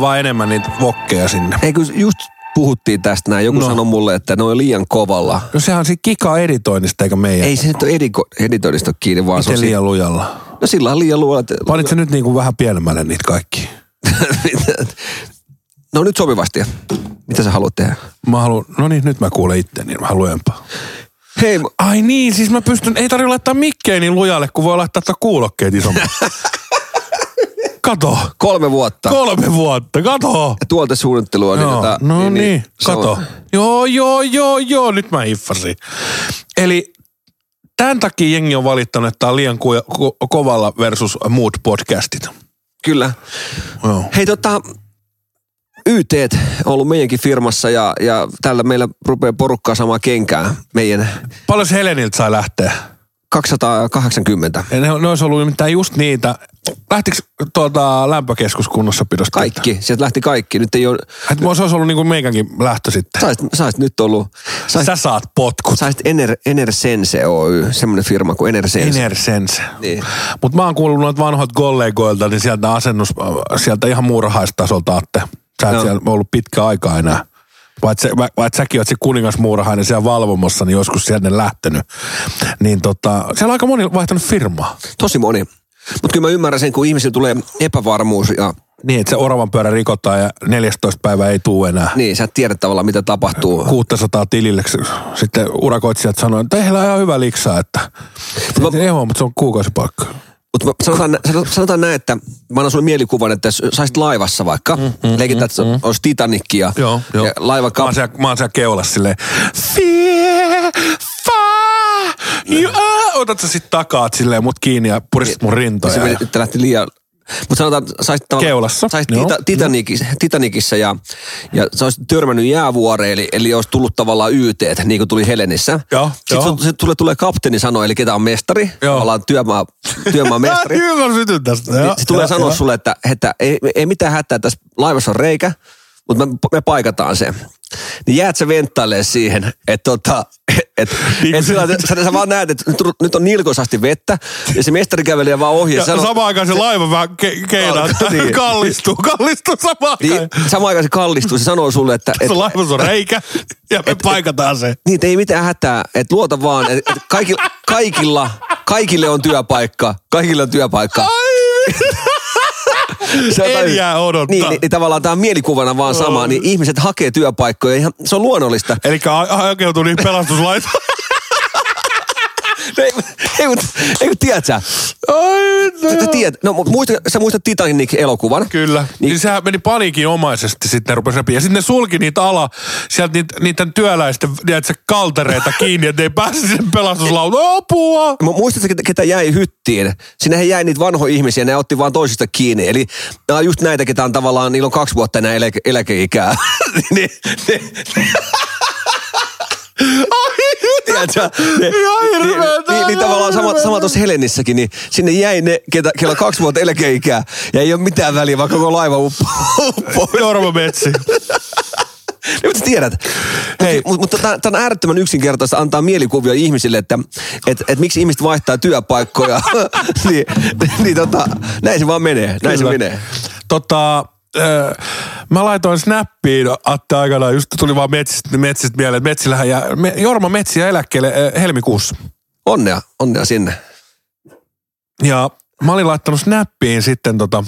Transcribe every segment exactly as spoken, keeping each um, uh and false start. Vaan enemmän niitä vokkeja sinne. Ei, kun just puhuttiin tästä näin. Joku no. sanoi mulle, että ne on liian kovalla. No sehän on siinä kika-editoinnista, eikä meidän. Ei se nyt ole ediko- editoinnista kiinni, vaan miten se on liian lujalla? No sillä on liian lujalla. Panitko nyt niin kuin vähän pienemmälle niitä kaikki? No nyt sopivasti. Mitä sä haluat tehdä? Mä haluan, no niin, nyt mä kuulen itse, niin mä haluan lujempaa. Hei, mä... ai niin, siis mä pystyn, ei tarvitse laittaa mikkeä niin lujalle, kun voi laittaa kuulokkeet isommin. Kato. Kolme vuotta. Kolme vuotta, kato. Ja tuolta suunnittelua. Joo, niin tota, no niin, niin, niin kato. On... Joo, joo, joo, joo, nyt mä hiffasin. Eli tämän takia jengi on valittanut, että tämä on liian ko- ko- kovalla versus muut podcastit. Kyllä. Joo. Hei tota, Y T:t on ollut meidänkin firmassa ja, ja tällä meillä rupeaa porukkaa samaa kenkää meidän. Paljon Heleniltä sai lähteä? kaksisataakahdeksankymmentä. Ja ne, ne olisi ollut nimittäin just niitä. Lähtikö tuolta lämpökeskuskunnossapidosta? Kaikki. Sieltä lähti kaikki. Nyt ei ole... Et se olisi ollut niin kuin meikänkin lähtö sitten. Sä olisit, sä olisit nyt ollut... Sä, sä saat potkut. Sä olisit Ener, EnerSense Oy. Semmoinen firma kuin EnerSense. EnerSense. Niin. Mutta mä oon kuullut noita vanhoilta kollegoilta, niin sieltä asennus, sieltä ihan muurahaistasolta aatte. Sä et no. siellä ollut pitkä aikaa enää. Vaikka vaat säkin oot se kuningasmuurahainen siellä valvomassa, niin joskus sieltä lähtenyt. Niin tota, siellä on aika moni vaihtanut firmaa. Tosi moni. Mutta kyllä mä ymmärrän sen, kun ihmisillä tulee epävarmuus ja... Niin, että se oravan pyörä rikotaan ja neljästoista päivää ei tule enää. Niin, sä et tiedä tavallaan, mitä tapahtuu. kuusisataa tilille. Sitten urakoitsijat sanoo, että heillä on ihan hyvä liksaa, että... Mut mä... Ei ole, mutta se on kuukausipalkka. Mutta sanotaan, sanotaan näin, että mä annan sulle mielikuvan, että saisit laivassa vaikka. Mm, mm, leikitään, että mm, mm. olisi Titanic ja, joo, ja jo. laiva... Kap... Mä oon siellä, mä siellä keulassa silleen... Fear, fire, you are... Otat sä sit takaa silleen mut kiinni ja puristat mun rintoja. Se meni, että lähti liian... Mutta sanotaan, saisit keulassa. Saisit tita, Titanicissa, Titanicissa ja, ja sä olisit törmännyt jäävuoreen, eli, eli olisi tullut tavallaan Y T:t, niin kuin tuli Helenissä. Joo, sitten jo. se tulee, tulee kapteeni sanoa, eli ketä on mestari, tavallaan työmaa, työmaa mestari. Kyllä mä sytyn tästä. Se jo, tulee jo, sanoa jo. sulle, että, että ei, ei mitään hätää, tässä laivassa on reikä, mutta me, me paikataan se. Niin jäät sä venttailemaan siihen, että tota... Et, et sillä, sä, sä vaan näet, että nyt on nilkoisasti vettä, ja se mestari kävelee vaan ohi. Ja, ja samaan on, aikaan se laiva vähän ke- keinaa, niin. kallistuu, kallistuu samaan niin, aikaan. Samaan aikaan se kallistuu, se sanoo sulle, että... Se et, laivas on reikä, ja me et, paikataan se. Niin, ei mitään hätää, että luota vaan, että et kaikilla, kaikilla, kaikille on työpaikka, kaikille on työpaikka. Ai en jää odottaa. Niin, niin, niin tavallaan tämä on mielikuvana vaan sama, niin ihmiset hakee työpaikkoja, ihan, se on luonnollista. Elikkä hakeutuu niihin pelastuslaitoihin. Ei, ei, mutta tiedät sä? Ai, sä tiedät. No, muista, sä muistat Titanic-elokuvan. Kyllä. Niin, niin sehän meni paniikinomaisesti sitten ne rupesi läpi. Ja sitten ne sulki niitä ala, sieltä niitä, niiden työläisten, tiedätkö, kaltereita kiinni, ettei pääse sinne pelastuslautaan. Apua! Muistatko, ketä jäi hyttiin? Sinnehän jäi niitä vanhoja ihmisiä, ne otti vaan toisista kiinni. Eli nämä on just näitä, ketä on tavallaan, niillä on kaksi vuotta enää eläke, eläkeikää. ne, ne, ne. Tiedätkö, ne, ni, ni, ni, ni, tavallaan sama, sama tuossa Helenissäkin, niin sinne jäi ne, ketä, kello on kaksi vuotta eläkeikää, ja ei ole mitään väliä, vaikka koko laiva uppoo. Jorma Metsi. Niin, mutta tiedät. Hei. Mut, mutta tämä on äärettömän yksinkertaista antaa mielikuvia ihmisille, että et, et miksi ihmiset vaihtaa työpaikkoja. niin, niin tota, näin se vaan menee. Näin Kyllä. se menee. Tota... Mä laitoin snappiin Atte aikanaan, just tuli vaan metsistä, metsistä mieleen, että Metsillähän jää, Jorma Metsiä eläkkeelle helmikuussa. Onnea, onnea sinne. Ja mä olin laittanut snappiin sitten tota,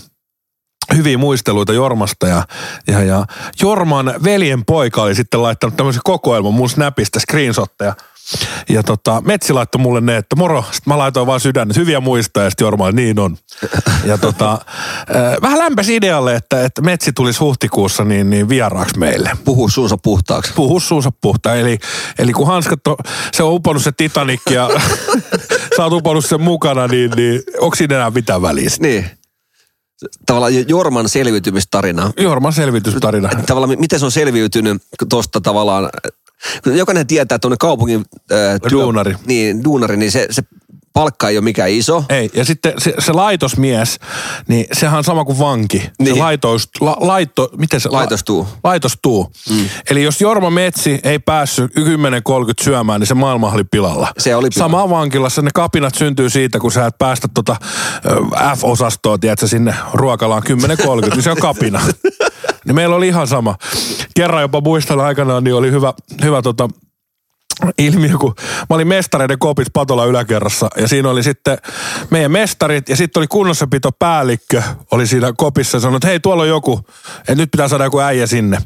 hyviä muisteluita Jormasta ja, ja, ja Jorman veljen poika oli sitten laittanut tämmöisen kokoelman mun snapista screenshotteja. Ja tota, Metsi laittoi mulle ne, että moro, sit mä laitoin vaan sydän, että hyviä muistoja, ja sit Jorma, niin on. Ja tota, vähän lämpäsi idealle, että, että Metsi tulisi huhtikuussa niin, niin vieraaksi meille. Puhu suunsa puhtaaksi. Puhu suunsa puhtaaksi, eli, eli kun hanskat on, se on uponnut se Titanic ja sä oot uponnut sen mukana, niin, niin onko siinä enää mitään väliä? Niin. tavallaan Jorman selviytymistarina. Jorman selviytystarina. Tavallaan miten se on selviytynyt tuosta tavallaan, jokainen tietää, että tuonne kaupungin äh, duunari. Niin, duunari, niin se, se palkka ei ole mikään iso. Ei, ja sitten se, se laitosmies, niin sehän on sama kuin vanki. Niin. Se laitos, la, laitto, miten se? Laitostuu. Laitostuu. Mm. Eli jos Jorma Metsi ei päässyt kymmenen kolmekymmentä syömään, niin se maailma oli pilalla. Se oli pilalla. Samaa vankilassa ne kapinat syntyy siitä, kun sä et päästä tota F-osastoa, tiedätkö, sinne ruokalaan kymmenen kolmekymmentä, niin se on kapina. Niin meillä oli ihan sama. Kerran jopa muistan aikanaan, niin oli hyvä, hyvä tota... ilmiö, kun mä olin mestareiden kopit Patola yläkerrassa ja siinä oli sitten meidän mestarit ja sitten oli kunnossapitopäällikkö, oli siinä kopissa ja sanoi, että hei tuolla on joku, että nyt pitää saada joku äijä sinne.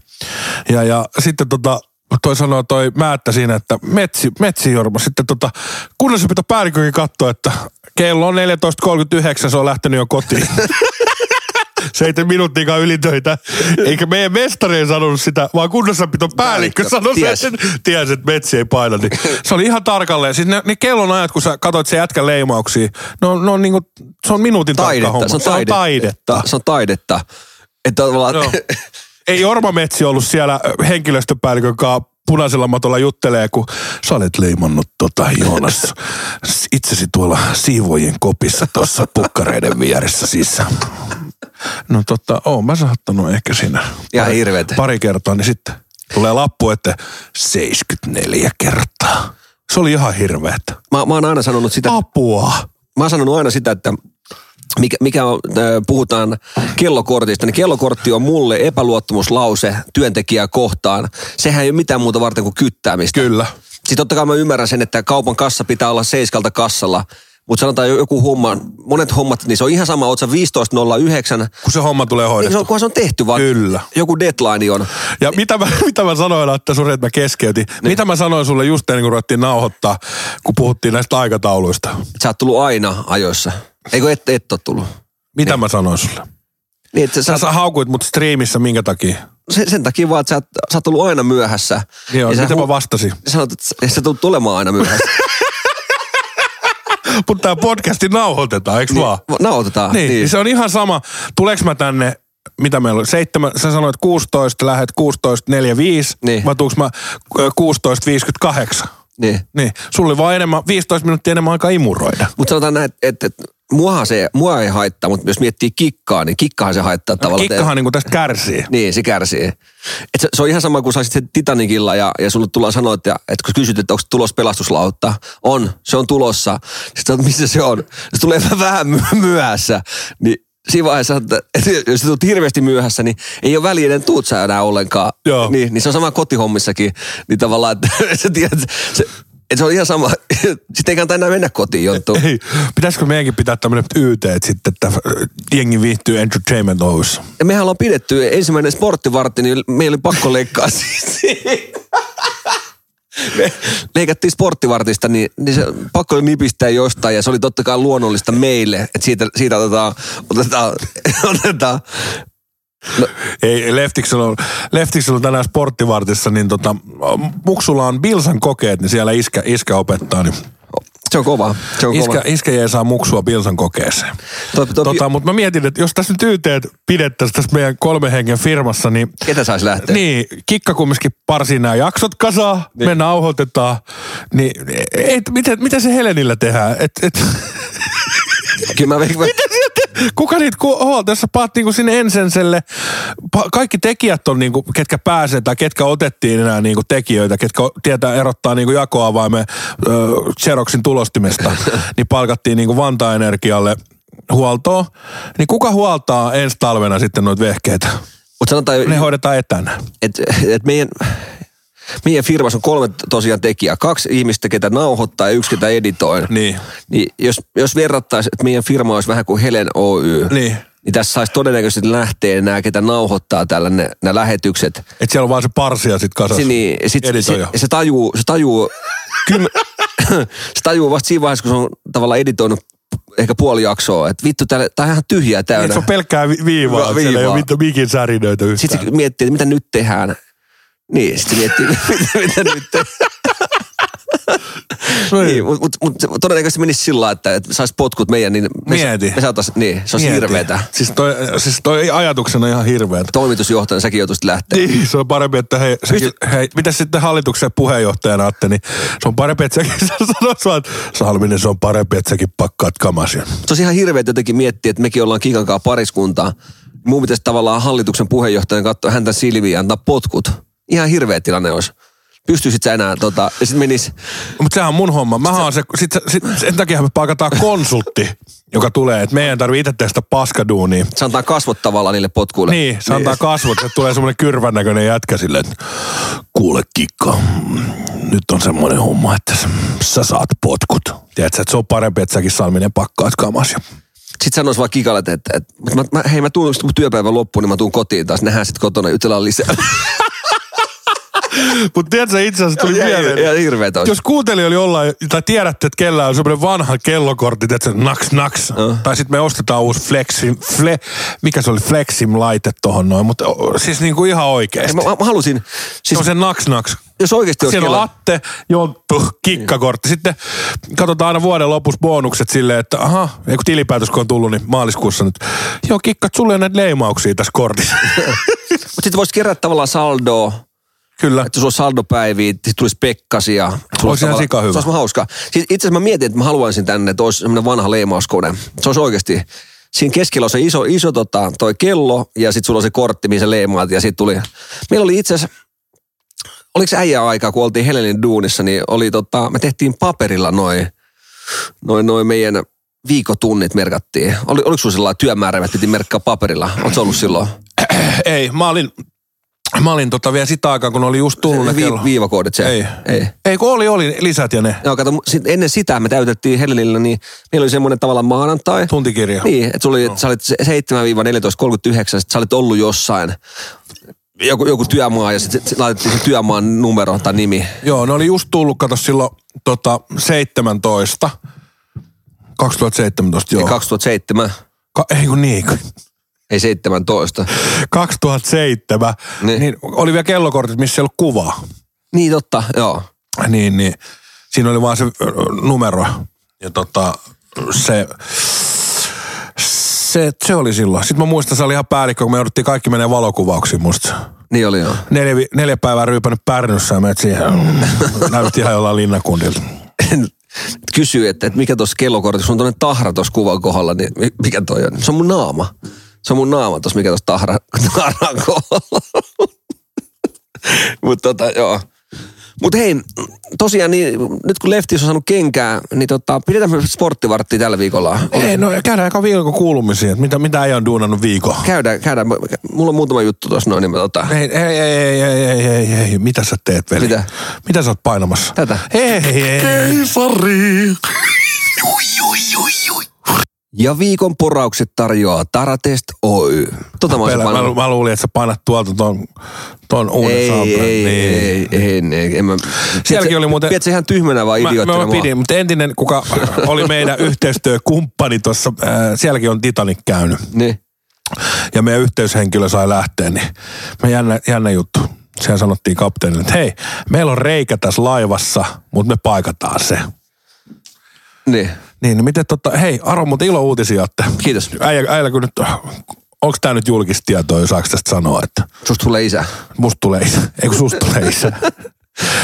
Ja, ja sitten tota, toi sanoi toi Määttä siinä, että metsi, metsi Jorma, sitten tota kunnossapitopäällikkökin katsoi, että kello on neljätoista kolmekymmentäyhdeksän, se on lähtenyt jo kotiin. Seitsemän minuuttiinkaan ylitöitä. Eikä meidän mestari ei sanonut sitä, vaan kunnossapito päällikkö sanoi sen. Ties, että Metsi ei paina. Niin. Se oli ihan tarkalleen. Siis ne, ne kellon ajat, kun sä katsoit sen jätkän leimauksia, ne on, ne on niin kuin, se on minuutin tarkka homma. Se on taidetta. Se on taidetta. Se on taidetta. Että tavallaan... No. Ei Jorma Metsi ollut siellä henkilöstöpäällikön kanssa punaisella matolla juttelee, kun sä olet leimannut tota Joonas itsesi tuolla siivojen kopissa tuossa pukkareiden vieressä sisään. No totta, oon mä saattanut ehkä siinä pari, pari kertaa, niin sitten tulee lappu, että seitsemänkymmentäneljä kertaa. Se oli ihan hirveetä. Mä, mä oon aina sanonut sitä... Apua! Mä oon sanonut aina sitä, että mikä, mikä on, puhutaan kellokortista, niin kellokortti on mulle epäluottamuslause työntekijää kohtaan. Sehän ei ole mitään muuta varten kuin kyttäämistä. Kyllä. Siis totta kai mä ymmärrän sen, että kaupan kassa pitää olla seiskalta kassalla. Mutta sanotaan joku homma, monet hommat, niin se on ihan sama, oot sä viisitoista nolla yhdeksän. Kun se homma tulee hoidettua. Niin, kunhan se on tehty vaan. Kyllä. Joku deadline on. Ja e- mitä, mä, mitä mä sanoin, että sori, että mä keskeytin. Niin. Mitä mä sanoin sulle just ennen kuin ruvettiin nauhoittaa, kun puhuttiin näistä aikatauluista? Sä oot tullut aina ajoissa. Eikö et, et ole tullut? Mitä niin. Mä sanoin sulle? Niin, että sä, sä, sä haukuit mut striimissä minkä takia? Sen, sen takia vaan, että sä, sä oot tullut aina myöhässä. Joo, ja mitä hu- mä vastasin? Sanoit, että sä tulet tulemaan aina myöhässä. Mutta tämä podcasti nauhoitetaan, eikö niin, vaan? Nauhoitetaan. Niin, niin, se on ihan sama. Tuleeko mä tänne, mitä meillä oli, seitsemän, sä sanoit kuusitoista, lähet kuusitoista neljäkymmentäviisi, niin. Vai tuuks mä kuusitoista viisikymmentäkahdeksan? Niin. Niin, sulla oli vaan enemmän, viisitoista minuuttia enemmän aikaa imuroida. Mutta sanotaan näin, että et, muahan se, mua ei haittaa, mutta jos miettii kikkaa, niin kikkahan se haittaa tavallaan. Kikkahan niin kuin tästä kärsii. Niin, se kärsii. Et se, se on ihan sama, kun saisit sen Titanicilla ja, ja sulle tullaan sanoa, että et kun kysyt, että onko tulossa pelastuslautta. On, se on tulossa. Sitten olet, missä se on? Se tulee vähän myöhässä. Niin siinä vaiheessa, että jos sä tulet hirveästi myöhässä, niin ei ole väliä, en tuut sä enää ollenkaan. Niin, niin se on sama kotihommissakin. Niin tavallaan, että sä tiedät, se... Että se on ihan sama. Sitten ei kannata enää mennä kotiin, Jonttu. Ei, pitäisikö meidänkin pitää tämmöinen Y T, että sitten että jengi viihtyy Entertainment Oy:ssä. Ja mehän ollaan pidetty ensimmäinen sporttivartti, niin meillä oli pakko leikkaa siitä. Me leikattiin sporttivartista, niin, niin se pakko nipistää jostain ja se oli totta kai luonnollista meille. Että siitä, siitä otetaan... otetaan, otetaan. No. Ei, Leftiksellä, Leftiksellä tänään sporttivartissa, niin tota, muksulla on Bilsan kokeet, niin siellä iskä, iskä opettaa. Niin. Se on kova. Se on iskä, kova. Iskä ei saa muksua Bilsan kokeeseen. Tota, mutta mä mietin, että jos tässä nyt Y T:t pidettäisiin tässä meidän kolmen hengen firmassa, niin... Ketä saisi lähteä? Niin, Kikka kumminkin parsii nämä jaksot kasaa, niin. Me nauhoitetaan, niin et, miten, miten se Helenillä tehdään? Et, et... Kyllä mä veikkaan. Kuka niitä huolta, jos sä paat niinku sinne EnerSenselle, kaikki tekijät on niinku, ketkä pääsee tai ketkä otettiin enää niinku tekijöitä, ketkä tietää erottaa niinku jakoavaimen öö, Xeroxin tulostimesta, niin palkattiin niinku Vanta-Energialle huoltoa. Niin kuka huoltaa ensi talvena sitten noita vehkeitä? Mut sanotaan, ne hoidetaan etänä. Et, et meidän... Meidän firmassa on kolme tosiaan tekijää. Kaksi ihmistä, ketä nauhoittaa ja yksi, ketä editoi. Niin. Niin jos, jos verrattaisiin, että meidän firma olisi vähän kuin Helen Oy, niin, niin tässä saisi todennäköisesti lähteä nämä, ketä nauhoittaa täällä ne, nämä lähetykset. Että siellä on vaan se parsia sitten kasassa. Niin, sit, editoja. Se, se tajuu, se tajuu, kym, se tajuu vasta siinä vaiheessa, kun se on tavallaan editoinut ehkä puoli jaksoa. Että vittu, tää on ihan tyhjää täynnä. Niin, se on pelkkää viivaa. Viivaa. Ei ole mikin särinöitä yhtään. Sitten se miettii, että mitä nyt tehdään. Niin, sitten miettii, mitä, mitä nyt. Niin, mutta mut, mut, todennäköisesti menisi sillä, että, että saisi potkut meidän, niin me, me saataisiin, niin, se olisi Mieti. hirveetä. Siis toi, siis toi ajatuksena ihan hirveetä. Toimitusjohtajana säkin joutuisit lähteä. Niin, se on parempi, että hei, säkin, hei mitäs sitten hallituksen puheenjohtajana Atte, niin se on parempi, että säkin sanotaan, että Salminen, se on parempi, että säkin pakkaat kamasia. Se olisi ihan hirveetä jotenkin miettiä, että mekin ollaan Kiikankaan pariskuntaa. Mun pitäisi tavallaan hallituksen puheenjohtajan katsoa häntä silviä ja antaa potkut. Ihan hirveä tilanne olisi. Pystyisit sä enää, tota, ja sit menis... Mut sehän on mun homma. Mähän on se, sit, sit, sen takia me paikataan konsultti, joka tulee, että meidän tarvii itse tehdä paskaduunia. Se antaa kasvot tavallaan niille potkuille. Niin, se antaa niin. kasvot, että tulee semmonen kyrvän näköinen jätkä silleen, että kuule Kikka, nyt on semmoinen homma, että sä saat potkut. Tiedätkö, että se on parempi, että säkin Salminen pakkaat kamas ja... Sitten sanoisi vaan Kikalle, että, että, että mä, mä, hei mä tuun työpäivän loppuun, niin mä tuun kotiin taas. Nähdään sit kotona, jutellaan lisää. Mutta tiedätkö, itse asiassa tuli mieleen. Jos kuuntelija oli jollain, tai tiedätte, että kellään on semmoinen vanha kellokortti, tiedätkö, naks, naks. Uh. Tai sitten me ostetaan uusi Flexim, fle, mikä se oli, Flexim-laite tohon noin. Mutta siis niinku ihan oikeesti. Mä, mä, mä halusin. Siis... No se naks, naks. Jos oikeasti olisi kello. Siellä on Atte, Jonttu, Kikkakortti. Sitten katsotaan aina vuoden lopussa bonukset silleen, että aha, kun tilipäätös kun on tullut, niin maaliskuussa nyt. Joo, Kikkat, sulle on näitä leimauksia tässä kortissa. Mutta sitten voisi kerätä tavallaan saldoa. Kyllä. Että sulla on saldopäiviä, sitten tulisi pekkasia. Olisi ihan sika hyvä. Se olisi hauskaa. Siis itse asiassa mä mietin, että mä haluaisin tänne, että olisi semmoinen vanha leimauskone. Se olisi oikeasti... Siinä keskellä on se iso, iso tota, toi kello ja sitten sulla on se kortti, mihin sä leimaat. Ja sitten tuli... Meillä oli itse asiassa... Oliko äijää aikaa, kun oltiin Helenin duunissa, niin oli tota, me tehtiin paperilla noin noi, noi meidän viikotunnit merkattiin. Oli, oliko sulla sellainen työmäärä, että piti merkkaa paperilla? Oletko ollut silloin? Ei, mä olin, mä olin tota vielä sitä aikaa, kun oli just tullut ne vi, kello. Viivakoodit se? Ei. Ei, Ei kun oli, oli lisät ja ne. Joo, kato, sit ennen sitä me täytettiin Helenillä, niin meillä oli semmoinen tavallaan maanantai. Tuntikirja. Niin, että sulla oli, no. Sä olit seitsemästä neljääntoista kolmekymmentäyhdeksään, sä olit ollut jossain. Joku, joku työmaa ja sitten laitettiin se työmaan numero tai nimi. Joo, ne oli just tullut, kato silloin tota, seitsemäntoista. kaksituhattaseitsemäntoista, joo. Ei kaksituhattaseitsemän. Ka- ei kun niin. Ei seitsemäntoista. kaksituhattaseitsemän. Niin. Niin, oli vielä kellokortit, missä ei ollut kuvaa. Niin totta, joo. Niin, niin. Siinä oli vaan se numero. Ja tota, se... Se, se oli silloin. Sitten mä muistan, se oli ihan päällikkö, kun me jouduttiin kaikki menee valokuvauksiin musta. Niin oli joo. Neljä, neljä päivää ryypännyt Pärnyssä ja menet siihen. Näytti ihan jollain linnakundilta. Kysy, että, että mikä tuossa kellokortissa, kun on tuonne tahra tuossa kuvan kohdalla, niin mikä toi on? Se on mun naama. Se on mun naama tuossa, mikä tuossa tahra, tahran kohdalla. Mutta tota, joo. Mutta hei, tosiaan niin, nyt kun Leftis on saanut kenkää, niin tota, pidetään me sporttivarttia tällä viikolla. Ei, no käydään aika viikon kuulumisia, mitä, mitä ei ole duunannut viikon. Käydään, käydään. Mulla on muutama juttu tuossa noin, niin me tota... Ei, ei, ei, ei, ei, ei, ei, mitä sä teet, veli? Mitä? Mitä sä oot painamassa? Tätä. Ei, ei, ei. Keisari! Ja viikon poraukset tarjoaa Taratest Oy. Tota mä, Pelä, mä, mä luulin, että sä painat tuolta ton, ton uuden sampleen. Ei, niin. ei, ei, ei, ei. Mä... Sielläkin oli muuten... Pidätkö ihan tyhmänä vai idioottina mua? Mä pidin, mutta entinen, kuka oli meidän yhteistyökumppani tuossa, äh, sielläkin on Titanic käynyt. Niin. Ja meidän yhteyshenkilö sai lähteä, niin me jännä, jännä juttu. Siellä sanottiin kapteenille, että hei, meillä on reikä tässä laivassa, mutta me paikataan se. Niin. Niin, miten tota, hei Aro, mutta ilo uutisia Atte. Kiitos. Äijä, äijä kun nyt, onks tää nyt julkista tietoa, jos saaks tästä sanoa, että... Susta tulee isä. Musta tulee isä. Ei kun susta tulee isä.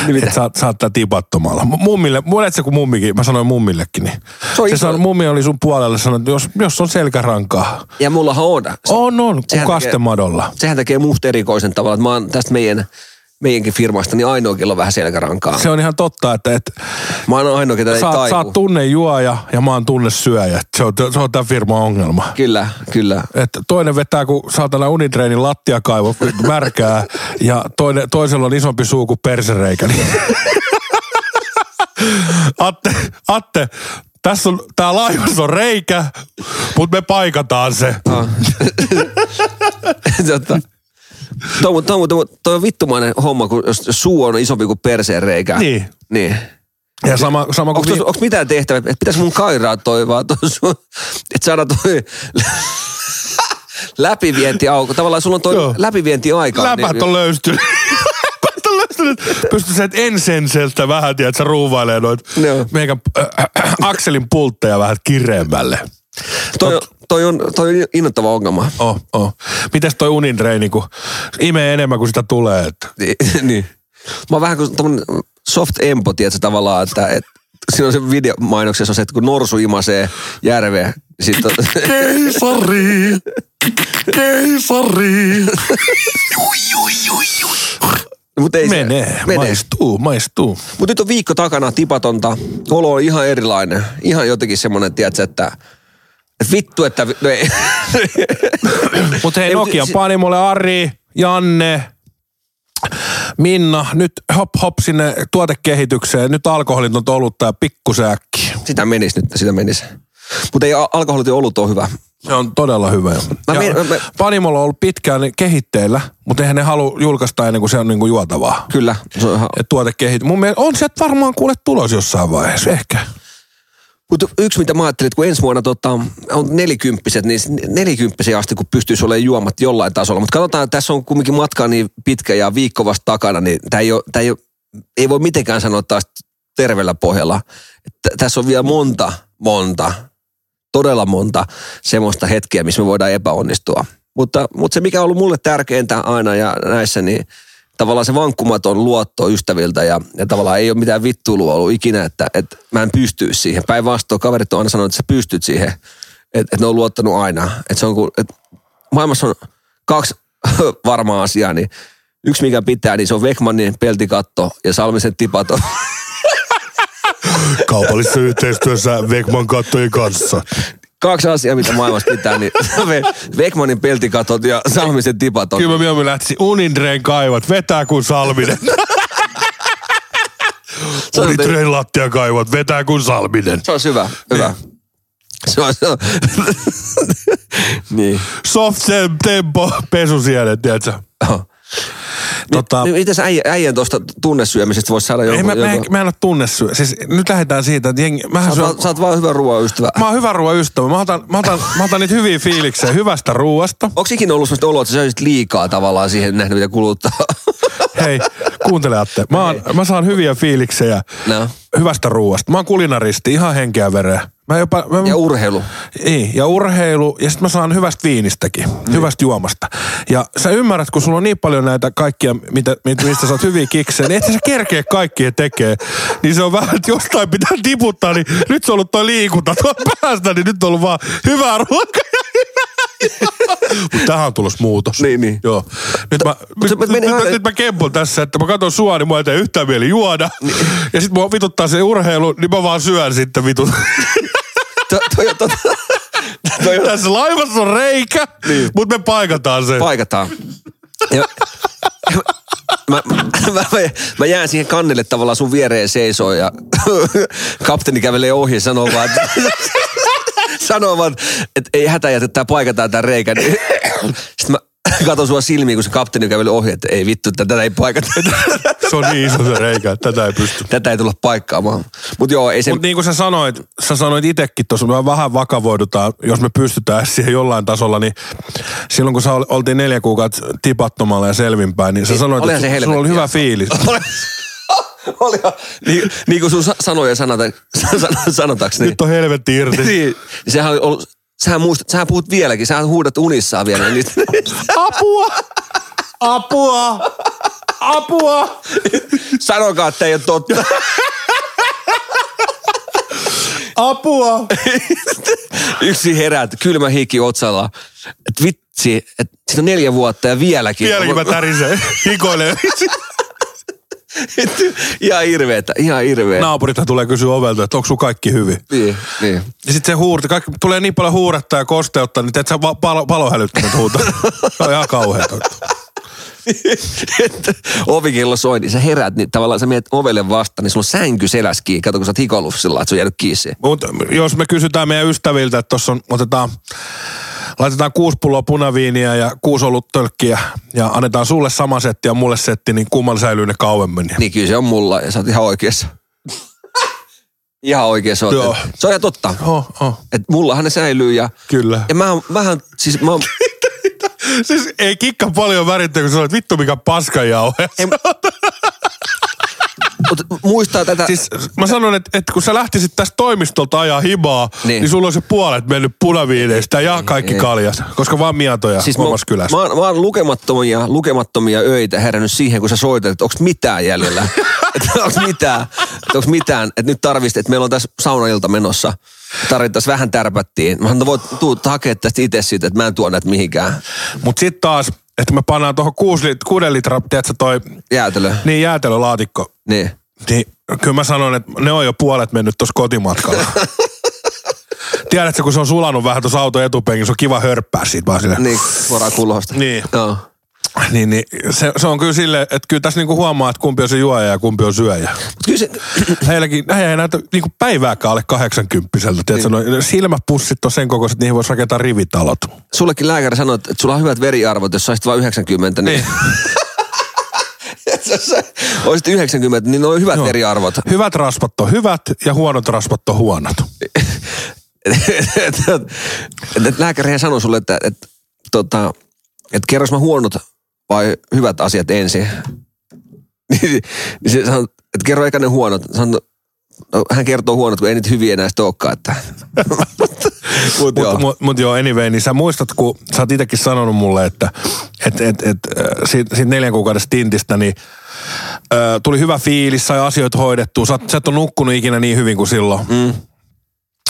Niin et saat, saat tää tipattomalla. Mummille, muodet sä kun mummikin, mä sanoin mummillekin, niin. Se, se sanoi, mummi oli sun puolelle sanonut, että jos, jos on selkärankaa. Ja mullahan on. Se, on, on, kun kastemadolla. Tekee, sehän tekee musta erikoisen tavalla, että mä oon tästä meidän... meidänkin firmasta, niin ainoakin on vähän selkärankaa. Se on ihan totta, että... Et mä oon ainoakin, että ei taipu. Sä oot tunnejuoja ja mä oon tunnesyöjä. Se on, se on tämän firman ongelma. Kyllä, kyllä. Et toinen vetää, kun saatana Unidrainin lattiakaivo märkää ja toinen, toisella on isompi suu kuin persereikä. Niin. Atte, Atte, tässä on, tää laivassa on reikä, mutta me paikataan se. Totta. Tuo on, on, on, on vittumainen homma, kun jos suu on isompi kuin perseen reikä. Niin. Niin. Ja sama, sama kuin... Onko, vi... onko mitään tehtävää? Että pitäisi mun kairaa toi vaan tuossa, että saadaan toi läpivientiauko. Tavallaan sulla on toi läpivientiaika. Läpät on niin... löystynyt. Läpät on löystynyt. pystynyt, pystynyt EnerSenseltä vähän, tiedätkö, ruuvailemaan noita no. meikän äh, äh, akselin pultteja vähän kireemmälle. Toi on, toi on, toi on innoittava ongelma. Oh, oh. Mites toi Unidrain, niin kun imee enemmän kuin sitä tulee? Että... niin. Mä oon vähän kuin tommonen soft empo, tiedätkö, tavallaan, että... Et... Siinä on se videomainoksessa on se, että kun norsu imasee järveä, sit on... Keisari! Keisari! Mut ei menee, se, menee, maistuu, maistuu. Mut nyt on viikko takana tipatonta. Olo on ihan erilainen. Ihan jotenkin semmonen, tiedätkö, että... Et vittu, että... No ei. Mut hei, Nokian Panimolle Ari, Janne... Minna, nyt hop hop sinne tuotekehitykseen. Nyt alkoholit on olutta ja pikkusäkki. Sitä menis nyt, sitä menis. Mutta ei alkoholit ja olut ole hyvä. Se on todella hyvä. Me... Panimolla on ollut pitkään kehitteillä, mutta eihän ne halua julkaista ennen kuin se on niinku juotavaa. Kyllä. Se on ihan... Tuotekehity... Mun mielestä on se, että varmaan kuule tulos jossain vaiheessa, ehkä. Mutta yksi, mitä mä ajattelin, että kun ensi vuonna tota, on nelikymppiset, niin nelikymppisiä asti, kun pystyisi olemaan juomat jollain tasolla. Mutta katsotaan, että tässä on kumminkin matka niin pitkä ja viikko vasta takana, niin tämä ei, ei, ei voi mitenkään sanoa taas terveellä pohjalla. Että tässä on vielä monta, monta, todella monta semmoista hetkeä, missä me voidaan epäonnistua. Mutta, mutta se, mikä on ollut mulle tärkeintä aina ja näissä, niin tavallaan se vankkumaton luotto ystäviltä ja, ja tavallaan ei ole mitään vittuilua ollut ikinä, että, että mä en pysty siihen. Päinvastoin kaverit on aina sanonut, että sä pystyt siihen, että et ne on luottanut aina. Et se on, et maailmassa on kaksi varmaa asiaa, niin yksi mikä pitää, niin se on Weckmannin peltikatto ja Salmisen tipaton. Kaupallisessa yhteistyössä Weckmann kattojen kanssa. Kaksi asiaa, mitä maailmassa pitää, niin Weckmannin peltikatot ja Salmisen tipatot. Kyllä mä mieluummin lähtisin Unidrain kaivat, vetää kuin Salminen. Unidrain lattia kaivat, vetää kuin Salminen. Se on hyvä, hyvä. Niin. Se on, se on. Niin. Soft tempo, pesusienet, tiedätkö? Oh. Tota, mites äijän, äijän tuosta tunnesyömisestä voisi saada jonkun? Mä, jonkun... mä, en, mä en ole tunnesyö. Siis nyt lähdetään siitä, että jengi... Sä, syö... sä oot vaan hyvä ruoaystävä. Mä oon hyvä ruoaystävä. Mä otan, mä otan, mä otan niitä hyviä fiiliksejä hyvästä ruoasta. Onks ikinä ollut sellaista oloa, että sä söisit liikaa tavallaan siihen nähnyt, mitä kuluttaa? Hei, kuuntele Atte. Mä, oon, mä saan hyviä fiiliksejä no. hyvästä ruoasta. Mä oon kulinaristi, ihan henkeä vereä. Mä jopa, mä... Ja urheilu. Niin, ja urheilu. Ja sit mä saan hyvästä viinistäkin, mm. hyvästä juomasta. Ja sä ymmärrät, kun sulla on niin paljon näitä kaikkia, mitä, mistä sä oot hyviä kiksejä, niin ettei sä kerkeä kaikkia tekee. Niin se on vähän, että jostain pitää tiputtaa, niin nyt se on ollut toi liikunta tuon päästä, niin nyt on ollut vaan hyvää ruokaa ja hyvää. Tähän on tulossa muutos. Niin, niin. Joo. Nyt mä, nyt mä kempon tässä, että mä katson sua, niin mua ei tee yhtään mieli juoda. Ja sit mua vituttaa se urheilu, niin mä vaan syön sitten vitut. To, toi, to, to, toi. Tässä laivassa on reikä, niin. Mutta me paikataan sen. Paikataan. Ja, mä, mä, mä, mä jään siihen kannelle tavallaan sun viereen seisoo ja kapteeni kävelee ohi ja sanoo vaan, että et, et, ei hätä jätä, tää paikataan tää reikä. Sitten mä katon sua silmiin, kun se kapteeni kävelee ohi, että ei vittu, tätä ei paikata. Se on niin iso se reikä, tätä ei pysty. Tätä ei tulla paikkaamaan. Mutta joo, ei se... Mut niin kuin sä sanoit, sä sanoit itsekin tuossa, me vähän vakavoidutaan, jos me pystytään siihen jollain tasolla, niin silloin kun sä oltiin neljä kuukautta tipattomalla ja selvinpäin, niin sä ei, sanoit, että sulla oli hyvä fiilis. Olihan. Niin, niin kuin sun sanoja sanota, sanotaksi. Niin. Nyt on helvetti irti. Niin. Sehän on ollut... Sähän muistat, sähän puhut vieläkin, sähän huudat unissaan vielä niistä. Apua! Apua! Apua! Sanokaa, että ei ole totta. Apua! Yksi herät, kylmä hiki otsalla. Et vitsi, et siinä on neljä vuotta ja vieläkin. Vieläkin mä tärisen, hikoilen. Ihan hirveetä, ihan hirveetä. Naapurithan tulee kysyä ovelta, että onko sun kaikki hyvin. Niin, niin. Ja sit se huurti, kaikki, tulee niin paljon huuretta ja kosteutta, niin teet sä palo, palohälyttänyt huuta. Se on ihan kauheeta. Ovikello soi, niin sä herät, niin tavallaan sä mietit ovelle vastaan, niin sulla on sänky selässä kiinni. Kato, kun sä oot hikoillut sillä, että se on jäänyt kiinni. Mut jos me kysytään meidän ystäviltä, että tossa on, otetaan... Laitetaan kuusi pulloa punaviiniä ja kuusi oluttölkkiä ja annetaan sulle sama setti ja mulle setti, niin kumman säilyy ne kauemmin. Niin kyllä se on mulla ja sä oot ihan oikeassa. Ihan oikeassa oot. Joo. Se on ihan totta. Oh, oh. Et mullahan ne säilyy ja... Kyllä. Ja mä oon vähän, siis mä oon... Siis ei kikka paljon värittää, kun sä olet vittu mikä paskajauhe. En... muistaa tätä. Siis mä sanon, että, että kun sä lähtisit tästä toimistolta ajaa himaa, niin, niin sulla on se puolet mennyt punaviineistä ja kaikki niin, kaljat, koska vaan mietoja siis omassa mä, kylässä. Mä, mä oon lukemattomia, lukemattomia öitä herännyt siihen, kun sä soitat, että onks mitään jäljellä. Että onks mitään, että onks mitään, että nyt tarvitset, että meillä on tässä saunailta menossa. Tarvittaisiin vähän tärpättiin. Mä voin tuut hakea tästä itse siitä, että mä en tuo näitä mihinkään. Mut sit taas, että me pannaan tuohon kuuden lit- litran, tiedätkö toi... Jäätelö. Niin, jäätelölaatikko. Niin. Niin, kyllä mä sanon, että ne on jo puolet mennyt tuossa kotimatkalla. Tiedätkö, kun se on sulanut vähän tuossa auton etupenkin, se on kiva hörppää siitä vaan silleen. Niin, suoraan kulhosta. Niin. No. Niin, niin. Se, se on kyllä silleen, että kyllä tässä niinku huomaa, että kumpi on se juoja ja kumpi on syöjä. Mut kyllä se... Heilläkin, he ei näytä niinku päivääkään alle kahdeksankymppiseltä. Tiedätkö, niin, no, silmäpussit on sen kokoiset, niihin voisi rakentaa rivitalot. Sullekin lääkäri sanoi, että sulla on hyvät veriarvot, jos saisit vaan yhdeksänkymmentä. Niin. Olisit yhdeksänkymmentä, niin ne on hyvät no, veriarvot. Hyvät rasvat on hyvät ja huonot rasvat on huonot. Lääkärihän sanoi sulle, että... että, että että kerros mä huonot vai hyvät asiat ensin. Niin se sanoo, että kerro eikä ne huonot. Sano, no, hän kertoo huonot, kun ei niitä hyviä enää sitten olekaan. Mutta mut, joo. Mut, joo, anyway, niin sä muistat, kun sä oot itsekin sanonut mulle, että et, et, et, siitä, siitä neljän kuukauden stintistä niin, ö, tuli hyvä fiilis, sai asioita hoidettua. Sä, sä et ole nukkunut ikinä niin hyvin kuin silloin. Mm.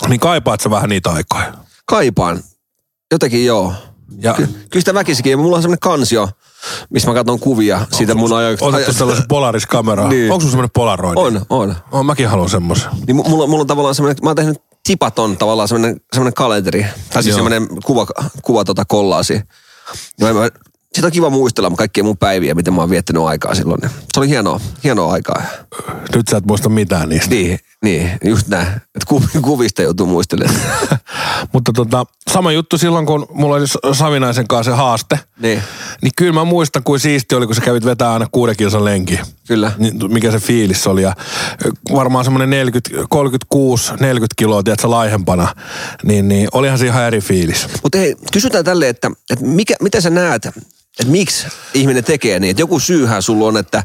Niin kaipaat sä vähän niitä aikoja? Kaipaan. Jotenkin joo. Ja. Ky- kyllä sitä väkisikin. Ja mulla on semmoinen kansio, missä mä katson kuvia onks siitä mun ajoista. Otettu sellaisen polariskamera. Niin. Onko sun semmoinen polaroidi? On, on. On, mäkin haluan semmoisen. Niin mulla, mulla on tavallaan semmoinen, mä oon tehnyt tipaton tavallaan semmoinen, semmoinen kalenteri. Tai siis semmoinen kuva, kuva tota kollaasi. Mä, mä, sitä on kiva muistella kaikkia mun päiviä, miten mä oon viettänyt aikaa silloin. Se oli hienoa, hienoa aikaa. Nyt sä et muista mitään niistä. Niin, niin just näin. Että ku- kuvista joutuu muistelemaan. Mutta tota, sama juttu silloin, kun mulla oli Savinaisen kanssa se haaste. Niin. Niin kyllä mä muistan, kuin siisti oli, kun sä kävit vetää aina kuuden kilsan lenkiä. Kyllä. Niin, mikä se fiilis oli. Ja varmaan semmoinen kolmekymmentäkuusi neljäkymmentä kiloa, tiedätkö, laihempana. Niin, niin olihan se ihan eri fiilis. Mutta hei, kysytään tälleen, että, että mikä, mitä sä näet, että miksi ihminen tekee niin? Että joku syyhän sulla on, että,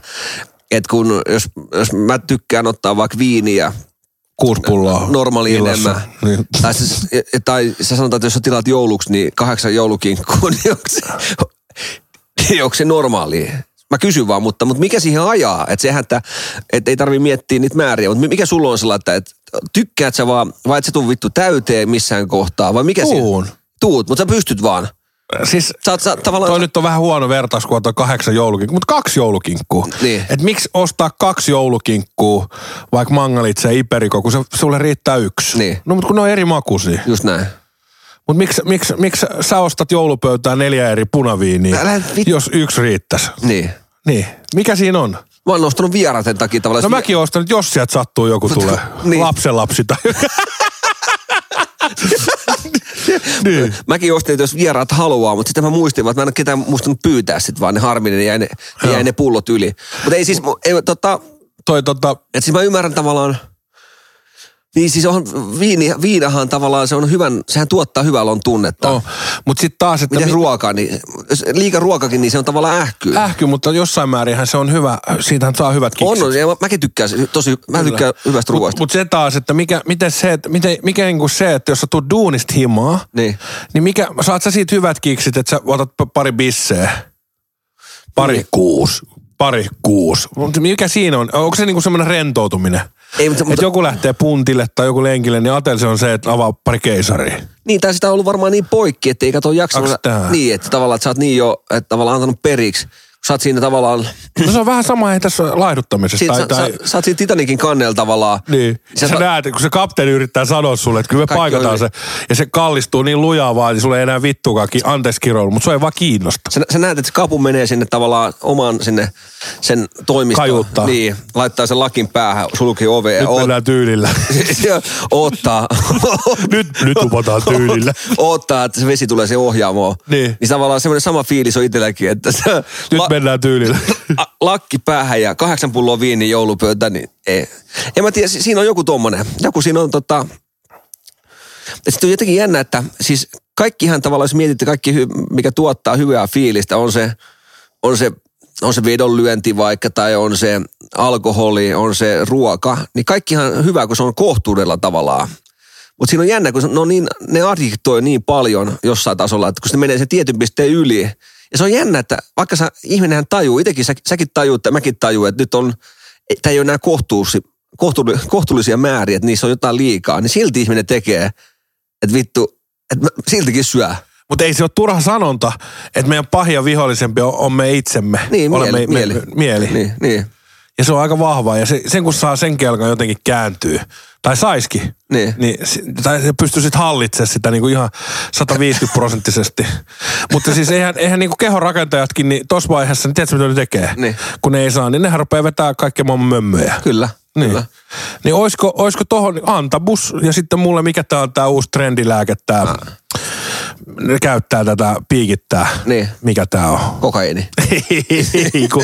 että kun, jos, jos mä tykkään ottaa vaikka viiniä, kuusi pulloa normaali enemmän. Niin. Tai, tai sä sanotaan, että jos sä tilaat jouluksi, niin kahdeksan joulukinkkua, niin onko se, niin onko se normaalia? Mä kysyn vaan, mutta, mutta mikä siihen ajaa? Että sehän, että, että ei tarvitse miettiä niitä määriä, mutta mikä sulla on sellainen, että tykkäät sä vaan, vai et sä tuu vittu täyteen missään kohtaa, vai mikä Tuun. Siihen? Tuut, mutta sä pystyt vaan. Siis sä, sä, tavallaan... toi nyt on vähän huono vertauskuva toi kahdeksan joulukinkkua, mutta kaksi joulukinkkua. Niin. Et miksi ostaa kaksi joulukinkkua, vaikka mangalitse ja iperiko, kun se, sulle riittää yksi. Niin. No mutta kun ne on eri makuisia. Just näin. Mut miksi miksi miksi sä ostat joulupöytään neljä eri punaviiniä, vit... jos yksi riittäisi? Niin. Niin. Mikä siinä on? Mä oon ostanut vieraiden takia tavallaan. No vi... mäkin oon ostanut, jos sieltä sattuu joku tulee. Niin. Lapsenlapsi tai... Niin. Mäkin ostin, että jos vieraat haluaa, mutta sitten mä muistin, että mä en ole ketään muistanut pyytää sit vaan, ne harminen jäi ne, jäi ne pullot yli. Mutta ei siis, ei, tota, toi, tota... että siis mä ymmärrän tavallaan, niin siis on, viini, viinahan tavallaan se on hyvän, sehän tuottaa hyvän olon tunnetta. Oh, mutta sitten taas, että... Miten mi- ruoka, niin liika ruokakin, niin se on tavallaan ähky. Ähky, mutta jossain määrinhän se on hyvä, siitähän saa hyvät kiksit. On, ja mä, mäkin tykkään, tosi, mä tykkään hyvästä ruoasta. Mutta mut se taas, että mikä, miten se, että, miten, mikä niin kuin se, että jos sä tuut duunista himaa, niin, niin mikä, saat sä siitä hyvät kiksit, että sä otat pari bisseä? Pari niin. kuusi. Pari kuusi. Mikä siinä on? Onko se niinku semmoinen rentoutuminen? Ei, mutta, mutta... joku lähtee puntille tai joku lenkille, niin atel se on se, että avaa pari keisaria. Niin, tai sitä on ollut varmaan niin poikki, että ei kato jaksanut. Niin, että tavallaan, että sä oot niin jo, että tavallaan antanut periksi. Sä oot siinä tavallaan... No se on vähän sama, että tässä laihduttamisessa. Siin, tai, sä, tai... Sä, sä oot siinä Titanikin kannella tavallaan. Niin. Sä, sä ta... näet, kun se kapteeni yrittää sanoa sulle, että kyllä me paikataan se. Ja se kallistuu niin lujaa vaan, niin sulle ei enää vittukaan ki... anteeksi kiroilu, mutta se ei vaan kiinnosta. Sä, sä näet, että se kapu menee sinne tavallaan oman sinne sen toimistoon. Kajuttaa. Niin, laittaa sen lakin päähän, sulkii oveen. Nyt oot... mennään tyylillä. Oottaa. nyt nyt upotaan tyylillä. Oottaa, että se vesi tulee se ohjaamoon. Niin. Niin tavallaan semmoinen sama fiilis on itselläkin, että sä... Nyt mennään tyylillä. Lakki päähän ja kahdeksan pulloa viiniä joulupöytä, niin ei. En mä tiedä, siinä on joku tommonen. Joku siinä on tota... Sitten on jotenkin jännä, että siis kaikkihan tavallaan, jos mietitte kaikki, mikä tuottaa hyvää fiilistä, on se, on se on se vedonlyönti vaikka tai on se alkoholi, on se ruoka, niin kaikkihan hyvä, kun se on kohtuudella tavallaan. Mutta siinä on jännä, kun no niin, ne addiktoi niin paljon jossain tasolla, että kun se menee sen tietyn pisteen yli. Ja se on jännä, että vaikka sä, ihminenhän tajuu, itsekin sä, säkin tajuu, että mäkin tajuu, että nyt on, tämä ei ole enää kohtuullisia määriä, että niissä on jotain liikaa, niin silti ihminen tekee, että vittu, että siltikin syö. Mutta ei se ole turha sanonta, että meidän pahin vihollisempi on, on me itsemme. Niin, mieli. Me, mieli. Me, mieli. Niin, niin. Ja se on aika vahvaa. Ja se, sen kun saa sen kelkan jotenkin kääntyy, tai saisikin, niin, niin tai se pystyy sitten hallitsemaan sitä niinku ihan sata viisikymmentä prosenttisesti. Mutta siis eihän, eihän niinku kehonrakentajatkin niin tuossa vaiheessa, niin tiedätkö mitä ne tekee? Niin. Kun ne ei saa, niin nehän rupeaa vetämään kaikkea maailman mömmöjä. Kyllä. Niin, kyllä. Niin olisiko, olisiko tohon antabus ja sitten mulle mikä tää on tää uusi trendilääke tää... Ah. Ne käyttää tätä, piikittää. Niin. Mikä tää on? Kokaiini. Kun,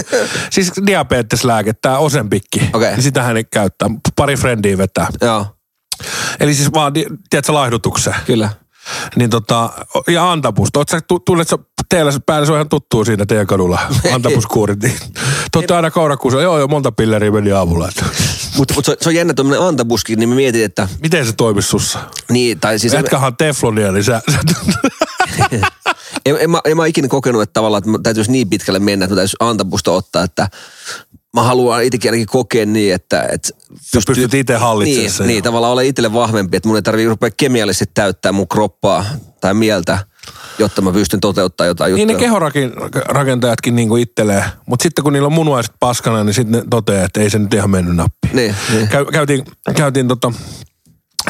siis diabeteslääke, tää Osenpikki. Okay. Niin sitähän ne käyttää. Pari frendiä vetää. Joo. Eli siis vaan, tiedätkö, laihdutukseen. Kyllä. Niin tota, ja antapusta. Oot sä, tunnet sä teillä päälle, se on ihan tuttuu siinä teidän kadulla. Antapuskuurit. Tuotte aina kaurakuusella. Joo, joo, monta pilleriä meni aamulla. Mutta mut se, se on jännä tuommoinen antapuski, niin mä mietin, että... Miten se toimisi sussa? Niin, tai siis... Etkähän teflonia, niin sä... en, en, mä, en mä ikinä kokenut, että tavallaan, että täytyisi niin pitkälle mennä, että mä täytyisi antapusta ottaa, että... Mä haluan itsekin ainakin kokea niin, että... että pystyy, pystyt itse hallitsemaan niin, sen. Niin, jo. Tavallaan olla itselle vahvempi, että mun ei tarvitse rupea kemiallisesti täyttää mun kroppaa tai mieltä, jotta mä pystyn toteuttaa jotain juttuja. Niin ne kehorakentajatkin niinku ittelee, mutta sitten kun niillä on munuaiset paskana, niin sitten ne toteaa, että ei se nyt ihan mennyt nappiin. Niin, niin. Käy, käytiin käytiin tota,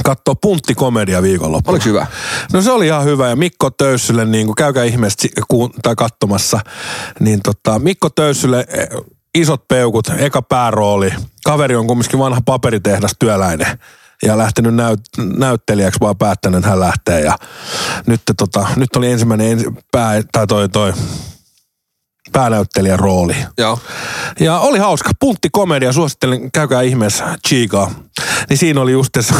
katsoa punttikomedia viikonloppuna. Oliko hyvä? No se oli ihan hyvä ja Mikko Töyssylle, niinku, käykää ihmeestä tai katsomassa, niin tota, Mikko Töyssylle... Isot peukut, eka päärooli. Kaveri on kumminkin vanha paperitehdas työläinen ja lähtenyt näyt- näyttelijäksi, vaan päättänyt, että hän lähtee. Ja nyt, tota, nyt oli ensimmäinen ensi- pää, tai toi, toi päänäyttelijän rooli. Joo. Ja oli hauska. Punttikomedia, suosittelen, käykää ihmeessä chiikaa. Niin siinä oli just tässä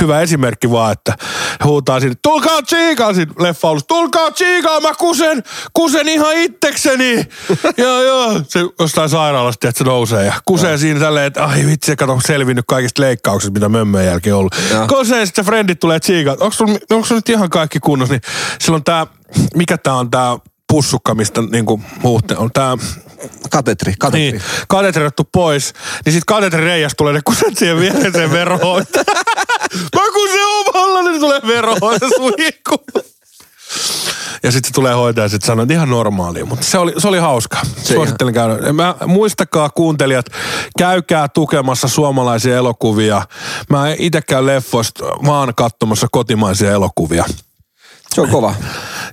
hyvä esimerkki vaan, että huutaa sinne, tulkaa chiikaa sinne leffaulussa, tulkaa chiikaa, mä kusen, kusen ihan itsekseni. Joo, joo. Se jostain sairaalasta, että se nousee ja kusee siinä tälleen, että ai vitsi, kato, selvinnyt kaikista leikkauksista, mitä mömmöjen jälkeen ollut. Kusee sitten frendit tulee chiikaa, onko sun, onko sun nyt ihan kaikki kunnossa, niin silloin tää, mikä tää on tää, pussukka, mistä niinku huuhteen on tää... Katetri, katetri. Niin, katetri otettu pois, niin sit katetri reijäs tulee ne kuset siihen viereiseen veroon. Mä kun se omalla, niin tulee veroon se suihku. Ja sit se tulee hoitaa ja sit sanoo, että ihan normaalia, mutta se oli, se oli hauska. Suosittelen käydä. Mä, muistakaa kuuntelijat, käykää tukemassa suomalaisia elokuvia. Mä itse käyn leffoista vaan katsomassa kotimaisia elokuvia. Se on kova.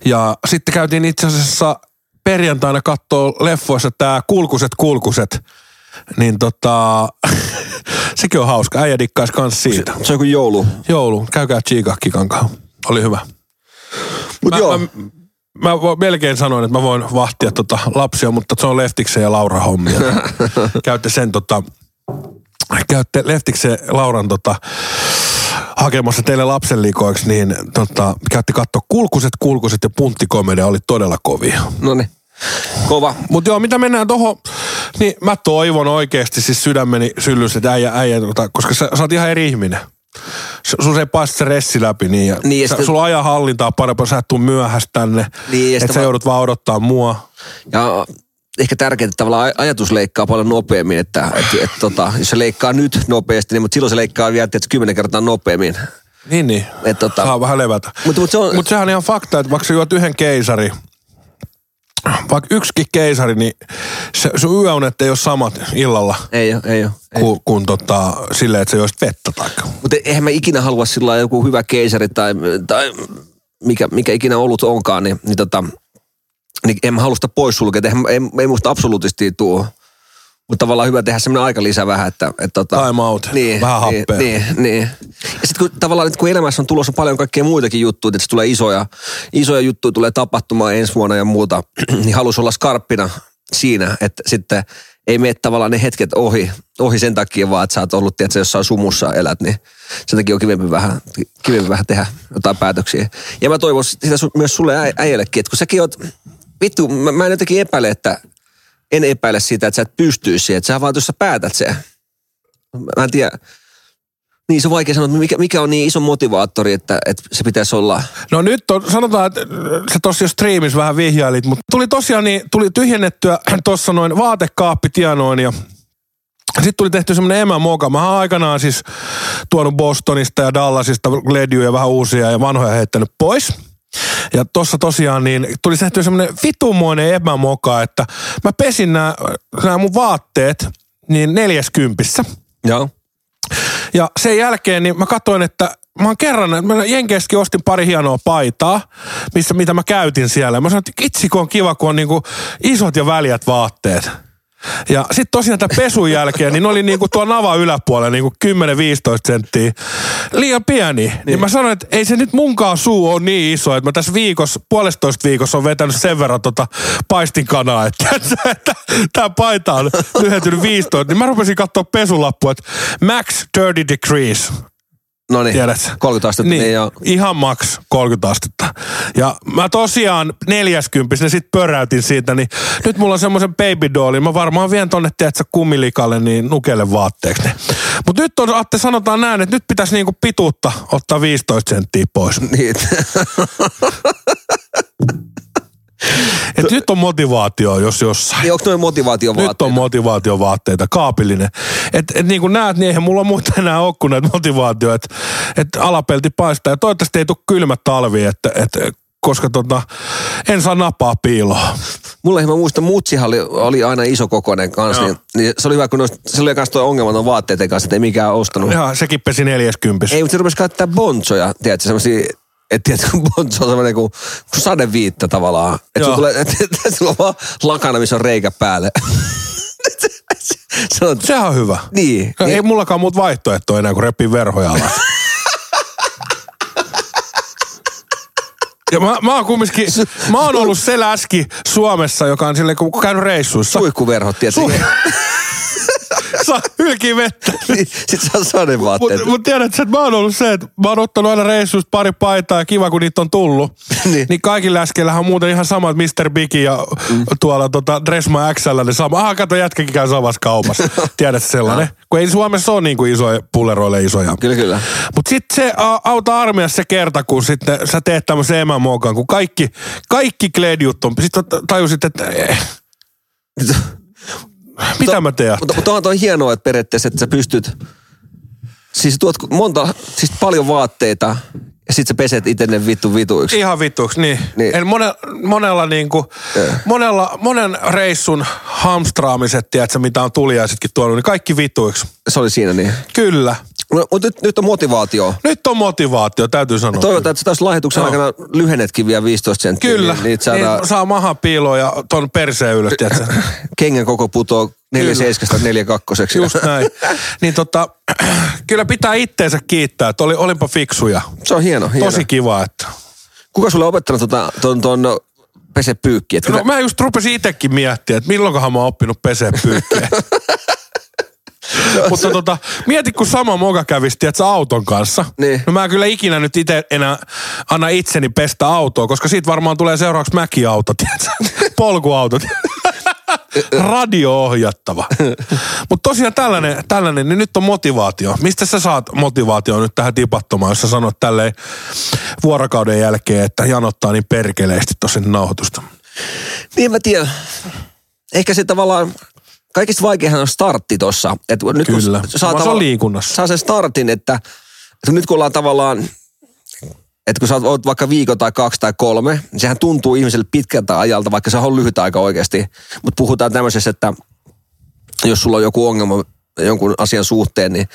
Ja sitten käytiin itse asiassa perjantaina kattoo leffoissa tää Kulkuset kulkuset. Niin tota, sekin on hauska. Äijä dikkaisi kans siitä. Se, se on joku joulu. Joulu. Käykää tsiikaa kikankaan. Oli hyvä. Mut mä, joo. Mä, mä voin, melkein sanoin, että mä voin vahtia tota lapsia, mutta se on Leftiksen ja Laura hommia. Käytte sen tota, käytte Leftiksen Lauran tota... hakemassa teille lapsenliikoiksi, niin tota, käytti katsoa Kulkuset, Kulkuset ja Punttikomedia oli todella kovia. No niin, kova. Mutta joo, mitä mennään tohon, niin mä toivon oikeesti siis sydämeni syllys, että äijä, äijä, koska sä, sä oot ihan eri ihminen. Sun ei päästä stressi läpi, niin, ja niin ja sä, sulla ajan hallintaa parempaa, sä et tuu myöhässä tänne, niin että sä va- joudut vaan odottaa mua. Ja... Ehkä tärkeintä, että tavallaan ajatus leikkaa paljon nopeammin, että, että, että tota, jos se leikkaa nyt nopeasti, niin, mutta silloin se leikkaa vielä kymmenen kertaa nopeammin. Niin, niin. Et, tota, saa vähän levätä. Mutta mut se on... mut sehän on ihan fakta, että vaikka sä juot yhden keisari, vaikka yksikin keisari, niin se, sun yöunet ei ole samat illalla. Ei ole, ei ole. Kun, kun tota, silleen, että sä juoisit vettä taikka. Mutta eihän mä ikinä halua sillä lailla joku hyvä keisari tai, tai mikä, mikä ikinä ollut onkaan, niin, niin tota... Niin en mä halua sitä poissulkea, ei, ei musta absoluutisti tuu. Mutta tavallaan hyvä tehdä semmoinen aika lisä vähän, että... että time out, niin, vähän niin, happea. Niin, niin. Ja sitten kun tavallaan kun elämässä on tulossa paljon kaikkea muitakin juttuja, että tulee isoja, isoja juttuja, tulee tapahtumaan ensi vuonna ja muuta, niin haluaisi olla skarppina siinä, että sitten ei mene tavallaan ne hetket ohi, ohi sen takia vaan, että sä oot ollut, tiedätkö, jossain sumussa elät, niin sen takia on kivempi vähän, kivempi vähän tehdä jotain päätöksiä. Ja mä toivon sitä myös sulle äijällekin, että kun säkin oot... Vittu, mä, mä en jotenkin epäile, että, en epäile sitä, että sä et pystyisi siihen, että sä vaan tuossa päätät sen. Mä en tiedä. Niin, se on vaikea sanoa, mikä, mikä on niin iso motivaattori, että, että se pitäisi olla. No nyt on, sanotaan, että sä tossa jo striimissä vähän vihjailit, mutta tuli tosiaan niin, tuli tyhjennettyä tossa noin vaatekaappi tienoin ja sitten tuli tehty semmoinen emämoka. Mä oon aikanaan siis tuonut Bostonista ja Dallasista ledjuja vähän uusia ja vanhoja heittänyt pois. Ja tossa tosiaan niin tuli tehty semmoinen vitumoinen emämoka, että mä pesin nämä, nämä mun vaatteet niin neljäskympissä. Joo. Ja sen jälkeen niin mä katsoin, että mä oon kerran, mä Jenkeissäkin ostin pari hienoa paitaa, missä, mitä mä käytin siellä. Mä sanoin, että itse kun on kiva, kun on niinku isot ja väljät vaatteet. Ja sit tosiaan tämän pesun jälkeen, niin ne oli niinku tuo nava yläpuolella, niinku kymmenen viisitoista senttiä, liian pieni. Niin. Niin mä sanoin, että ei se nyt munkaan suu ole niin iso, että mä tässä viikossa, puolestoista viikossa on vetänyt sen verran tota paistinkanaa, että, että tää paita on lyhentynyt viisitoista. Niin mä rupesin katsoa pesulappua, että max kolmekymmentä degrees. No niin, kolmekymmentä astetta. Niin, niin ihan maks kolmekymmentä astetta. Ja mä tosiaan neljäskympisenä sit pöräytin siitä, niin nyt mulla on semmoisen baby dollin. Mä varmaan vien tonne, tiedätkö, kummilikalle, niin nukelle vaatteeksi ne. Mut nyt on, Atte, sanotaan näin, että nyt pitäisi niinku pituutta ottaa viisitoista senttiä pois. Niin. Et nyt on motivaatio, jos jossain. Niin, onko noin motivaatiovaatteita? Nyt on motivaatiovaatteita, kaapillinen. Että et niin kuin näet, niin eihän mulla muuta enää ole kuin näitä motivaatioita. Että alapelti paistaa. Ja toivottavasti ei tule kylmä talvi, että, et, koska tota, en saa napaa piiloa. Mulla ei mä muista, mutsihan oli, oli aina isokokoinen kanssa. Niin, niin se oli hyvä, kun noista, se oli myös tuo ongelmaton vaatteiden kanssa, että ei mikään ostanut. Jaa, sekin pesi neljäskympissä. Ei, mutta se rupesi käyttää bonchoja, tiedätkö, semmosia. Et tiedätkö, kun bonzo on semmoinen kuin sadeviitta tavallaan. Että sulla on vaan lakana, missä on reikä päälle. Se on, sehän on hyvä. Niin. Ei niin. Mullakaan muut vaihtoehtoja enää, kun repii verhoja alas. Ja mä, mä oon kumminkin, mä oon ollut se läski Suomessa, joka on silleen, kun käynyt reissuissa. Suihkuverhot tietenkin. Suih- Saa hylkiä vettä. Sitten saa sadevaatteet. Mut, mut tiedät sä, että mä oon ollut se, että mä oon ottanut aina reissuista pari paitaa ja kiva, kun niitä on tullut. Niin. Niin kaikilla äskellähän on muuten ihan samat mister Biggie ja mm. tuolla tota Dresma X L ne sama. Aha, kato, jätkäkin käy samassa kaupassa. Tiedät sä sellainen? No. Kun ei Suomessa ole niin kuin isoja pulleroille isoja. Kyllä, kyllä. Mut sit se a, auta armeijassa se kerta, kun sitten sä teet tämmöisen emämokan, kun kaikki, kaikki kledjut on. Sitten tajusit, että... Mitä to, mä teet? Mutta to, to on hienoa, että periaatteessa, että sä pystyt, siis tuot monta, siis paljon vaatteita, ja sit sä peset itse ne vittu vituiksi. Ihan vituiksi, niin. niin. Eli mone, monella niinku, yeah. monella, monen reissun hamstraamiset, tiedätkö, mitä on tuliaisetkin tuonut, niin kaikki vituiksi. Se oli siinä niin. Kyllä. No, mutta nyt, nyt on motivaatio. Nyt on motivaatio, täytyy sanoa. Toivotaan, että sä tässä lahjoituksen no. aikana lyhennetkin vielä viisitoista senttiä. Kyllä, niin, niitä saadaan... niin saa mahan piiloon ja ton perseen ylös, tiedätkö? Kengän koko putoo neljä pilkku seitsemän neljä pilkku kaksi. Just näin. Niin tota, kyllä pitää itteensä kiittää, että oli, olinpa fiksuja. Se on hieno, hieno. Tosi kiva, että... Kuka sulle on opettanut tota, ton... ton pese pyykkiä? No, mä just rupesin itsekin miettimään, että milloinkohan mä oon oppinut peseen pyykkiä. Mutta tota, mieti kun sama moka kävisi, tiedätkö, auton kanssa. Niin. No mä en kyllä ikinä nyt itse enää anna itseni pestä autoa, koska siitä varmaan tulee seuraavaksi mäkiauto, tiedätkö, polkuauto, radio-ohjattava. Mutta tosiaan tällainen, tällainen, niin nyt on motivaatio. Mistä sä saat motivaatio nyt tähän tipattomaan, jos sä sanot tälleen vuorokauden jälkeen, että janottaa niin perkeleesti tossa nauhoitusta? Niin mä tiedän. Ehkä se tavallaan... Kaikista vaikeinhan on startti tossa. Et nyt kyllä, saa vaan se on liikunnassa. Saa sen startin, että, että nyt kun ollaan tavallaan, että kun sä oot vaikka viikon tai kaksi tai kolme, niin sehän tuntuu ihmiselle pitkältä ajalta, vaikka se on lyhyt aika oikeasti. Mutta puhutaan tämmöisessä, että jos sulla on joku ongelma jonkun asian suhteen, niin,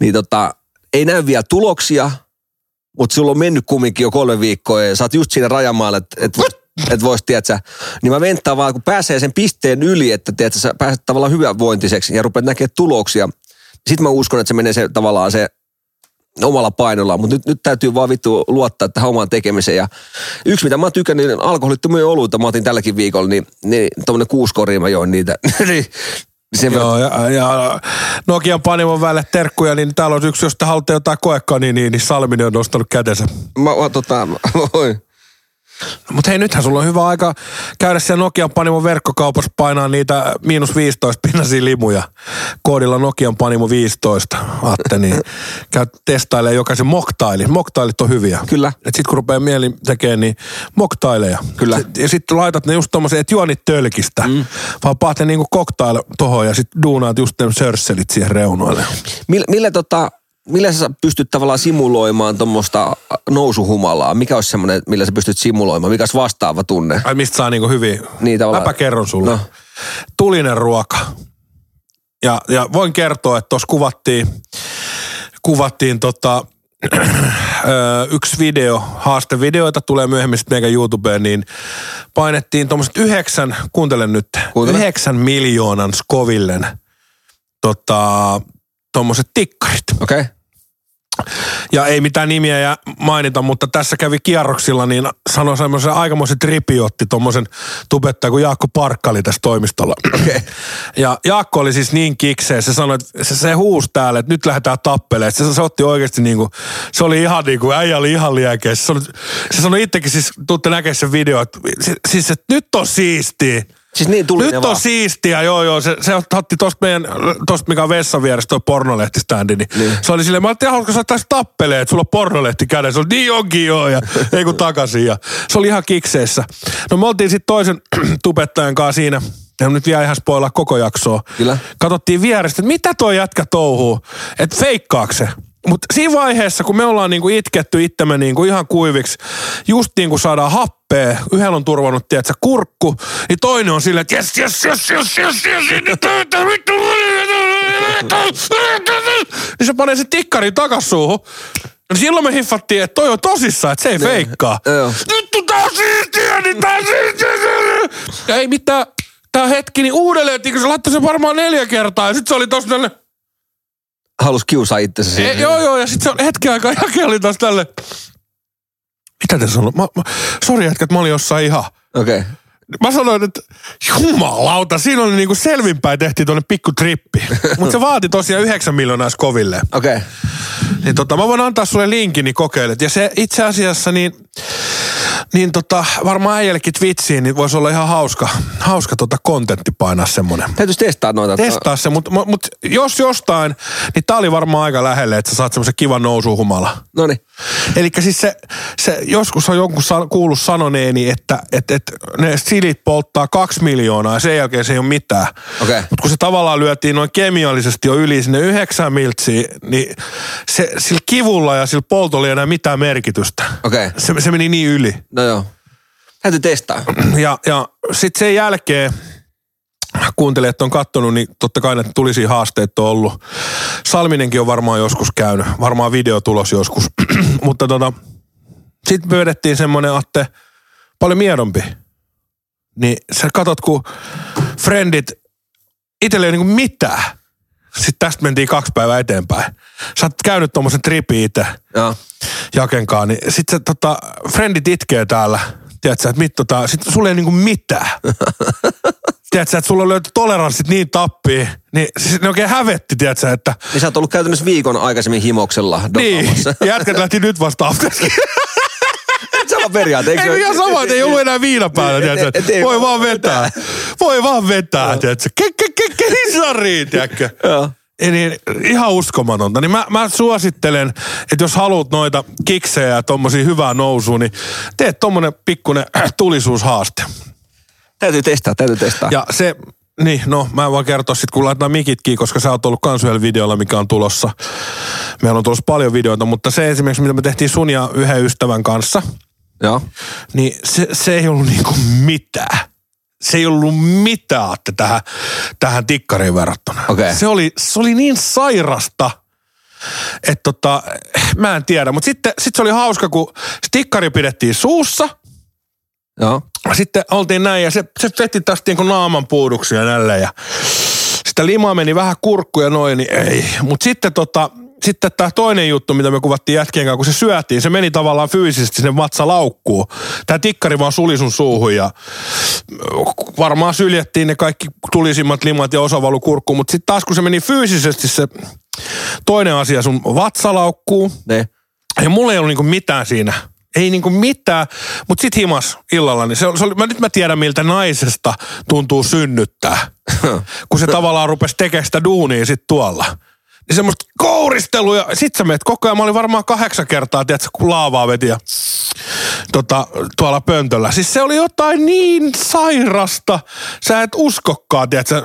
niin tota, ei näy vielä tuloksia, mutta sulla on mennyt kumminkin jo kolme viikkoa ja sä oot just siinä rajamaalla, että... Et, Että vois, tiedätkö, niin mä venttaan vaan, kun pääsee sen pisteen yli, että tiedätkö, sä pääset tavallaan hyvävointiseksi ja rupeat näkemään tuloksia. Sitten mä uskon, että se menee se, tavallaan se omalla painolla, mutta nyt, nyt täytyy vaan vittu luottaa tähän omaan tekemiseen. Ja yksi, mitä mä oon tykännyt, niin alkoholittomia oluita, mä otin tälläkin viikolla, niin, niin tommonen kuusi koria mä join niitä. Joo, ja, ja Nokian Panimon väille terkkuja, niin täällä on yksi, jos te haluatte jotain koekaniiniin, niin Salminen on nostanut kätensä. Mä, mä tota, mä voin. No, mutta hei, nythän sulla on hyvä aika käydä siellä Nokian Panimon verkkokaupassa painaa niitä miinus viisitoista pinnaisia limuja. Koodilla Nokian Panimo viisitoista, Atte, niin käy testailemaan jokaisen moktailit. Moktailit on hyviä. Kyllä. Et sit kun rupeaa mieli tekemään, niin moktaileja. Kyllä. Sit, ja sit laitat ne just tommosen, et juo niitä tölkistä, mm. vaan paat ne niinku koktail tohon ja sit duunaat just ne sörsselit siihen reunoille. Millä, millä tota... Millä sä pystyt tavallaan simuloimaan tuommoista nousuhumalaa? Mikä olisi semmoinen, millä sä pystyt simuloimaan? Mikä olisi vastaava tunne? Ai mistä saa niinku hyvin? Niin tavallaan. Mäpä kerron sulle. No. Tulinen ruoka. Ja, ja voin kertoa, että tuossa kuvattiin, kuvattiin tota, yksi video, haastevideoita tulee myöhemmin sitten meidän YouTubeen, niin painettiin tuommoiset yhdeksän, kuuntelen nyt, kuuntelen. yhdeksän miljoonan skovillen tota, tuommoiset tikkarit. Okei. Okay. Ja ei mitään nimiä ja mainita, mutta tässä kävi kierroksilla, niin sanoi semmoisen aikamoisen tripiotti tommosen tubettaja kuin Jaakko Parkkali tässä toimistolla. Okay. Ja Jaakko oli siis niin kikseen, se sanoi, että se, se huusi täällä, että nyt lähdetään tappelemaan. Se, se otti oikeasti niinku, se oli ihan niinku, äijä oli ihan liäkeä. Se sanoi, se sanoi itsekin siis, tuutte näkemään sen video, että siis, että nyt on siistiä. Siis niin tuli nyt on vaan. Siistiä, joo joo. Se, se otti tosta meidän, tosta mikä on vessan vieressä toi pornolehtiständi, niin, niin se oli silleen, mä ajattelin, haluatko sä tässä tappelee, että sulla on pornolehti kädessä. Se oli niin onkin joo, ja ei kun takaisin. Ja se oli ihan kikseessä. No me oltiin sitten toisen tubettajan kanssa siinä, ja nyt vielä ihan spoilaa koko jaksoa. Kyllä. Katsottiin vierestä, että mitä toi jätkä touhuu, että feikkaako se? Mutta siinä vaiheessa, kun me ollaan niinku itketty itsemme niinku ihan kuiviksi, just niin kuin saadaan happea, yhden on turvannut, tiedätkö, kurkku, niin toinen on silleen, että jes, jes, jes, jes, jes, jes, niin se panee se tikkari takas suuhun. No silloin me hiffattiin, että toi on tosissaan, että se ei feikkaa. Nyt kun tää on siistiä, niin tää on siistiä. Ei mitään, tää hetki, niin uudelleen, kun se laittoi sen varmaan neljä kertaa, ja sit se oli tossa tälle. Halus kiusaa itsensä siihen. E, joo, joo, ja sit se on hetken aikaa jälkeen oli taas tälle. Mitä te sanoit? Mä, mä, sori jätkä, että mä olin jossain ihan. Okei. Okay. Mä sanoin, että jumalauta, siinä oli niinku selvinpäin tehtiin tuonne pikku trippi. Mut se vaati tosiaan yhdeksän miljoonaa skoville. Okei. Okay. Niin tota, mä voin antaa sulle linkin, niin kokeilet. Ja se itse asiassa niin, niin tota, varmaan äijällekin Twitchiin, niin voisi olla ihan hauska, hauska tota kontentti painaa semmonen. Täytyisi testaa noita. Testaa se, mutta mut, jos jostain, niin tää oli varmaan aika lähelle, että sä saat semmoisen kivan nousuhumala. Noniin. Elikkä siis se, se joskus on jonkun san, kuullut sanoneeni, että et, et, ne silit polttaa kaksi miljoonaa ja sen jälkeen se ei ole mitään. Okay. Mutta kun se tavallaan lyötiin noin kemiallisesti jo yli sinne yhdeksän miltsiin, niin se, sillä kivulla ja sillä poltolla ei enää mitään merkitystä. Okay. Se, se meni niin yli. No joo. Täytyy testaa. Ja, ja sitten sen jälkeen, kuuntelijat on kattonut, niin totta kai näitä tulisia haasteita on ollut. Salminenkin on varmaan joskus käynyt. Varmaan videotulos joskus. Mutta tota, sitten pyydettiin semmoinen, Atte, paljon miedompi. Niin sä katot, kun frendit, itselle ei ole niin kuin mitään. Sitten tästä mentiin kaksi päivää eteenpäin. Sä oot käynyt tommosen tripin itse. Joo. Jakenkaan, niin sit sä tota, frendit itkee täällä. Tiedätkö, että mit tota, sit sulle ei niinku mitään. Tiedätkö, että sulla on löyty toleranssit niin tappiin. Niin siis ne oikein hävetti, tiedätkö, että. Niin sä oot ollut käytännössä viikon aikaisemmin himoksella. Niin, jätkät lähti nyt vasta afterski. Sama periaate, eikö? Ei ihan sama, että ei ollut enää viina päällä, tiedätkö. Voi vaan vetää. Voi vaan vetää, tiedätkö. Kekkekekkehisariin, tiedätkö. Joo. Niin ihan uskomatonta. Niin mä, mä suosittelen, että jos haluat noita kiksejä ja tommosia hyvää nousua, niin tee tommonen pikkunen tulisuushaaste. Täytyy testaa, täytyy testaa. Ja se, niin no, mä voin kertoa sit, kun laitetaan mikitkin, koska sä oot ollut kans yhdellä videolla, mikä on tulossa. Meillä on tulossa paljon videoita, mutta se esimerkiksi, mitä me tehtiin sun ja yhden ystävän kanssa, joo, niin se, se ei ollut niinku mitään. Se ei ollut mitään tähän, tähän tikkariin verrattuna. Okay. Se oli, se oli niin sairasta, että tota, mä en tiedä. Mutta sitten sit se oli hauska, kun tikkari pidettiin suussa. Joo. Sitten oltiin näin ja se, se veti taas niin kuin naaman puuduksia näille. Ja sitä limaa meni vähän kurkku ja noin, niin ei. Mutta sitten tota, sitten tämä toinen juttu, mitä me kuvattiin jätkien kanssa, kun se syötiin, se meni tavallaan fyysisesti sinne vatsalaukkuun. Tämä tikkari vaan suli sun suuhun ja varmaan syljettiin ne kaikki tulisimmat limat ja osa valui kurkkuun. Mutta sitten taas kun se meni fyysisesti se toinen asia sun vatsalaukkuun, ne. Ja mulla ei ollut niinku mitään siinä. ei niinku mitään, mutta sit himas illalla, niin se oli, se oli, mä, nyt mä tiedän miltä naisesta tuntuu synnyttää, kun se tavallaan rupesi tekemään sitä duunia sit tuolla. Niin semmoista kouristelua, sit sä meet koko ajan, mä olin varmaan kahdeksan kertaa, tiedätkö, kun laavaa veti ja tota, tuolla pöntöllä. Siis se oli jotain niin sairasta, sä et uskokkaan, tiedätkö.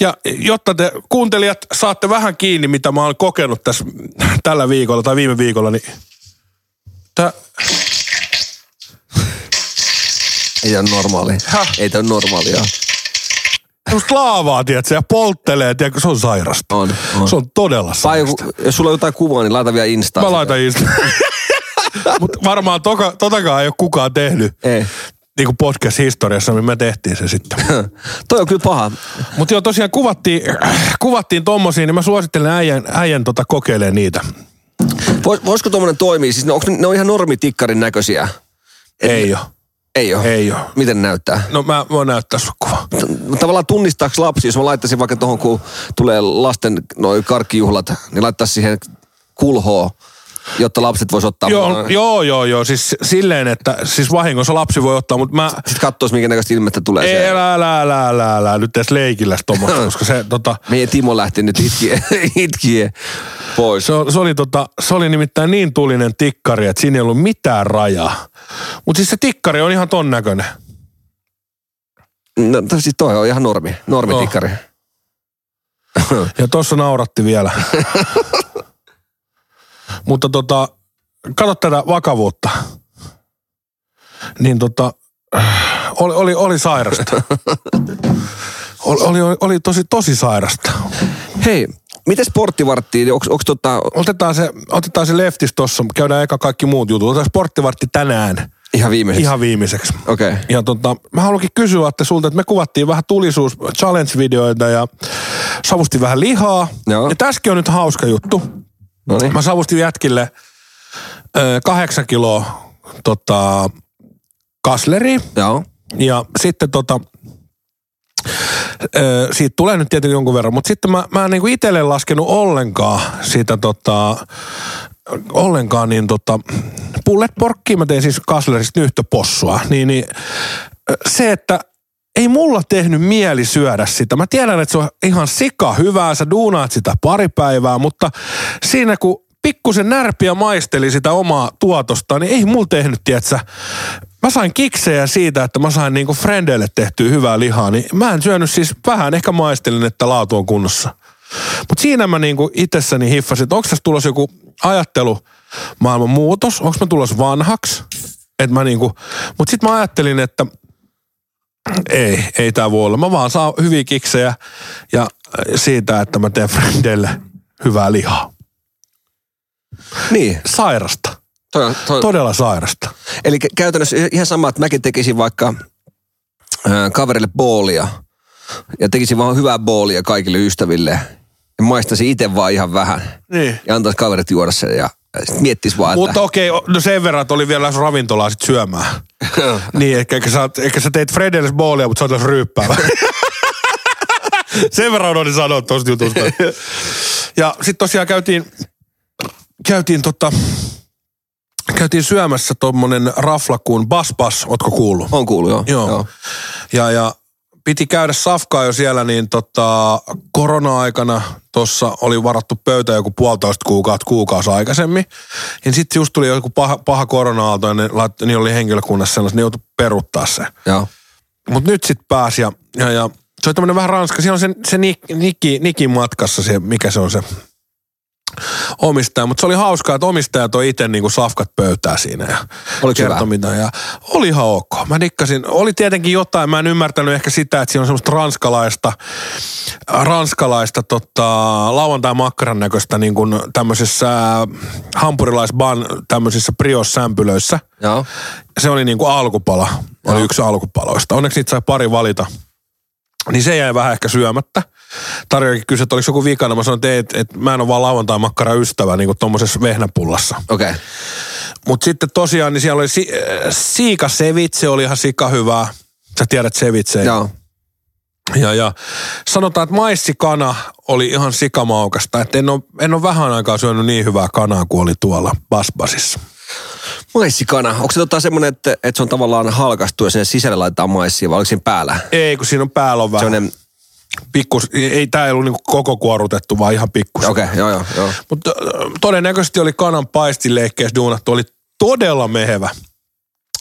Ja jotta te kuuntelijat saatte vähän kiinni, mitä mä oon kokenut tässä tällä viikolla tai viime viikolla, niin tää... Ei ole normaalia. Häh? Ei tää ole normaalia. Semmosta laavaa, tiedätkö, ja polttelee, tiedätkö, se on sairasta. On, on. Se on todella sairasta. Tai jos sulla on jotain kuvaa, niin laita vielä Instaan. Mä laitan Instaan. Mutta varmaan toka, totakaan ei ole kukaan tehnyt. Ei. Niin kuin podcast-historiassa, niin me tehtiin se sitten. Toi on kyllä paha. Mutta joo, tosiaan kuvattiin, kuvattiin tommosia, niin mä suosittelen äijän, äijän tota, kokeilemaan niitä. Vois, voisiko tommonen toimii? Siis ne, onko, ne on ihan normitikkarin näköisiä. Ei oo. Ei oo. Ei oo. Miten näyttää? No mä voin näyttää sun kuvaa. Tavallaan tunnistaaks lapsi, jos mä laittaisin vaikka tohon, kun tulee lasten noi karkkijuhlat, niin laittaisi siihen kulhoon, jotta lapset vois ottaa. Joo, mukaan. joo, joo, joo. Siis silleen, että siis vahingossa lapsi voi ottaa, mutta mä... Sitten katsois, minkä näköistä ilmettä tulee. Ei, älä, älä, älä, älä, älä. Nyt edes leikiläs tommoista, koska se tota... Meidän Timo lähti nyt itkien, itkien pois. Se, se, oli, tota, se oli nimittäin niin tulinen tikkari, että siinä ei ollut mitään rajaa. Mutta siis se tikkari on ihan ton näköinen. No siis toi on ihan normi, normitikkari. No. Ja tossa nauratti vielä. Mutta tota, katso tätä vakavuutta. Niin tota, oli, oli, oli sairasta. Oli, oli, oli tosi, tosi sairasta. Hei, miten Sporttivarttiin? Onks, onks tota... Otetaan se, otetaan se leftis tossa, käydään eka kaikki muut jutut. Otetaan Sporttivartti tänään. Ihan viimeiseksi? Ihan viimeiseksi. Okei. Okay. Ja tota, mä haluankin kysyä, että sulta, että me kuvattiin vähän tulisuus challenge-videoita ja savusti vähän lihaa. Joo. Ja tässäkin on nyt hauska juttu. Noniin. Mä savustin jätkille ö, kahdeksan kiloa tota, kasleria. Joo. Ja sitten tota, ö, siitä tulee nyt tietenkin jonkun verran, mutta sitten mä, mä en niinku itselleen laskenut ollenkaan siitä tota, ollenkaan niin tota, pullet porkkiin. Mä tein siis kaslerista nyhtöpossua. Niin, niin se, että ei mulla tehnyt mieli syödä sitä. Mä tiedän, että se on ihan sika hyvää, sä duunaat sitä pari päivää, mutta siinä kun pikkusen närpiä maisteli sitä omaa tuotosta, niin ei mulla tehnyt, tietsä. Mä sain kiksejä siitä, että mä sain niinku frendeille tehtyä hyvää lihaa, niin mä en syönyt siis vähän, ehkä maistelin, että laatu on kunnossa. Mutta siinä mä niinku itsessäni hiffasin, että onko tässä tulossa joku ajattelumaailman muutos, onko mä tulossa vanhaksi, että mä niinku, mut sit mä ajattelin, että Ei, ei tää voi olla. Mä vaan saan hyviä kiksejä ja siitä, että mä teen frendeille hyvää lihaa. Niin. Sairasta. Toi, toi. Todella sairasta. Eli käytännössä ihan sama, että mäkin tekisin vaikka ää, kaverille boolia ja tekisin vaan hyvää boolia kaikille ystäville. Ja maistaisin itse vaan ihan vähän. Niin. Ja antaisin kaverit juoda sen ja... Sitten miettis vaan, että... Mutta okei, okay, no sen verran, että oli vielä ravintolaa sit syömään. Niin, ehkä, ehkä, sä, ehkä sä teit Fredelis boolia, mutta sä oot ryyppäävä. Sen verran on niin sanoa tosta jutusta. Ja sit tosiaan käytiin, käytiin, tota, käytiin syömässä tommonen rafla kuin Bas Bas, ootko kuullut? On kuullut, joo. joo. joo. Ja, ja piti käydä safkaa jo siellä, niin tota, korona-aikana tuossa oli varattu pöytä joku puolitoista kuukautta kuukausi aikaisemmin. Ja sitten just tuli joku paha, paha korona-aalto ja ne, niin oli henkilökunnassa sellaista, ne joutui peruuttaa se. Mutta nyt sitten pääsi ja, ja, ja se oli tämmöinen vähän ranska. Siinä on se, se nik, niki, niki matkassa, se, mikä se on se omistaja. Mutta se oli hauskaa, että omistaja toi itse niinku safkat pöytää siinä ja kertoi mitään. Ja oli ihan ok. Mä nikkasin. Oli tietenkin jotain, mä en ymmärtänyt ehkä sitä, että siinä on semmoista ranskalaista, ranskalaista tota, lauantai-makkaran näköistä niin kuin tämmöisessä hampurilaisban tämmöisissä priossämpylöissä. Joo. Se oli niinku alkupala. Joo. Oli yksi alkupaloista. Onneksi niitä sai pari valita. Niin se jäi vähän ehkä syömättä. Tarjoajakin kysyi, että oliko joku vikana. Mä sanoin, että, ei, että mä en ole vaan lauantai-makkara ystävä niin kuin tommosessa vehnäpullassa. Okei. Okay. Mutta sitten tosiaan, niin siellä oli si- siika sevitse, oli ihan sika hyvää. Sä tiedät sevitse. Joo. Ja, ja sanotaan, että maissikana oli ihan sikamaukasta. Että en ole, en ole vähän aikaa syönyt niin hyvää kanaa kuin oli tuolla Bas Basissa. Maissikana. Onko se tota semmoinen, että, että se on tavallaan halkastu ja sinne sisälle laitetaan maissia, vai oliko siinä päällä? Ei, kun siinä on päällä on vähän. Sellainen... Pikkus, ei tää ei ollut niinku koko kuorutettu, vaan ihan pikkus. Okei, okay, joo joo joo. Mutta todennäköisesti oli kanan paistileikkeessä duunattu, oli todella mehevä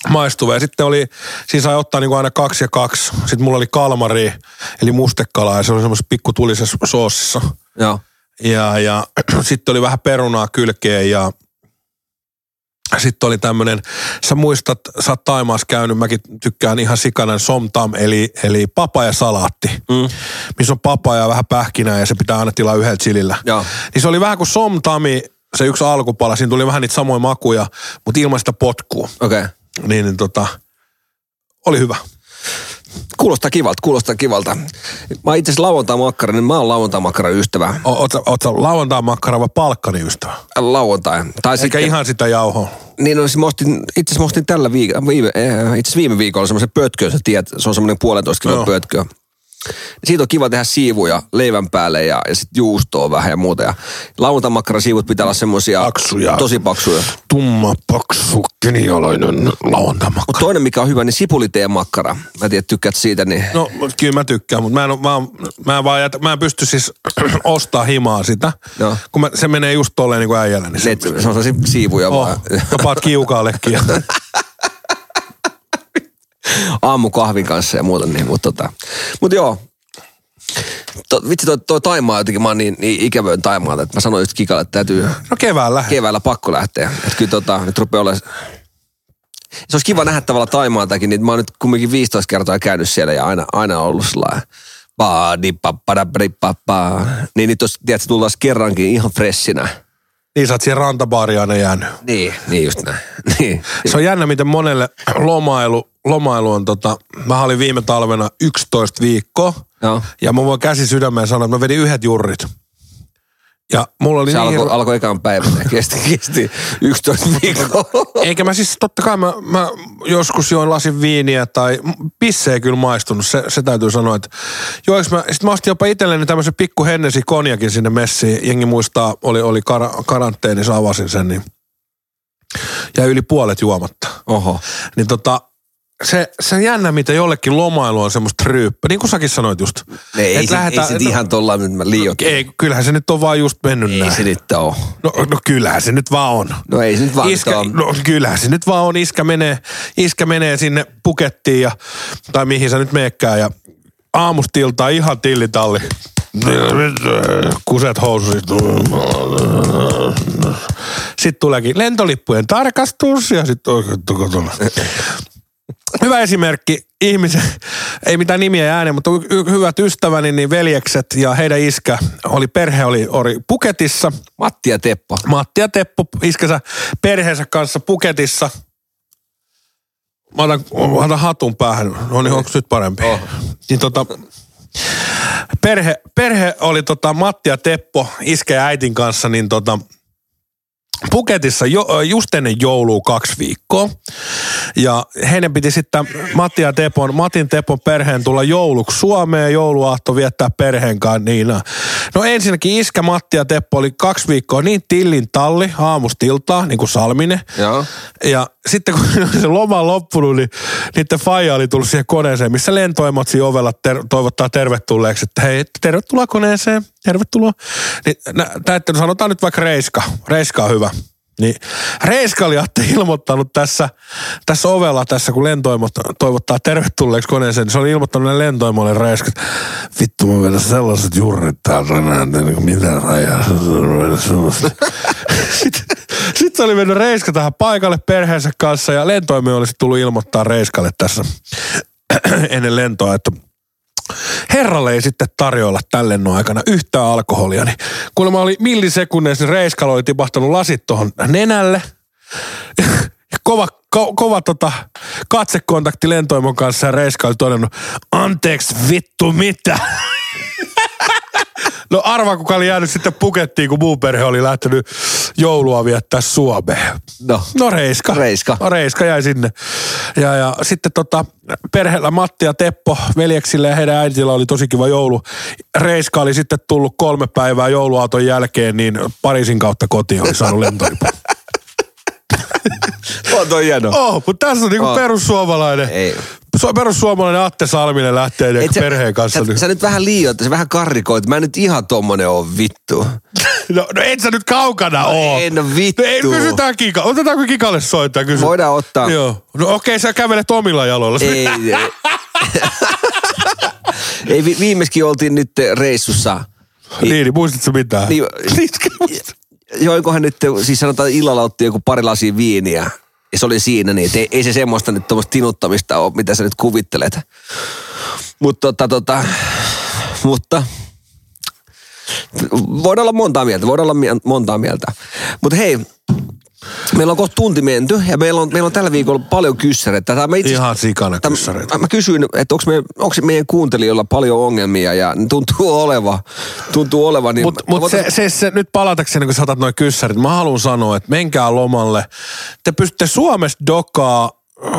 maistuva. Ja sitten oli, siinä sai ottaa niinku aina kaksi ja kaksi. Sitten mulla oli kalmari, eli mustekalaa, ja se oli semmoisessa pikkutulisessa soosissa. Joo. Ja, ja sitten oli vähän perunaa kylkeen, ja sitten oli tämmönen, sä muistat, sä oot Thaimaassa käynyt, mäkin tykkään ihan sikanan somtam, eli, eli papajasalaatti, mm. missä on papaja vähän pähkinää ja se pitää aina tilaa yhdellä chilillä. Ja. Niin se oli vähän kuin somtami, se yksi alkupala, siinä tuli vähän niitä samoja makuja, mutta ilman sitä potkua. Okei. Okay. Niin, niin tota, oli hyvä. Kuulostaa kivalta, kuulostaa kivalta. Mä itse asiassa lauantai-makkara, niin mä oon lauantai-makkaran ystävä. Oot sä lauantai-makkara vai palkkani ystävä? Lauantai. Tai eikä sitten, ihan sitä jauhoa. Niin, no, siis ostin, itse asiassa ostin tällä viikolla, viime, itse viime viikolla semmoisen pötköön, sä tiedät, se on semmoinen puolentoista kilon pötköön. Siitä on kiva tehdä siivuja leivän päälle ja, ja sitten juustoa vähän ja muuta. Ja lauantai-makkaran siivut pitää olla semmoisia tosi paksuja. Tumma, paksu, kenialainen lauantai-makkara. Mutta toinen, mikä on hyvä, niin sipulitee-makkara. Mä tiedät, tykkäät siitä, niin... No, kyllä mä tykkään, mutta mä en, mä, mä, mä, mä en pysty siis ostaa himaa sitä. No. Kun mä, se menee just tolleen niin kuin äijällä. Niin se, se on sellaisia siivuja oh, vaan. Tapaat kiukaallekin. Aamukahvin kanssa ja muuta niin, mutta tota. Mut joo, to, vitsi toi, toi Taimaa jotenkin, mä oon niin, niin ikävöin Taimaalta, että mä sanoin just Kikalle, että täytyy... No keväällä. Keväällä pakko lähteä, että kyllä tota, nyt rupeaa olemaan... Se olisi kiva nähdä tavallaan Taimaaltakin, niin mä oon nyt kumminkin viisitoista kertaa käynyt siellä ja aina, aina ollut sellainen... Ba-di-ba-ba-da-bri-ba-ba. Niin nyt jos, tiedätkö, tullaan kerrankin ihan freshinä. Niin, sä oot siihen rantabaariin aina jäänyt. Niin, niin just näin. Niin. Se on jännä, miten monelle lomailu, lomailu on tota... Mä olin viime talvena yksitoista viikkoa. No. Ja mä voin käsi sydämeen sanoa, että mä vedin yhdet jurrit. Ja mulla oli se niin... Se alko, alkoi ekaan päivänä. Kesti, kesti yksitoista viikkoa. Eikä mä siis, totta kai mä, mä joskus join lasin viiniä tai... Pisse ei kyllä maistunut, se, se täytyy sanoa, että... Joo, mä... Sitten mä ostin jopa itselleni tämmöisen pikku hennesi konjakin sinne messiin. Jengi muistaa, oli, oli kar, karanteenissa, avasin sen, niin... Jäi yli puolet juomatta. Oho. Niin tota... Se, se on jännä, mitä jollekin lomailu on semmoista tryyppä. Niin kuin säkin sanoit just. Ne, ei se, lähetä, ei se no, ihan tuolla nyt mä liioitin. Ei, kyllähän se nyt on vaan just mennyt ei näin. Ei se nyt ole. No, no kyllähän se nyt vaan on. No ei se nyt vaan iskä, on. No kyllähän se nyt vaan on. Iskä menee, iskä menee sinne Pukettiin ja, tai mihin sä nyt meekään. Ja aamustiltaa ihan tillitalli. Kuset housuihin. Sitten tuleekin lentolippujen tarkastus ja sitten oikein kotona. Hyvä esimerkki ihmisen, ei mitään nimiä ja ääneen, mutta y- hyvät ystäväni, niin veljekset ja heidän iskä, oli perhe oli, oli Puketissa. Matti ja Teppo. Matti ja Teppo iskänsä perheensä kanssa Puketissa. Mä otan, mä otan hatun päähän, no niin, onko nyt parempi? Oh. Niin tota, perhe, perhe oli tota Matti ja Teppo iskä ja äitin kanssa, niin tota... Puketissa jo, just ennen joulua kaksi viikkoa. Ja heidän piti sitten Matti ja Tepon, Matin Tepon perheen tulla jouluksi Suomeen, jouluaatto viettää perheen kanssa niinä. No ensinnäkin iskä Matti ja Teppo oli kaksi viikkoa niin tillin talli, aamustiltaa, niin kuin Salminen. Joo. Ja sitten kun se loma on loppunut, niin niiden faija oli tullut siihen koneeseen, missä lentoemotsi ovella ter- toivottaa tervetulleeksi, että hei, tervetuloa koneeseen, tervetuloa. Niin, nä, että sanotaan nyt vaikka Reiska, Reiska on hyvä. Niin Reiska oli ilmoittanut tässä, tässä ovella, tässä kun lentoimot toivottaa tervetulleeksi koneeseen, niin se oli ilmoittanut ne lentoimoille Reiskat. Vittu, mä vedän sellaiset jurrit täältä näin, mitä rajaa. Sitten, sitten se oli mennyt Reiska tähän paikalle perheensä kanssa ja lentoimi olisi tullut ilmoittaa Reiskalle tässä ennen lentoa, että herralle ei sitten tarjoilla tämän lennon aikana yhtään alkoholia, niin kuulemma oli millisekunneissa niin Reiskalla oli tipahtanut lasit tuohon nenälle. Kova, ko, kova tota, katsekontakti lentoimon kanssa ja Reiska oli todennut, anteeksi vittu mitä? No arvaa kuka oli jäänyt sitten Pukettiin, kun muu perhe oli lähtenyt joulua viettää Suomeen. No, no Reiska. Reiska. No Reiska jäi sinne. Ja, ja sitten tota, perheellä Matti ja Teppo, veljeksillä ja heidän äitillä oli tosi kiva joulu. Reiska oli sitten tullut kolme päivää jouluaaton jälkeen, niin Pariisin kautta kotiin oli saanut lentoipa. on toi hieno. Oh, mutta tässä on niinku oh. perussuomalainen. Ei. Perussuomalainen Atte Salminen lähtee niinku perheen kanssa. Sä, niin. sä nyt vähän liioittaa, sä vähän karrikoit. Mä nyt ihan tommonen oon vittu. No, no et sä nyt kaukana no, oo. En oo vittu. No ei, kysytään Kika. Otetaanko Kikalle soittaa? Kysy. Voidaan ottaa. Joo. No okei, okay, sä kävelet omilla jaloilla. Ei, ei. Ei, vi- viimeiskin oltiin nyt reissussa. Niin, niin muistatko mitään? Niin, joinkohan nyt, siis sanotaan illalla otti joku pari lasia viiniä. Ja se oli siinä niin, ei, ei se semmoista nyt tommoista tinuttamista ole, mitä sä nyt kuvittelet. Mutta tota, tota, mutta voidaan olla montaa mieltä, voidaan olla montaa mieltä. Mutta hei, meillä on kohta tunti menty ja meillä on, meillä on tällä viikolla paljon kyssäreitä. Tämä, itse, Ihan sikana kyssäreitä. Mä kysyin, että onko, me, onko meidän kuuntelijoilla paljon ongelmia ja tuntuu oleva. Tuntuu oleva niin Mutta mut se, se, se, nyt palatakseni, kun sä otat noi kyssärit, mä haluan sanoa, että menkää lomalle. Te pystytte Suomesta dokaa.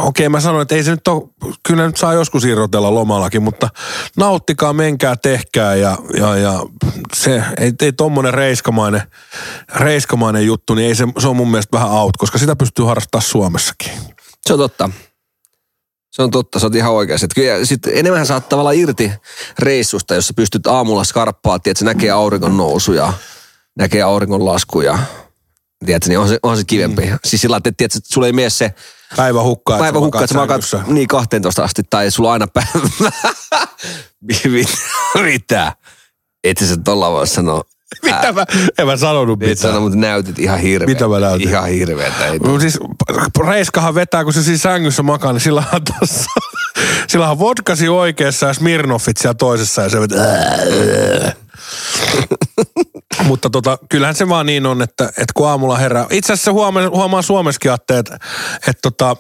Okei, mä sanoin, että ei se nyt ole, kyllä nyt saa joskus irrotella lomallakin, mutta nauttikaa, menkää, tehkää ja, ja, ja se, ei, ei tommonen reiskamainen, reiskamainen juttu, niin ei se, se on mun mielestä vähän out, koska sitä pystyy harrastamaan Suomessakin. Se on totta. Se on totta, sä oot ihan oikeassa. Kyllä sitten enemmän saat tavallaan irti reissusta, jos sä pystyt aamulla skarppaat, että se näkee auringon nousu ja näkee auringon lasku ja tiedätkö, niin on se, on se kivempi. Mm. Siis sillä lailla, että sulla ei mene se päivä hukkaa, päivä että hukkaa, sä makat niin kahteentoista asti, tai sulla on aina päivä. Mitä? Et sä tolla voi sanoa. Mitä mä, en mä sanonut mitään. Et sano, mutta näytit ihan hirveä. Mitä mä näytin? Ihan hirveätä. No siis reiskahan vetää, kun se siinä sängyssä makaa, niin sillä on tossa. Sillä on vodkasi oikeassa ja Smirnoffit siellä toisessa ja se vetää. Mutta tota, kyllähän se vaan niin on, että, että kun aamulla herää. Itse asiassa huomaa, huomaa Suomessakin, että, että, että tota,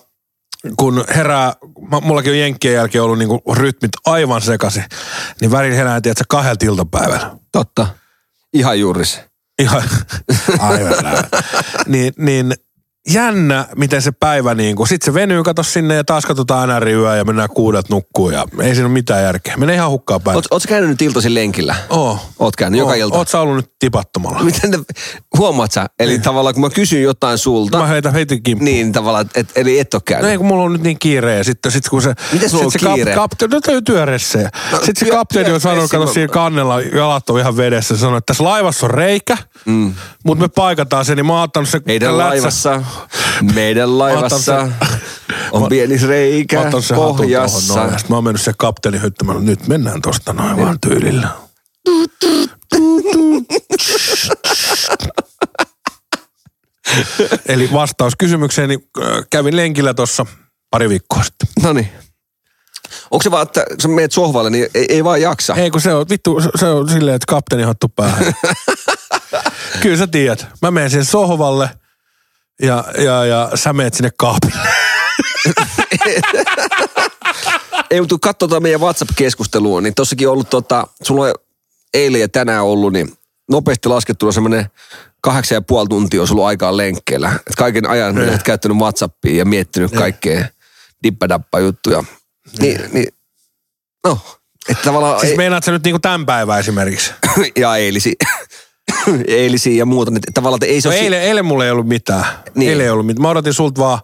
kun herää, mullakin on jenkkien jälkeen ollut niinku rytmit aivan sekaisin, niin välillä herää, tiedätkö, kahdelta iltapäivällä. Totta. Ihan juuri se. Ihan, aivan niin, niin jännä, miten se päivä niinku, sit se venyy, kato sinne ja taas katsotaan N R-yöä ja mennään kuudet nukkuun ja ei siinä ole mitään järkeä. Menee ihan hukkaa päivä. Oot, ootko käynyt nyt iltaisin lenkillä? Oo. Oot käynyt oo. Joka ilta? Oot sä ollut nyt tipattomalla. Miten te, huomaat sä? Eli niin. Tavallaan kun mä kysyn jotain sulta. Mä heitän heitin kimppuun. Niin tavallaan, et, eli et oo käynyt. No ei kun mulla on nyt niin kiire ja sitten sit, kun se. Miten sulla on kiire? Kapteeni, no täytyy työressejä. No, sitten työ, se kapteeni on sanonut, kato mä... siinä kannella, jalat on ihan vedessä. Se sanoi, että tässä laivassa on reikä, mm. mutta me paikataan sen, niin mä oon ottanut sen lätsä. Meidän laivassa on pieni reikä pohjassa. Noin, mä oon mennyt se kapteeni hyttämällä. Nyt mennään tosta noin vaan tyylillä. Eli vastaus kysymykseen, niin kävin lenkillä tossa pari viikkoa sitten. Noniin. Onko se vaan, että sä menet sohvalle, niin ei, ei vaan jaksa? Ei, kun se on, vittu, se on silleen, että kapteeni hattu päähän. Kyllä sä tiedät. Mä menen siihen sohvalle. Ja, ja, ja sä meet sinne kaapille. Ei, mutta katsotaan meidän WhatsApp-keskustelua, niin tossakin on ollut tota, sulla on eilen ja tänään ollut, niin nopeasti laskettuna semmoinen kahdeksan ja puoli tuntia on ollut aikaa lenkkeellä. Et kaiken ajan ne. Olet käyttänyt WhatsAppia ja miettinyt ne. Kaikkea dippadappa juttuja. Ni, niin, no, että tavallaan. Siis ei... meinaat sä nyt niinku tämän päivän esimerkiksi? Ja eilisi. Eilisiä ja muuta, niin tavallaan ei se no ole... Eilen, si- eilen mulla ei ollut mitään. Niin. Eilen ei ollut mitään. Mä odotin sulta vaan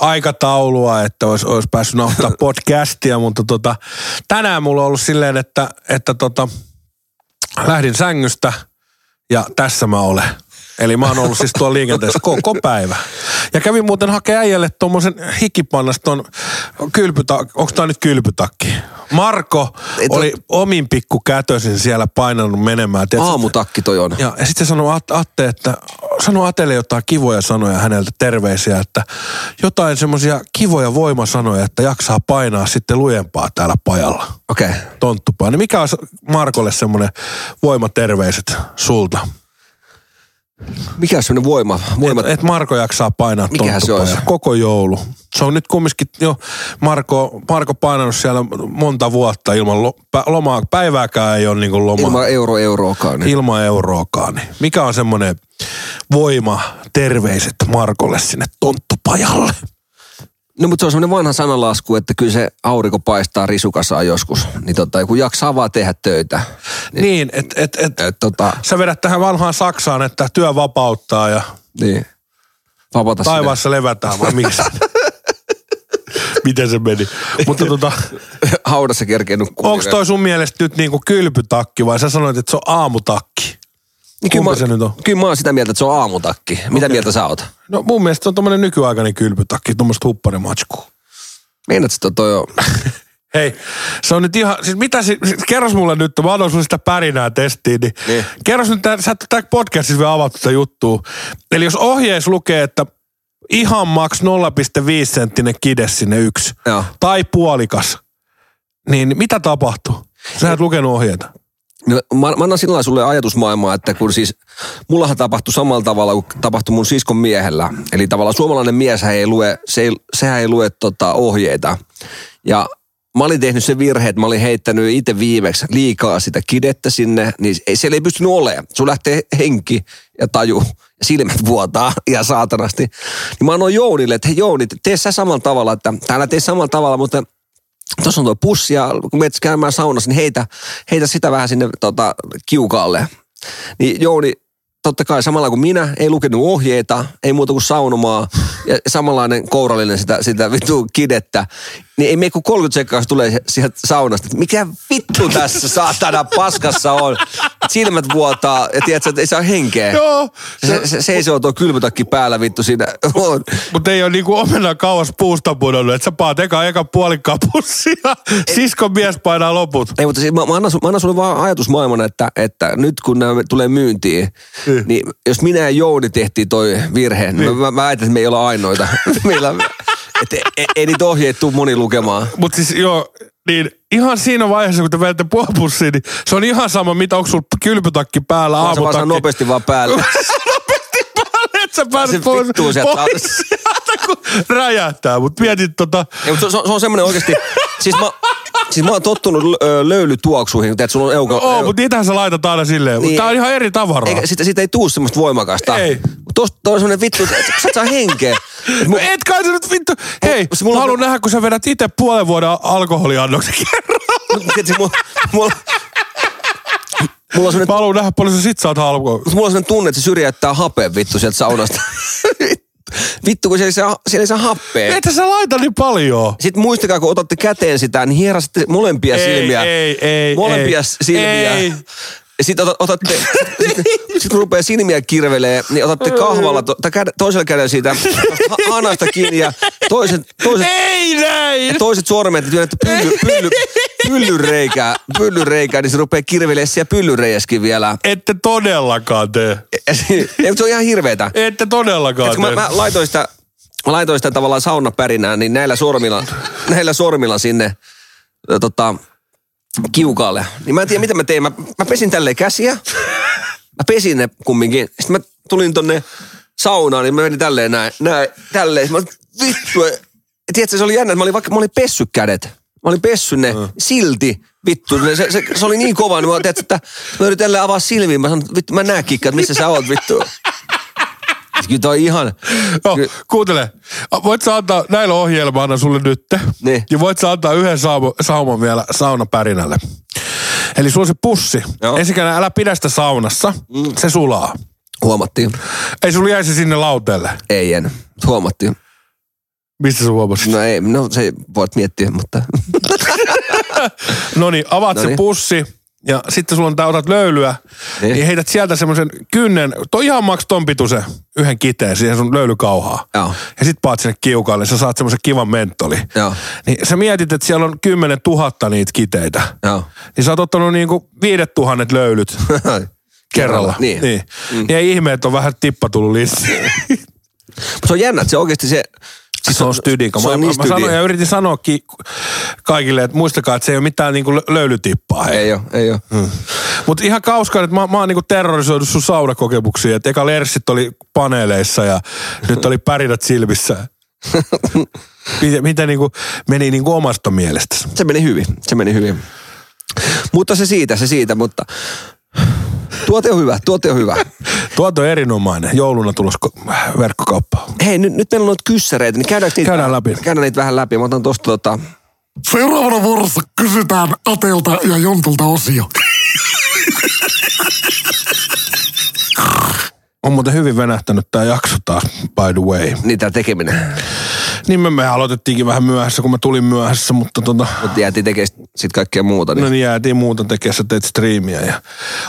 aikataulua, että olisi, olisi päässyt nauhoittaa podcastia, mutta tota, tänään mulla on ollut silleen, että, että tota, lähdin sängystä ja tässä mä olen. Eli mä oon ollut siis tuolla liikenteessä koko päivä. Ja kävin muuten hakea äijälle tuommoisen hikipannasta ton kylpytakki. Onko tää nyt kylpytakki? Marko et oli on... omin pikku kätösin siellä painanut menemään. Tiedät, aamutakki toi on. Ja, ja sitten sanoi Atte, että sanoi Atelle jotain kivoja sanoja häneltä, terveisiä, että jotain semmoisia kivoja voimasanoja, että jaksaa painaa sitten lujempaa täällä pajalla. Okei. Okay. Tonttupaini. Mikä on Markolle semmoinen voimaterveiset sulta? Mikä on semmoinen voima? voima... Että et Marko jaksaa painaa tonttupaja koko joulu. Se on nyt kumminkin jo Marko, Marko painanut siellä monta vuotta ilman lo, pä, lomaa. Päivääkään ei ole niin kuin lomaa. Ilman euro, euroakaan. Niin. Ilman euroakaan. Niin. Mikä on semmoinen voima, terveiset Markolle sinne tonttupajalle? No mutta se on semmoinen vanha sanalasku, että kyllä se aurinko paistaa risukasaan joskus. Niin tota, kun jaksaa vaan tehdä töitä. Niin, niin että et, et, et, tota... sä vedät tähän vanhaan Saksaan, että työ vapauttaa ja... Niin. Vapata sitä. Taivaassa levätään vai miksi? Miten se meni? Mutta tota... Haudassa kerkeen nukkuu. Onko toi sun mielestä nyt niinku kylpytakki vai sä sanoit, että se on aamutakki? Kumpa mä, se nyt on? Kyllä mä oon sitä mieltä, että se on aamutakki. Mitä okay. mieltä sä oot? No mun mielestä se on tommonen nykyaikainen kylpytakki, tommoset hupparimatskuu. Meinaat sit on toi on... Hei, se on nyt ihan, siis mitä, siis, kerros mulle nyt, mä annan sulle sitä pärinää testiin, niin, niin. kerros nyt, sä et ole podcastissa vielä avattu tätä juttua. Eli jos ohjeessa lukee, että ihan maks nolla pilkku viisi senttinen kide sinne yksi, joo. tai puolikas, niin mitä tapahtuu? Sä et lukenut ohjeita. No, mä, mä annan silloin sulle ajatusmaailmaa, että kun siis, mullahan tapahtui samalla tavalla kuin tapahtui mun siskon miehellä. Eli tavallaan suomalainen mies ei lue, se ei, sehän ei lue tota, ohjeita. Ja mä olin tehnyt sen virhe, että mä olin heittänyt itse viimeksi liikaa sitä kidettä sinne, niin siellä ei pystynyt olemaan. Sun lähtee henki ja taju ja silmät vuotaa ja saatanasti. Niin mä annoin Jounille, että hei Jouni, tee sä samalla tavalla, että täällä tee samalla tavalla, mutta tuossa on tuo pussi ja kun menet käymään saunassa, niin heitä, heitä sitä vähän sinne tota, kiukaalle. Niin Jouni, totta kai samalla kuin minä, ei lukenut ohjeita, ei muuta kuin saunomaa ja samanlainen kourallinen sitä, sitä vittu kidettä. Niin ei mene kuin kolmekymmentä sekkaa, tulee sieltä saunasta, että mikä vittu tässä saatana paskassa on. Silmät vuotaa ja tiedätkö, että ei saa henkeä. Joo. Se, se, seisoo tuo kylpytakki päällä vittu siinä. Mutta ei ole niinku omena kauas puusta pudonnut, että sä paat eka, eka puolikkaa pussia, siskon mies painaa loput. Ei, mutta siis, mä, mä, annan, mä annan sulle vaan ajatusmaailman, että, että nyt kun nämä tulee myyntiin, mm. niin jos minä ja Jouni tehtiin toi virhe, niin mm. mä, mä väitän, että me ei olla ainoita. Meillä Että ei, ei niitä ohjeet tule moni lukemaan. Mutta siis joo, niin ihan siinä vaiheessa, kun te vedätte puolipussiin, niin se on ihan sama, mitä onko sulla kylpytakki päällä, vaan aamutakki. Sä vaan nopeasti vaan päälle. nopeasti päälle, et sä pääset pois, pois sieltä, kun räjähtää. Mutta mietit tota... Ei, mut se, se on semmoinen oikeasti... siis mä... Siis mä oon tottunut löylytuoksuihin, että sulla on euka... No, oo, euka. Mutta niitähän sä laitat aina silleen. Niin, tää on ihan eri tavaraa. Eikä, siitä, siitä ei tuu semmoista voimakasta. Ei. Tuossa on semmonen vittu, että sä et saa henkeä. Et, mun... et kai sä nyt vittu... Hei, mulla... mä haluun nähdä, kun sä vedät itse puolen vuoden alkoholiannoksen kerran. Tietysti mulla... mulla... Mulla on mä haluun nähdä, paljon sä sit saat alkoholi. Mulla on semmonen tunne, että se syrjäyttää hapeen vittu sieltä saunasta. Vittu, kun siellä ei, siellä ei saa happea. Eitä sä laita niin paljon. Sitten muistakaa, kun otatte käteen sitä, niin hierasitte molempia ei, silmiä. Ei, ei, molempia ei, silmiä. Ei. Sitten ot, otatte, sitten, sitten rupeaa silmiä kirvelee, niin otatte kahvalla, to, toisella kädellä siitä hanasta kiinni ja toiset, toiset, ei, näin. toiset sormet, niin työnnätte pylly, pylly, pyllyreikää, pyllyreikää, niin se rupeaa kirvelee siellä pyllyreijäskin vielä. Ette todellakaan tee. Ei, se on ihan hirveetä. Ette todellakaan tee. Kun mä, mä laitoin sitä, mä laitoin sitä tavallaan saunapärinään, niin näillä sormilla, näillä sormilla sinne, tota... kiukaalle. Niin mä en tiedä, mitä mä tein. Mä, mä pesin tälleen käsiä. Mä pesin ne kumminkin. Sitten mä tulin tonne saunaan, niin mä menin tälleen näin. näin tälleen. Mä olin, vittu. Tiedätkö, se oli jännä, että mä olin, vaikka, mä olin pessyt kädet. Mä olin pessyt ne. Mm. Silti, vittu. Se, se, se oli niin kova, niin mä tiedätkö, että mä yritin tälleen avaa silmiin. Mä sanon, vittu, mä näen kikka, että missä sä oot, vittu. Kyllä toi ihan... No, Ky- kuuntele. Voit sä antaa näillä ohjelmaa annan sulle nytte. Niin. Ja voit sä antaa yhden sauman, sauman vielä saunapärinälle. Eli sulla on se pussi. Ensikäinen älä pidä sitä saunassa. Mm. Se sulaa. Huomattiin. Ei sulla jäisi sinne lauteelle? Ei en. Huomattiin. Mistä sä huomasit? No ei, no se voit miettiä, mutta... Noniin, avaat Noniin. se pussi. Ja sitten sulla on tää, otat löylyä, niin, niin heität sieltä semmoisen kynnen, toi ihan maks ton pituse yhden kiteen, siihen sun löylykauhaa. Joo. Ja sit paat sinne kiukalle, sä saat semmoisen kivan mentoli. Joo. Niin sä mietit, että siellä on kymmenen tuhatta niitä kiteitä. Joo. Niin sä oot ottanut niinku viidet tuhannet löylyt kerralla. kerralla. Niin. Niin. Mm. Niin ei ihme, että on vähän tippa tullut lisää. Se on jännä, että se oikeesti se... Siis se on stydika. Se on niin stydika. Mä sanoin, ja yritin sanoakin kaikille, että muistakaa, että se ei ole mitään niinku löylytippaa. Ei, ei ole, ei ole. Hmm. Mutta ihan kauskaan, että mä, mä oon niinku terrorisoitu sun saunakokemuksia. Että eka lerssit oli paneeleissa ja nyt oli pärinät silmissä. Miten, miten niinku meni niinku omasta mielestäsi? Se meni hyvin, se meni hyvin. Mutta se siitä, se siitä, mutta... Tuote on hyvä, tuote on hyvä. Tuote on erinomainen. Jouluna tulos verkkokauppaan. Hei, nyt, nyt meillä on noita kyssäreitä, niin käydäänkö niitä? Käydään läpi. Käydään niitä vähän läpi. Mä otan tosta tota... Seuraavana vuorossa kysytään Atelta ja Jontulta osio. On muuten hyvin venähtänyt tämä jakso taas, by the way. Niin, tämä tekeminen. Niin me, me aloitettiinkin vähän myöhässä, kun mä tulin myöhässä, mutta tota... Mutta jäätiin tekemään sitten kaikkea muuta. Niin. No niin, jäätiin muuta tekemään, sä teet striimiä ja...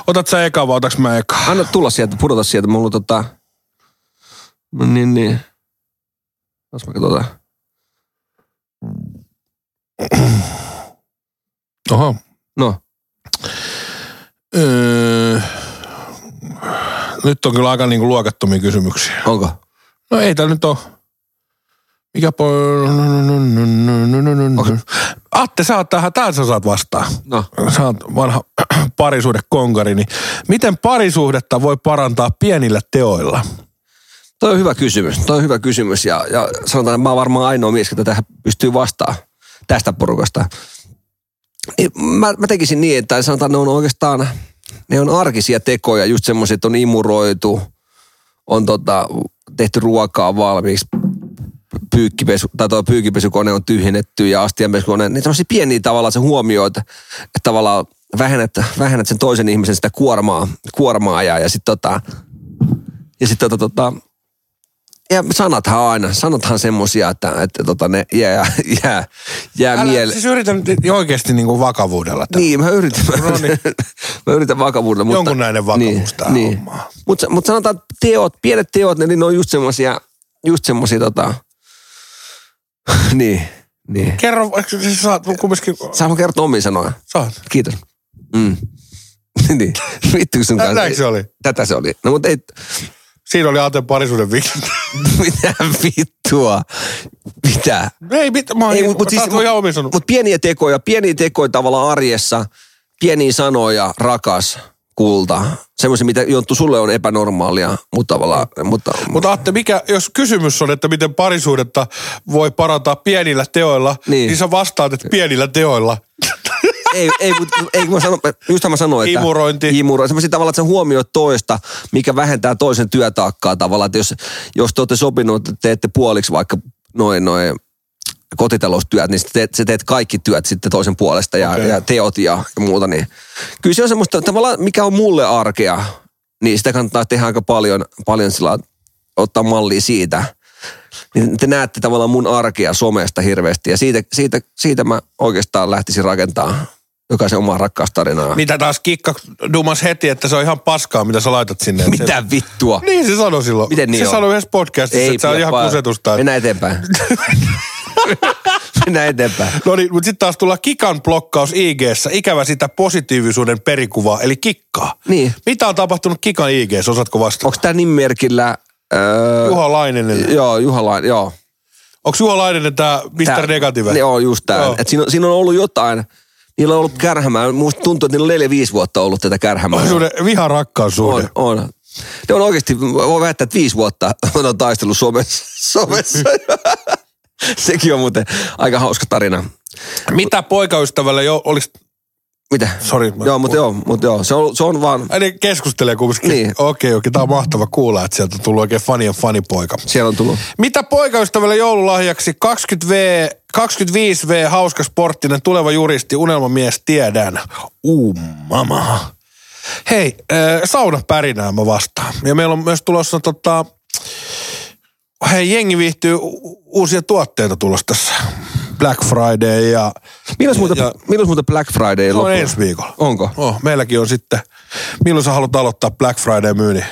Otat sä ekaan vai otaks mä ekaan? Anna tulla sieltä, pudota sieltä, mulla tota... No niin, niin. Otas mä katsotaan. Oho. No. Öö... Nyt on kyllä aika niinku luokattomia kysymyksiä. Onko? No ei täällä nyt oo. Mikä po... Okay. Atte, sä oot tähän, täältä sä saat vastaan. No. Sä oot vanha parisuhdekonkari, niin miten parisuhdetta voi parantaa pienillä teoilla? Toi on hyvä kysymys, toi on hyvä kysymys ja, ja sanotaan, että mä oon varmaan ainoa mies, että tähän pystyy vastaan tästä porukasta. Mä, mä tekisin niin, että sanotaan, että ne on oikeastaan, ne on arkisia tekoja, just semmoiset on imuroitu, on tota, tehty ruokaa valmiiksi. Pyykkipesu, tai tuo pyykkipesukone on tyhjennetty ja astianpesukone, niin tämmöisiä pieniä tavallaan se huomioi, että, että tavallaan vähennät, vähennät sen toisen ihmisen sitä kuormaa, kuormaa ja, ja sitten tota, ja sitten tota, tota, ja sanathan aina, sanathan semmosia, että, että tota ne jää, jää, jää mieleen. Siis yritän nyt oikeasti niinku vakavuudella. Tämän. Niin, mä yritän, mä, no niin. mä yritän vakavuudella. Mutta, jonkunlainen vakavuus tää niin, hommaa. Niin. Mutta mut sanotaan, että teot, pienet teot, ne, ne on just semmosia, just semmosia tota, niin, niin. Kerro, siis sä oot kumminkin... Saan mä kertoa omiin sanoja. Saat. Kiitos. Mm. Niin, vittyks sun kanssa. Tätä se oli? Tätä se oli. No mut ei... Siinä oli Aateen parisuuden vittu. Mitä vittua? Mitä? Ei mitään, mä oon ihan omiin sanonut. Mut pieniä tekoja, pieniä tekoja tavallaan arjessa, pieniä sanoja, rakas, kulta. Semmoisia, mitä Jonttu sulle on epänormaalia, mutta tavallaan... Mutta, mutta Atte, mikä, jos kysymys on, että miten parisuudetta voi parantaa pienillä teoilla, niin, niin sä vastaat, että pienillä teoilla. Ei, ei, mutta ei, kun mä sanon, justhan mä sanoin, että... Imurointi. Imurointi. Semmoisia tavallaan, että sä huomioit toista, mikä vähentää toisen työtaakkaa tavallaan. Että jos, jos te olette sopinut, että teette puoliksi vaikka noin, noin... kotitaloustyöt, niin teet, sä teet kaikki työt sitten toisen puolesta ja, okay, ja teot ja, ja muuta. Niin. Kyllä se on semmoista tavallaan, mikä on mulle arkea, niin sitä kannattaa tehdä aika paljon, paljon sillä, ottaa mallia siitä. Niin te näette tavallaan mun arkea somesta hirveästi ja siitä, siitä, siitä mä oikeastaan lähtisin rakentamaan jokaisen omaa rakkaustarinaa. Mitä taas Kikka dumas heti, että se on ihan paskaa, mitä sä laitat sinne. Mitä se... vittua? Niin se sanoi silloin. Miten niin se on? Se sanoi yhdessä podcastissa, ei, että se on ihan kusetusta. Mennään eteenpäin. Mennään eteenpäin. No niin, mutta sitten taas tullaan Kikan blokkaus I G:ssä. Ikävä sitä positiivisuuden perikuvaa, eli Kikkaa. Niin. Mitä on tapahtunut Kikan I G:ssä, osaatko vastata? Onko tämä nimimerkillä... Öö, Juha Laininen. Joo, Juha Laininen, joo. Onko Juha Laininen tämä mister Negatiive? Joo, just tämä. Siinä, siinä on ollut jotain... Niillä on ollut kärhämää. Musta tuntuu, että niillä on neljä viisi vuotta ollut tätä kärhämää. On suhde, viha rakkaussuhde. On, on. Ne on oikeasti, voi väittää, että viisi vuotta on taistellut Suomessa. Suomessa. Sekin on muuten aika hauska tarina. Mitä poikaystävällä jo olisi... Mitä? Sori. Joo, mutta joo, mutta joo. Se on, se on vaan... Aine keskustelee kumminkin. Niin. Okei, okay, okei. Tämä on mahtava kuulla, että sieltä on tullut oikein fani ja fanipoika. Siellä on tullut. Mitä poikaystävälle joululahjaksi kaksikymmentäviisi vuotias hauska sporttinen tuleva juristi, unelmamies, tiedän. Uu, mama. Hei, äh, saunapärinää mä vastaan. Ja meillä on myös tulossa tota... Hei, jengi viihtyy u- uusia tuotteita tulossa tässä. Black Friday ja... Milloin muuten Black Friday loppuun? On ensi viikolla. Onko? Oh, meilläkin on sitten. Milloin sä haluat aloittaa Black Friday myynnin?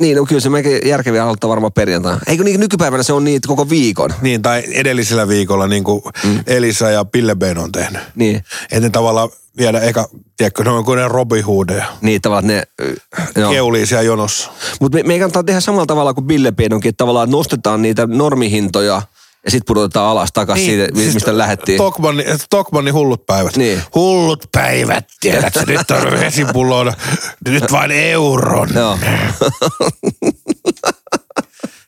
Niin, no kyllä se melkein järkeviä aloittaa varmaan perjantaina. Eikö niin, nykypäivänä se on niitä koko viikon? Niin, tai edellisellä viikolla niin kuin mm. Elisa ja Pille Bein on tehnyt. Niin. Että tavallaan viedä eka, tiedätkö, ne on kuin ne Robin Hoodeja. Niin, tavallaan ne... Keulii siellä jonossa. Mutta me, me ei kannattaa tehdä samalla tavalla kuin Pille Bein onkin, että tavallaan nostetaan niitä normihintoja... Ja sit pudotetaan alas takaisin niin, siitä, mistä siis lähdettiin. Tokmanni, Tokmanni hullut päivät. Niin. Hullut päivät, tiedätkö? Nyt on vesipulloon, nyt vain euron. Joo.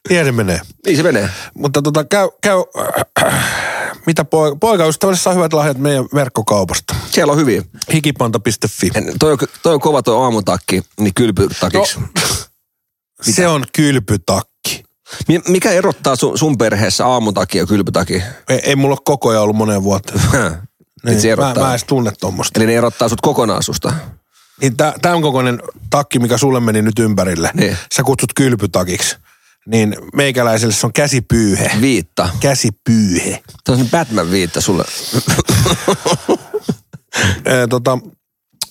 Niin se menee. Niin se menee. Mutta tota, käy, käy äh, mitä poika, poikaystävälle saa hyvät lahjat meidän verkkokaupasta. Siellä on hyviä. hikipanta piste fi. En, toi, on, toi on kova toi aamutakki, niin kylpytakiksi. No, se on kylpytakki. Mikä erottaa sun, sun perheessä aamutaki ja kylpytaki? Ei, ei mulla ole koko ajan ollut moneen vuoteen. niin, mä, mä en edes tunne tommosta. Eli ne erottaa sut kokonaan susta? Niin tämän kokoinen takki, mikä sulle meni nyt ympärille, niin sä kutsut kylpytakiksi. Niin meikäläiselle se on käsipyyhe. Viitta. Käsipyyhe. Se on Batman-viitta sulle. tota,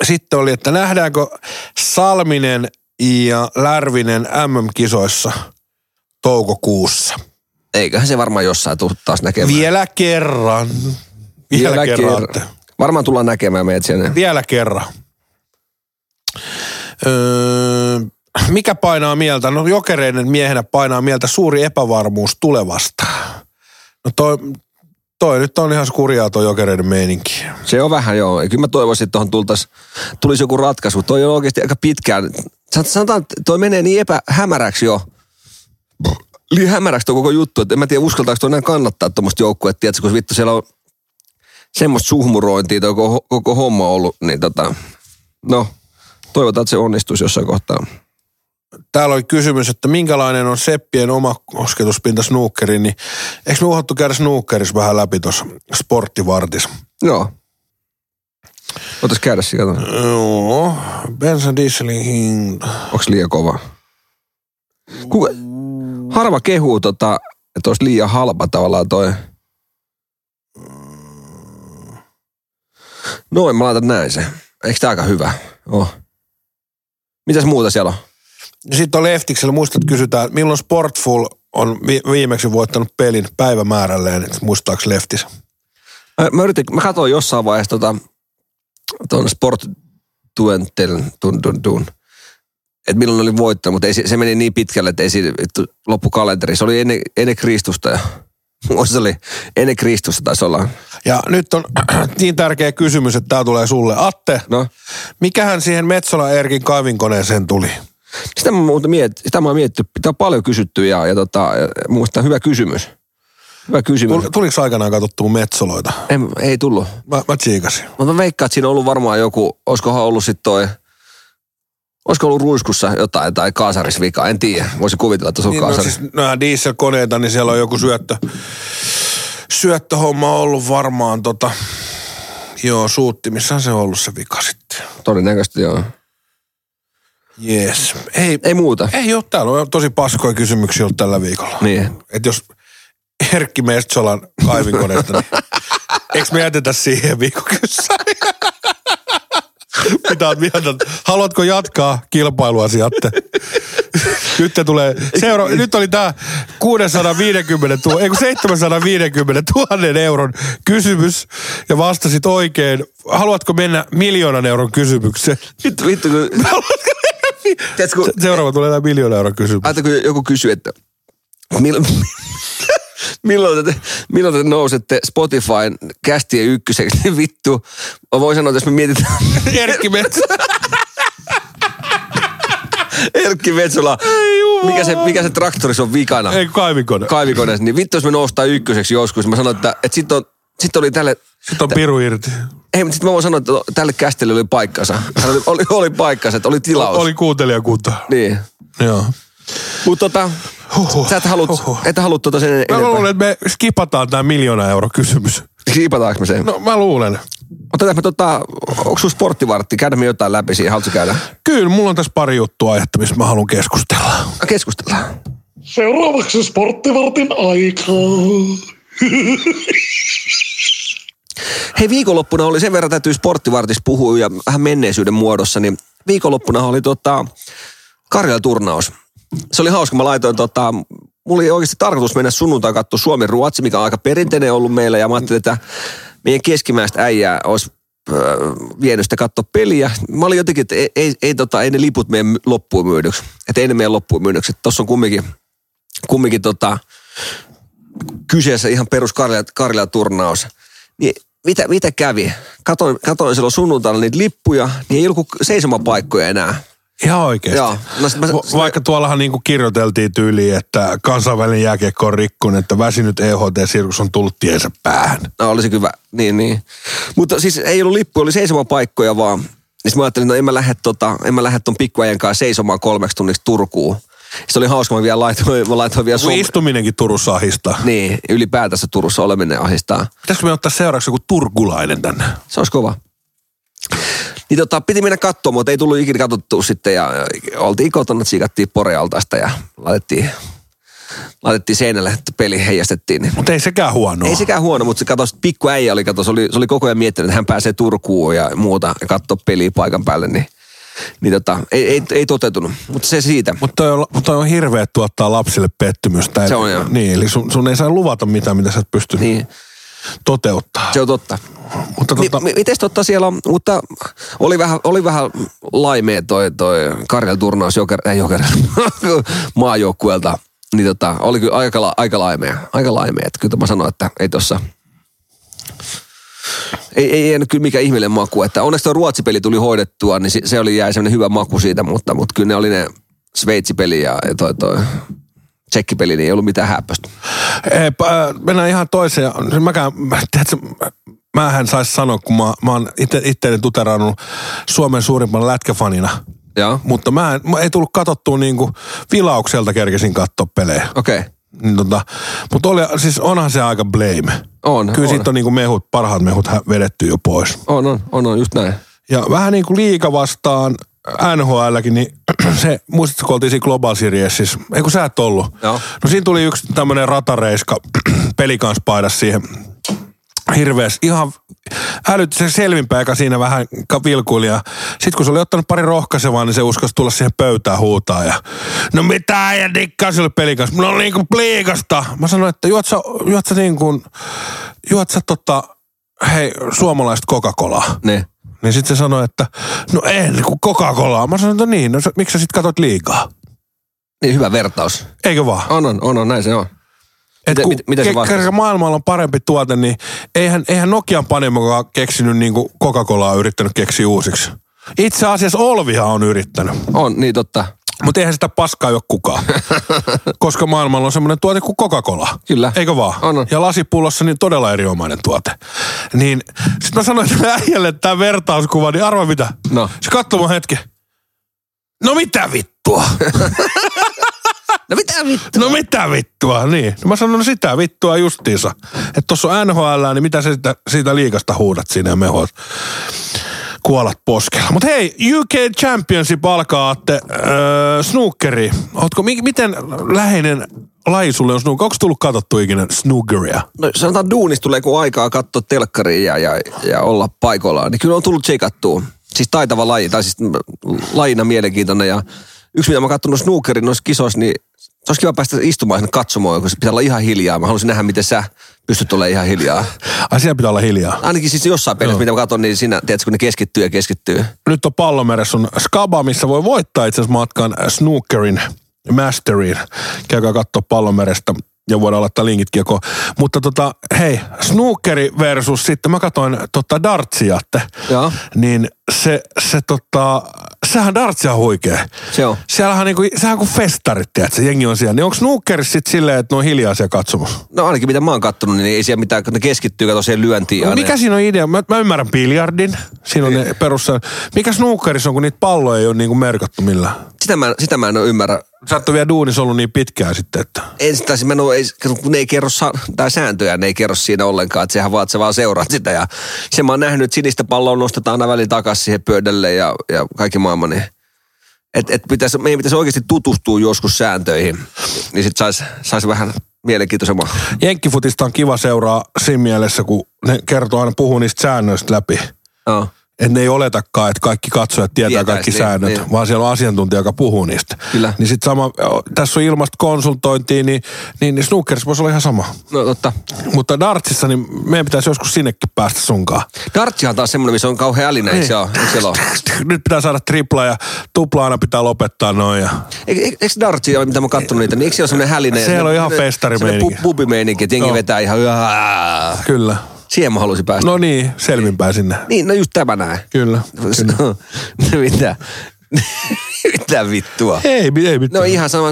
sitten oli, että nähdäänkö Salminen ja Lärvinen äm äm-kisoissa toukokuussa. Eiköhän se varmaan jossain tule taas näkemään. Vielä kerran. Vielä, Vielä kerran. kerran. Varmaan tullaan näkemään meidät siellä. Vielä kerran. Öö, mikä painaa mieltä? No jokereinen miehenä painaa mieltä suuri epävarmuus tulevasta. No toi, toi nyt on ihan kurjaa toi jokereinen meininki. Se on vähän joo. Kyllä mä toivoisin, että tuohon tultaisi, tulisi joku ratkaisu. Toi on oikeasti aika pitkään. Sanotaan, että toi menee niin epähämäräksi jo. Liian hämäräksi tuo koko juttu, että en mä tiedä uskaltaako tuo enää kannattaa tuommoista joukkuetta, tiedätkö, kun vittu siellä on semmoista suhmurointia tuo koko, koko homma ollut, niin tota, no, toivotaan, että se onnistuisi jossain kohtaa. Täällä oli kysymys, että minkälainen on Seppien oma kosketuspinta snookeriin, niin eikö me uhattu käydä snookerissa vähän läpi tuossa Sporttivartissa? Joo. Voitaisiin käydä siinä. Joo, bensan dieselin hinta. Onko liian kova? Kuka? Harva kehuu, tota, että olisi liian halpa tavallaan toi. Noin, mä laitan näin se. Eikö tää aika hyvä? Oh. Mitäs muuta siellä on? Sitten on Leftiksellä, muistat kysytään, milloin Sportful on viimeksi voittanut pelin päivämäärälleen, että muistaako Leftis? Mä, mä, yritin, mä katsoin jossain vaiheessa tota, tuon Sporttuentelin tun tun tun. Että milloin oli voittanut, mutta ei, se meni niin pitkälle, että, ei, että loppukalenteri. Se oli ennen, ennen Kristusta ja se oli ennen Kristusta taisi olla. Ja nyt on niin tärkeä kysymys, että tämä tulee sulle. Atte, no? Mikähän siihen Metsolan Erkin kaivinkoneeseen tuli? Sitä mä oon miettinyt, tämä on paljon kysytty ja, ja, tota, ja muista hyvä kysymys. Hyvä kysymys. Tuliko aikanaan katsottua Metsoloita? Ei, ei tullut. Mä, mä tsiikasin. Mutta mä veikkaan, että siinä on ollut varmaan joku, olisikohan ollut sitten toi... Olisiko ollut ruiskussa jotain tai kaasarisvika? En tiedä. Voisi kuvitella, että se on niin, kaasari. No siis nämä dieselkoneita, niin siellä on joku syöttö, syöttöhomma ollut varmaan tota, joo, suuttimissahan se on ollut se vika sitten. Todennäköisesti joo. Jees. Ei, ei muuta. Ei ole. Täällä on tosi paskoja kysymyksiä ollut tällä viikolla. Niin. Että jos Erkki Metsolan kaivinkoneesta, niin eikö me jätetä siihen viikokyssä? Mitä oot mieltä? Haluatko jatkaa kilpailuasi, Atte? Nyt te tulee, seura- nyt oli tää kuusisataaviisikymmentä, ei kun seitsemänsataaviisikymmentä tuhannen euron kysymys ja vastasit oikein. Haluatko mennä miljoonan euron kysymykseen? Vittu, vittu. Kun... Tiedätkö, seuraava tulee tää miljoonan euron kysymys. Ajatteko joku kysyy, että milloin... Milloin te, milloin te nousette Spotifyn kästien ykköseksi, niin vittu. Mä voin sanoa, että jos me mietitään... Erkki Metsola. Erkki Metsola. Mikä se, mikä se traktoris on vikana? Ei, kaivikone. Kaivikone. Niin vittu, jos me noustaan ykköseksi joskus, mä sanon, että, että sit, on, sit oli tälle... Sit on piru irti. Ei, mutta sit mä voin sanoa, että tälle kästille oli paikkansa. Oli, oli, oli paikkansa, että oli tilaus. O, oli kuuntelijakunta. Niin. Joo. Mutta tota... Huhhuh. Sä et halut, et halut tuota sen enempää. Mä luulen, että me skipataan tää miljoona euro kysymys. Skipataanko me sen? No mä luulen. Otetaanko me tota, onko sun Sporttivartti? Käydään me jotain läpi siihen, haluatko käydä? Kyllä, mulla on tässä pari juttua aihetta, mistä mä haluan keskustella. A, keskustellaan. Seuraavaksi Sporttivartin aikaa. Hei, viikonloppuna oli, sen verran täytyy Sporttivartissa puhua ja vähän menneisyyden muodossa, niin viikonloppuna oli tota Karjala-turnaus. Se oli hauska, mä laitoin tota, mulla oli oikeasti tarkoitus mennä sunnuntaan katsoa Suomi-Ruotsi, mikä on aika perinteinen ollut meillä, ja mä ajattelin, että meidän keskimäistä äijää olisi äh, vienyt sitä katsoa peliä. Mä olin jotenkin, että ei, ei, ei, tota, ei ne liput meidän loppuun myydyksi, että ei ne meidän loppuun myydyksi. Tuossa on kumminkin, kumminkin tota, kyseessä ihan perus Karjala-turnaus. Niin, mitä, mitä kävi? Katoin, katoin silloin sunnuntaina niitä lippuja, niin ei ollut seisomapaikkoja enää. Ihan oikeasti. Joo, no mä, Va- vaikka tuollahan niin kuin kirjoiteltiin tyyliin, että kansainvälinen jääkiekko on rikkunut, että väsinyt E H T-sirkus on tullut tiensä päähän. No olisi kyllä, niin niin. Mutta siis ei ollut lippuja, oli seisomapaikkoja vaan. Niin mä ajattelin, no en mä lähde tota, en mä lähde ton pikkuajan kanssa seisomaan kolmeksi tunniksi Turkuun. Sitten oli hauska, mä vielä laitoin, mä laitoin vielä... Some... Istuminenkin Turussa ahistaa. Niin, ylipäätänsä Turussa oleminen ahistaa. Pitäisikö me ottaa seuraavaksi joku turkulainen tänne? Se olisi kova. Niin tota, piti mennä katsomaan, mutta ei tullut ikinä katsottua sitten ja oltiin kotona, siikattiin porealtaista ja laitettiin, laitettiin seinälle, että peli heijastettiin. Mutta ei sekään huono. Ei sekään huono, mutta se katos, pikku äijä oli katos, se oli, se oli koko ajan miettinyt, että hän pääsee Turkuun ja muuta ja katsoo peliä paikan päälle, niin Niin tota, ei, ei, ei toteutunut, mutta se siitä. Mutta toi, toi on hirveä tuottaa lapsille pettymystä. Se on joo. Niin, eli sun, sun ei saa luvata mitään, mitä sä et pysty niin toteuttaa. Se on totta. Mutta tota... M- mites totta siellä on, mutta oli vähän, oli vähän laimea toi, toi Karjal turnaus joker, ei joker, maajoukkuelta. Niin tota, oli kyllä aika, la, aika laimea, aika laimea. Että kyllä mä sanoin, että ei tossa... Ei, ei jäänyt kyllä mikään ihmeellinen maku, että onneksi tuo Ruotsi-peli tuli hoidettua, niin se oli, jäi semmoinen hyvä maku siitä, mutta, mutta kyllä ne oli ne Sveitsi-peli ja toi, toi Tsekki-peli, niin ei ollut mitään häppöstä. Ei, mennään ihan toiseen. Mäkään, tiedätkö, mähän sais sanoa, kun mä, mä oon itse, itteeni tuterannut Suomen suurimman lätkäfanina. Joo. Mutta mä, en, mä ei tullut katsottua niinku vilaukselta kerkesin katsoa pelejä. Okei. Okay. Niin tota, mutta oli, siis onhan se aika blame. On, Kyllä on. Siitä on niinku mehut, parhaat mehut vedetty jo pois. On, on, on, on just näin. Ja vähän niinku liiga vastaan N H L:kin, niin se, muistatko, kun oltiin siinä Global Seriesissä, ei kun sä et ollut. Joo. No siinä tuli yksi tämmönen ratareiska pelikansspaidas siihen hirveässä, ihan älytti selvinpäikä siinä vähän vilkuili ja sit kun se oli ottanut pari rohkaisevaa, niin se uskasi tulla siihen pöytään huutaan ja no mitä ja dikkaa sille pelikas, mulla on niinku pliikasta. Mä sanoin, että juot sä, juot sä niinku, juot sä tota, hei suomalaista Coca-Colaa. Ne. Niin sit se sanoi, että no en kun Coca-Colaa. Mä sanoin, että niin, no miksi sä sit katot liigaa? Niin hyvä vertaus. Eikö vaan? On, on, on, on näin se on. Että kun mitä, mitä ke- maailmalla on parempi tuote, niin eihän, eihän Nokian Panimokaan keksinyt niin kuin Coca-Colaa yrittänyt keksiä uusiksi. Itse asiassa Olvihan on yrittänyt. On, niin totta. Mutta eihän sitä paskaa ole kukaan, koska maailmalla on semmoinen tuote kuin Coca-Cola. Kyllä. Eikö vaan? On, on. Ja lasipullossa niin todella erinomainen tuote. Niin sit mä sanoin tälle äijälle tää vertauskuva, niin arvaa mitä? No. Se katsoi mun hetki. No mitä vittua? No mitä vittua? No mitä vittua, niin. No mä sanon sitä vittua justiinsa. Että tossa on N H L, niin mitä sä siitä, siitä liikasta huudat siinä ja mehuat kuolat poskella. Mut hei, U K Championship alkaa, Atte, öö, snookeri. Ootko, mi- miten läheinen laji sulle on snooker? Onko tullut katsottu ikinä snookeria? No sanotaan duunista tulee, kun aikaa katsoa telkkaria ja, ja, ja olla paikallaan. Niin kyllä on tullut tsekattua. Siis taitava laji, tai siis lajina mielenkiintoinen ja... Yksi, mitä mä oon kattonut snookerin noissa kisoissa, niin se olisi kiva päästä istumaan sinne katsomaan, kun se pitää olla ihan hiljaa. Mä haluaisin nähdä, miten sä pystyt olemaan ihan hiljaa. Asia pitää olla hiljaa. Ainakin siis jossain pelissä, mitä mä katson, niin siinä, tiedätkö, kun ne keskittyy ja keskittyy. Nyt on Pallomeressä on skaba, missä voi voittaa itse asiassa matkan snookerin masteriin. Käykää katsoa Pallomerestä ja voidaan laittaa linkit kiekoon. Mutta tota, hei, snookeri versus sitten, mä katsoin tota dartsia, niin se, se tota... Sehän dartsia on huikea. Se on. Siellähän on niinku, sehän kuin festarit, tiedätkö, jengi on siellä. Niin onko snookerissa sitten silleen, että ne on hiljaisia katsomassa? No ainakin mitä mä oon kattonut, niin ei siellä mitään, kun ne keskittyy, kato siihen lyöntiin. No, mikä siinä on idea? Mä, mä ymmärrän biljardin. Siinä on ne perussa. Mikä snookerissa on, kun niitä palloja ei ole niinku merkattu millään? Sitä mä, sitä mä en ole ymmärrä. Sä et ole vielä duunissa ollut niin pitkään sitten, että... En sitä, mä en ole, ei, kun ne ei kerro tää sääntöjä, ne ei kerro siinä ollenkaan, että sehän vaan, että sä vaan seuraat sitä. Ja sen mä oon nähnyt, että sinistä palloa nostetaan aina väliin takaisin siihen pöydälle ja, ja kaikki maailma. Niin. Että et pitäisi, meidän pitäisi oikeasti tutustua joskus sääntöihin, niin sit sais, sais vähän mielenkiintoisemman. Jenkkifutista on kiva seuraa siinä mielessä, kun ne kertoo aina, puhuu niistä säännöistä läpi. Joo. Että ne ei oletakaan, että kaikki katsojat tietää Tietäis, kaikki niin, säännöt, niin. Vaan siellä on asiantuntija, joka puhuu niistä. Kyllä. Niin sit sama, tässä on ilmasta konsultointia, niin, niin, niin snookerissa voisi olla ihan sama. No totta. Mutta dartsissa, niin meidän pitäisi joskus sinnekin päästä sunkaan. Dartsihan taas semmoinen, missä on kauhean älinäisiä. Nyt pitää saada tripla ja tupla aina pitää lopettaa noin. Ja... Eikö e, e, dartsia, mitä mä oon kattonut niitä, niin eikö se ole semmoinen hälinä? Siellä on ihan festarimeininki. Semmoinen pubimeininki, että jengi no. vetää ihan... Kyllä. Siihen mä halusin päästä. No niin, selvinpäin sinne. Niin, no just tämä näin. Kyllä. kyllä. Mitä? Mitä vittua? Ei, ei mitään. No ihan sama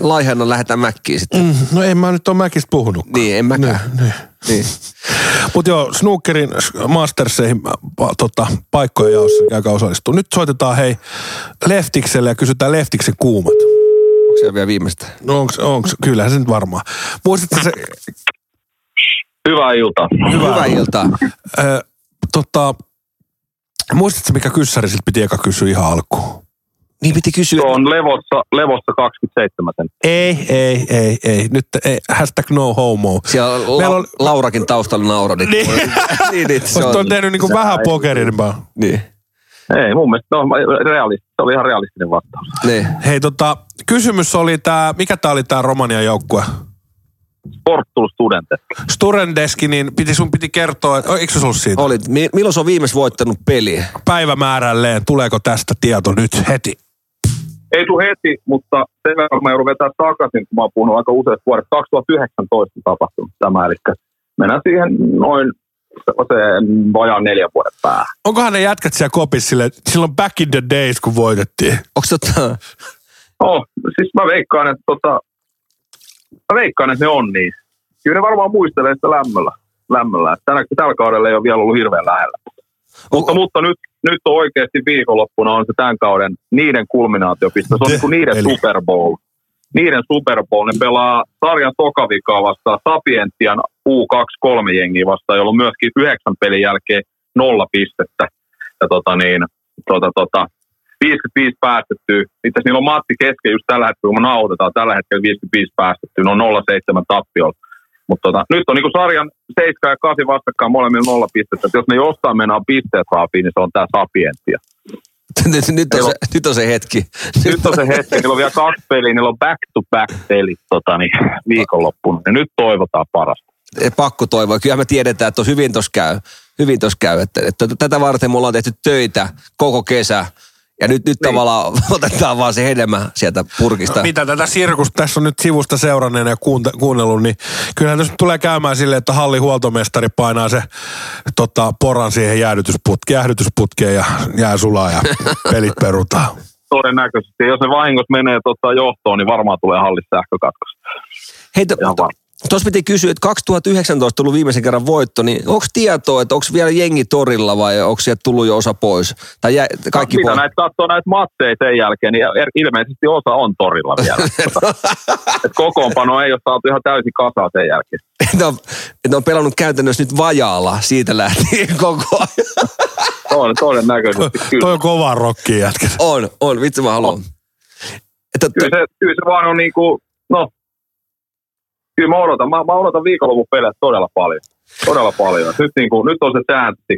laihannon lähdetään mäkkiin sitten. Mm, no en mä nyt ole mäkistä puhunutkaan. Niin, en mäkään. Niin. niin. niin. Mutta joo, snookerin masterseihin tota, paikkojen jaossa käykää osallistuu. Nyt soitetaan hei Leftikselle ja kysytään Leftiksen kuumat. Onko se vielä viimeistä? No onks, onks, kyllähän se nyt varmaan. Muistatko se... Hyvää iltaa. Hyvää, Hyvää iltaa. Ö, tota, Muistatko, mikä kyssäri siltä piti eka kysyä ihan alkuun? Niin piti kysyä. Se on levossa, levossa kaksikymmentäseitsemän. Ei, ei, ei, ei. Nyt ei. Hashtag no homo. Siellä La- on Laurakin taustalla naurani. Niin. niin, niin se on tehnyt niin kuin vähän pokerin vaan. Niin. Ei, mun mielestä no, realist, se oli ihan realistinen vastaus. Niin. Hei, tota, kysymys oli tämä, mikä tämä oli tämä Romanian joukkue? Sportul Studenteski. Studenteski, niin piti, sun piti kertoa, että eikö se ollut siitä? Oli. Milloin se on viimeis voittanut peliä? Päivämäärälleen. Tuleeko tästä tieto nyt heti? Ei tule heti, mutta sen verran mä joudun vetämään takaisin, kun mä oon puhunut aika usein vuodesta. kaksituhattayhdeksäntoista tapahtunut tämä, eli mennään siihen noin se vajaan neljä vuoden päähän. Onkohan ne jätkät siellä kopissa silleen, silloin back in the days, kun voitettiin? Onko tota... No, siis mä veikkaan, että tota... Mä veikkaan, että ne on niin. Kyllä ne varmaan muistelee sitä lämmöllä. lämmöllä. Tänä, tällä kaudella ei ole vielä ollut hirveän lähellä. O- mutta, mutta nyt, nyt on oikeasti viikonloppuna on se tämän kauden niiden kulminaatiopiste. Se on niin kuin niiden eli... Super Bowl. Niiden Super Bowl. Ne pelaa sarjan tokavikaa vastaan Sapientian U kaksikymmentäkolme-jengiä vastaan, jolla on myöskin yhdeksän pelin jälkeen nolla pistettä. Ja tota niin, tota tota... viisikymmentäviisi päästettyä. Itse asiassa niillä on Matti kesken just tällä hetkellä, kun me nauhoitetaan tällä hetkellä viisikymmentäviisi päästettyä. Ne on nolla seitsemän tappiolla. Mutta tota, nyt on niinku sarjan seitsemän ja kahdeksan vastakkain molemmilla nolla pistettä. Et jos me jostain mennään pisteet raapiin, niin se on tää Sapientia. Nyt on, on, se, nyt on se hetki. Nyt on se hetki. Niillä on vielä kaksi peliä. Niillä on back-to-back pelit tota niin, viikonloppuun. Ja nyt toivotaan parasta. Ei pakko toivoa. Kyllähän me tiedetään, että on hyvin tossa käy. Hyvin tossa käy. Että, että tätä varten me ollaan tehty töitä koko kesä. Ja nyt, nyt niin. Tavallaan otetaan vaan se hedelmä sieltä purkista. Mitä tätä sirkusta tässä on nyt sivusta seuranneena ja kuunnellut, niin kyllähän tässä tulee käymään silleen, että hallin huoltomestari painaa se tota, poran siihen jäähdytysputkeen, jäähdytysputkeen ja jää sulaa ja pelit perutaan. Todennäköisesti. Jos se vahingossa menee tota, johtoon, niin varmaan tulee hallissa sähkökatkos. Hei, tuossa piti kysyä, että kaksituhattayhdeksäntoista tullut viimeisen kerran voitto, niin onko tietoa, että onko vielä jengi torilla vai onko sieltä tullut jo osa pois? Tai jä, kaikki mitä pois? Näitä katsoo näitä matseja sen jälkeen, niin ilmeisesti osa on torilla vielä. Kokoonpano ei ole saatu ihan täysin kasaa sen jälkeen. Että on, et on pelannut käytännössä nyt vajaalla, siitä lähtien koko ajan. on, todennäköisesti kyllä. Toi on kova rokkiin jätkä. On, on, vitsi mä haluan. Että, kyllä, se, kyllä se vaan on niinku, no. Kyllä mä odotan. Mä, mä odotan viikonlopun pelejä todella paljon. Todella paljon. Nyt, niin kuin, nyt on se säänti.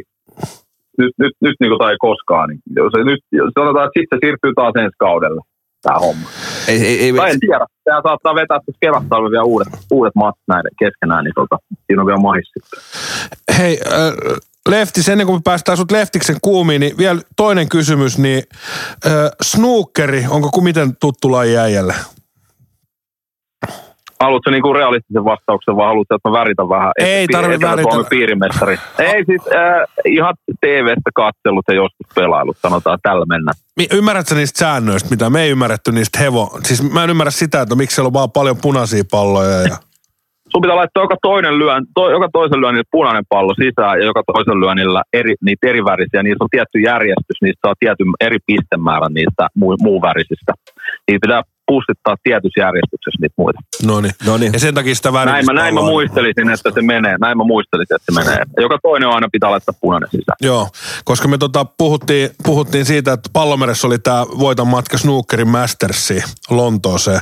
Nyt, nyt, nyt niin kuin tai koskaan. Niin. Se, nyt, sanotaan, että sitten se siirtyy taas ensi kaudelle. Tää homma. Ei, ei, ei, tai en tiedä. Tää saattaa vetää tuossa kevättalven vielä uudet, uudet matsit näiden keskenään. Niin tota, siinä on vielä mahis sitten. Hei, äh, Leftis, ennen kuin me päästään sut Leftiksen kuumiin, niin vielä toinen kysymys. Niin, äh, snookeri, onko miten tuttu laji äijälle? Haluatko niinku realistisen vastauksen vai haluatko, että mä väritän vähän? Ei tarvitse väritä. Ei siis äh, ihan T V:stä katsellut ja joskus pelailut, sanotaan tällä mennä. Ymmärrätkö niistä säännöistä, mitä me ei ymmärretty niistä hevo? Siis mä en ymmärrä sitä, että miksi siellä on vaan paljon punaisia palloja. Ja... Sun pitää laittaa joka, toinen lyön, to, joka toisen lyönnillä punainen pallo sisään ja joka toisen lyönnillä eri, niitä eri värisiä. Niissä on tietty järjestys, niissä on tietty eri pistemäärä niistä muu, muun värisistä. Niitä pitää puustittaa tietyssä järjestyksessä niitä muita. No niin. Ja sen takia sitä väristä näin, näin mä muistelisin, että se menee. Näin mä muistelisin, että se menee. Joka toinen aina pitää laittaa punainen sisään. Joo, koska me tota puhuttiin, puhuttiin siitä, että Pallomeressä oli tää voitan matka snookerin Mastersi Lontooseen.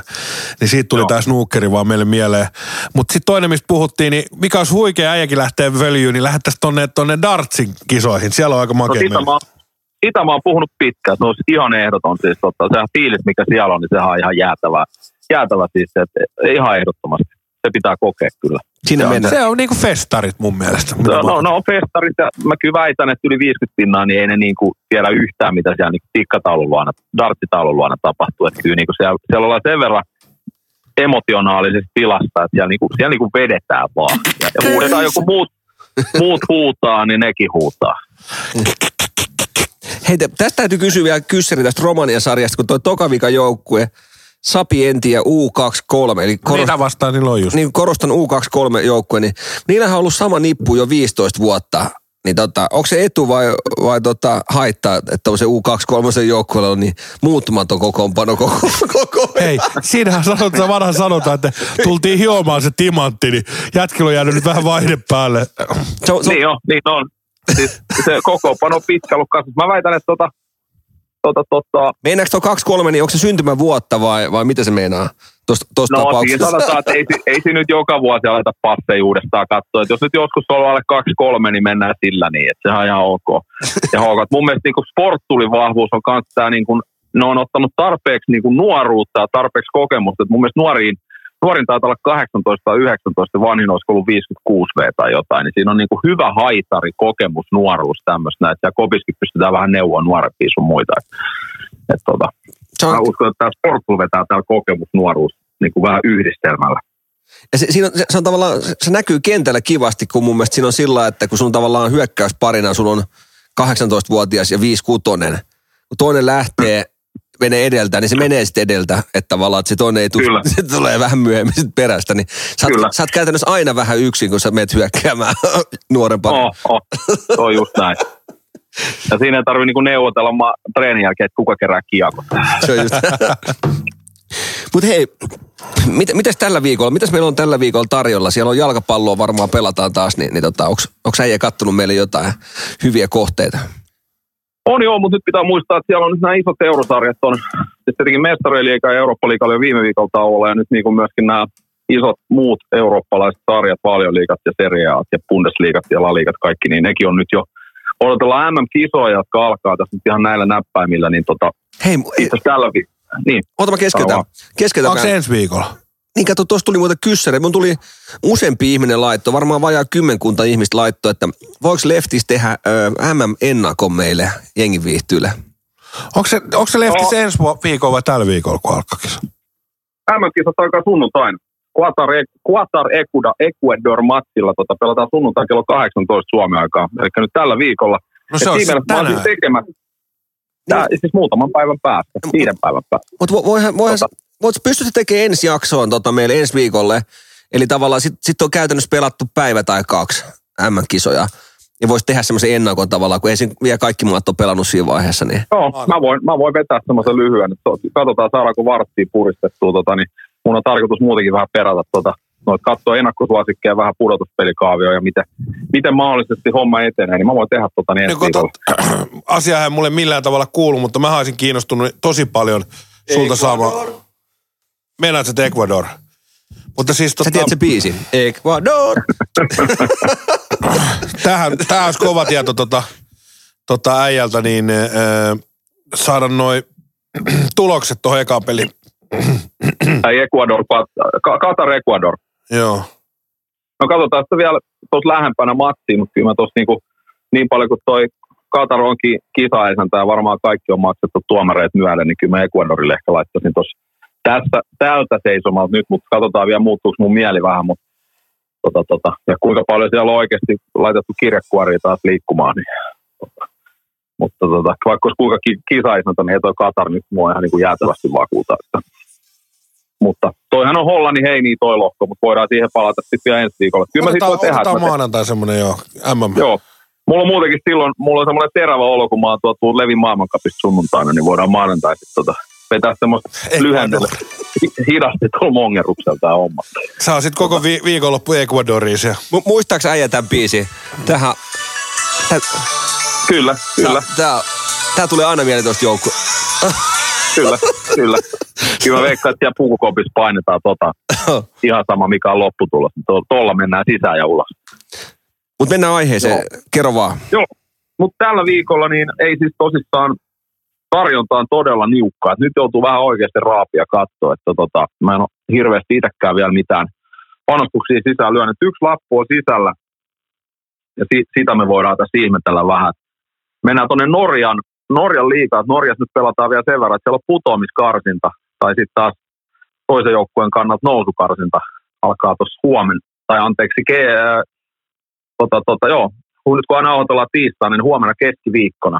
Niin siitä tuli joo. Tää snookeri vaan meille mieleen. Mutta sitten toinen, mistä puhuttiin, niin mikä olisi huikea äijäkin lähtee völjyyn, niin lähettäisiin tonne, tonne Dartsin kisoihin. Siellä on aika makea no, Sitä mä oon puhunut pitkään, se olisi ihan ehdoton siis, totta, sehän fiilis, mikä siellä on, niin sehän on ihan jäätävää, jäätävä siis, että ihan ehdottomasti, se pitää kokea kyllä. Siinä se, on, se on niinku festarit mun mielestä. No, no, no festarit, ja mä kyllä väitän, että yli viisikymmentä pinnaa, niin ei ne niinku tiedä yhtään, mitä siellä niinku tikkataulun luona, darttitaulun luona tapahtuu, että kyllä niinku siellä, siellä ollaan sen verran emotionaalisessa tilasta, että siellä niinku, siellä niinku vedetään vaan, ja, ja huudetaan joku muut, muut huutaa, niin nekin huutaa. Hei, tästä täytyy kysyä vielä kyssäri tästä Romania-sarjasta, kun toi Tokavika joukkue Sapientia U kaksikymmentäkolme. Eli korostan, niitä vastaan niillä on just. Niin korostan U kaksikymmentäkolme joukkue, niin niillähän on ollut sama nippu jo viisitoista vuotta. Niin tota, onko se etu vai, vai tota haittaa, että se U kaksikymmentäkolme joukkueella on niin muuttumaton kokoonpano koko, koko ajan? Hei, siinähän sanotaan, vanha sanotaan, että tultiin hiomaan se timantti, niin jätkillä on jäänyt nyt vähän vaihde päälle. Se on, se on... Niin on, niin on. Siis se koko pano pitkä ollut kasvussa. Mä väitän, että tota... tota, tota... Meinaako tuo kaksi kolme, niin onko se syntymävuotta vai, vai mitä se meinaa? Tosta, tosta no tapauksessa. Siinä sanotaan, että ei, ei siinä nyt joka vuosi aleta passeja uudestaan katsoa. Että jos nyt joskus on ollut alle kaksi kolme, niin mennään sillä niin, että sehän on ihan ok. Ja haukat. Mun mielestä niin sporttulin vahvuus on kanssa tämä, niin kuin, ne on ottanut tarpeeksi niin kuin nuoruutta ja tarpeeksi kokemusta. Et mun mielestä nuoriin, nuorin taitaa olla kahdeksantoista tai yhdeksäntoista, vanhin olisi ollut viisikymmentäkuusi vuotta tai jotain. Niin siinä on niin kuin hyvä haitari kokemus, nuoruus tämmöistä. Ja kopiskin pystytään vähän neuvoa nuorempia sun muita. Et, tota, mä uskon, että tämä sporttulu vetää täällä kokemus, nuoruus niin kuin vähän yhdistelmällä. Ja se, siinä on, se, se on tavallaan, se näkyy kentällä kivasti, kun mun mielestä siinä on sillä, että kun sun tavallaan hyökkäysparina, sun on kahdeksantoistavuotias ja viisikutonen, kun toinen lähtee, menee edeltä, niin se menee sitten edeltä, että tavallaan, että se toinen ei tule, se tulee vähän myöhemmin sitten perästä, niin sä oot, sä oot käytännössä aina vähän yksin, kun sä menet hyökkäämään nuorempana. Joo, oh, oh. Se on just näin. Ja siinä ei tarvitse niinku neuvotella ma- treenin jälkeen, että kuka kerää kiekot. Se on just. Mutta hei, mit, mitäs tällä viikolla, mitäs meillä on tällä viikolla tarjolla? Siellä on jalkapalloa, varmaan pelataan taas, niin, niin tota, onko äijä kattonut meille jotain hyviä kohteita? On joo, mutta nyt pitää muistaa, että siellä on nyt nämä isot eurosarjat on. Siis tietenkin Mestariliiga ja Eurooppa-liiga jo viime viikolta olla, ja nyt niin kuin myöskin nämä isot muut eurooppalaiset sarjat, valioliigat ja seriaat ja bundesliigat ja laliigat kaikki, niin nekin on nyt jo. Odotellaan äm äm-kisoja, jotka alkaa tässä nyt ihan näillä näppäimillä, niin tota... Hei, itse tällä viikolla. Niin. Ota mä keskeytän. Keskeytän. Onko se ensi viikolla? Niin kato, tuossa tuli muuten kyssäri. Mun tuli useampi ihminen laitto, varmaan vajaa kymmenkunta ihmistä laitto, että voiko Leftis tehdä ö, äm äm-ennakon meille Jengi Viihtyyle? Onko se, se Leftis no. ensi viikolla vai tällä viikolla, kun alkaa kisa? äm äm-kisat alkaa sunnuntaina. Qatar Ecuador-matsilla tota, pelataan sunnuntai kello kahdeksantoista Suomen aikaa. Eli nyt tällä viikolla. No se on se tänään. Tää, siis muutaman päivän päästä, viiden päivän päästä. Mutta voihan, voihan, tota. Pystytkö tekemään ensi jaksoon tota, meille ensi viikolle? Eli tavallaan sitten sit on käytännössä pelattu päivä tai kaksi äm äm-kisoja. Ja voisi tehdä semmoisen ennakon tavallaan, kun ei siinä vielä kaikki maat ole pelannut siinä vaiheessa. Niin. Joo, mä voin, mä voin vetää semmoisen lyhyen. Katsotaan, saadaanko varttia puristettua. Tota, niin mun on tarkoitus muutenkin vähän perata tuota. No, katsoa ennakkosuosikkeja, vähän pudotuspelikaavioja ja miten, miten mahdollisesti homma etenee, niin mä voin tehdä tuota niin ensi. Asiahan ei mulle millään tavalla kuulu, mutta mä olisin kiinnostunut tosi paljon sulta saamaan. Meinaat sä Ecuador? Mutta siis tota... Sä tiedät se biisi. Ecuador! Tähän olisi kova tieto tota, tota äijältä, niin äh, saada noi tulokset tuohon ekaan peliin. Tai Ecuador, Qatar Ecuador. Joo. No katsotaan sitä vielä tuossa lähempänä mattiin, mutta kyllä mä tuossa niin, niin paljon kuin toi Qatar onkin kisaisäntä ja varmaan kaikki on maksettu tuomareet myöden, niin kyllä mä Ecuadorille ehkä laittaisin tuossa tältä seisomalta nyt, mutta katsotaan vielä muuttuuko mun mieli vähän, mutta tota, tota, ja kuinka paljon siellä on oikeasti laitettu kirjekuoria taas liikkumaan, niin mutta tota, vaikka olisi kuinka kisaisäntä, niin ei toi Qatar nyt mua ihan niin kuin jäätävästi vakuuta, että mutta toihan on Hollannin heiniä toi lohko, mutta voidaan siihen palata sitten vielä ensi viikolla. Kyllä mä sitten voi tehdä. Otetaan maanantai semmoinen joo, äm äm. Joo. Mulla on muutenkin silloin, mulla on semmoinen terävä olo, kun mä oon tuolta tullut Levin maailmankapista sunnuntaina, niin voidaan maanantai sitten tota, vetää semmoista lyhennellä. Hidasti tuolla mongerruksella tää homma. Sä oon sit koko vi- viikonloppu Ecuadoriin siellä. Mu- muistaaks äijä tämän biisin? Tähän... Täh... Kyllä, kyllä. Tää, tää, tää tulee aina mieleen tosta joukkoa. Kyllä, kyllä. Kyllä mä veikkaan, että siellä pukukopissa painetaan tota. Ihan sama, mikä on lopputulos. Tuolla mennään sisään ja ulos. Mutta mennään aiheeseen. Joo. Kerro vaan. Joo. Mutta tällä viikolla niin ei siis tosissaan tarjontaan todella niukkaa. Et nyt joutuu vähän oikeasti raapia katsoa. Että tota, mä en ole hirveästi itsekään vielä mitään panostuksia sisään lyön. Et yksi lappu on sisällä. Ja si- sitä me voidaan tässä ihmetellä vähän. Mennään tuonne Norjan. Norjan liigaa, että Norjassa nyt pelataan vielä sen verran, että siellä on putoamiskarsinta, tai sitten taas toisen joukkueen kannalta nousukarsinta alkaa tuossa huomenna, tai anteeksi, ke- ää, tota, tota, joo, kun nyt kun aina nauhoitellaan tiistaina, niin huomenna keskiviikkona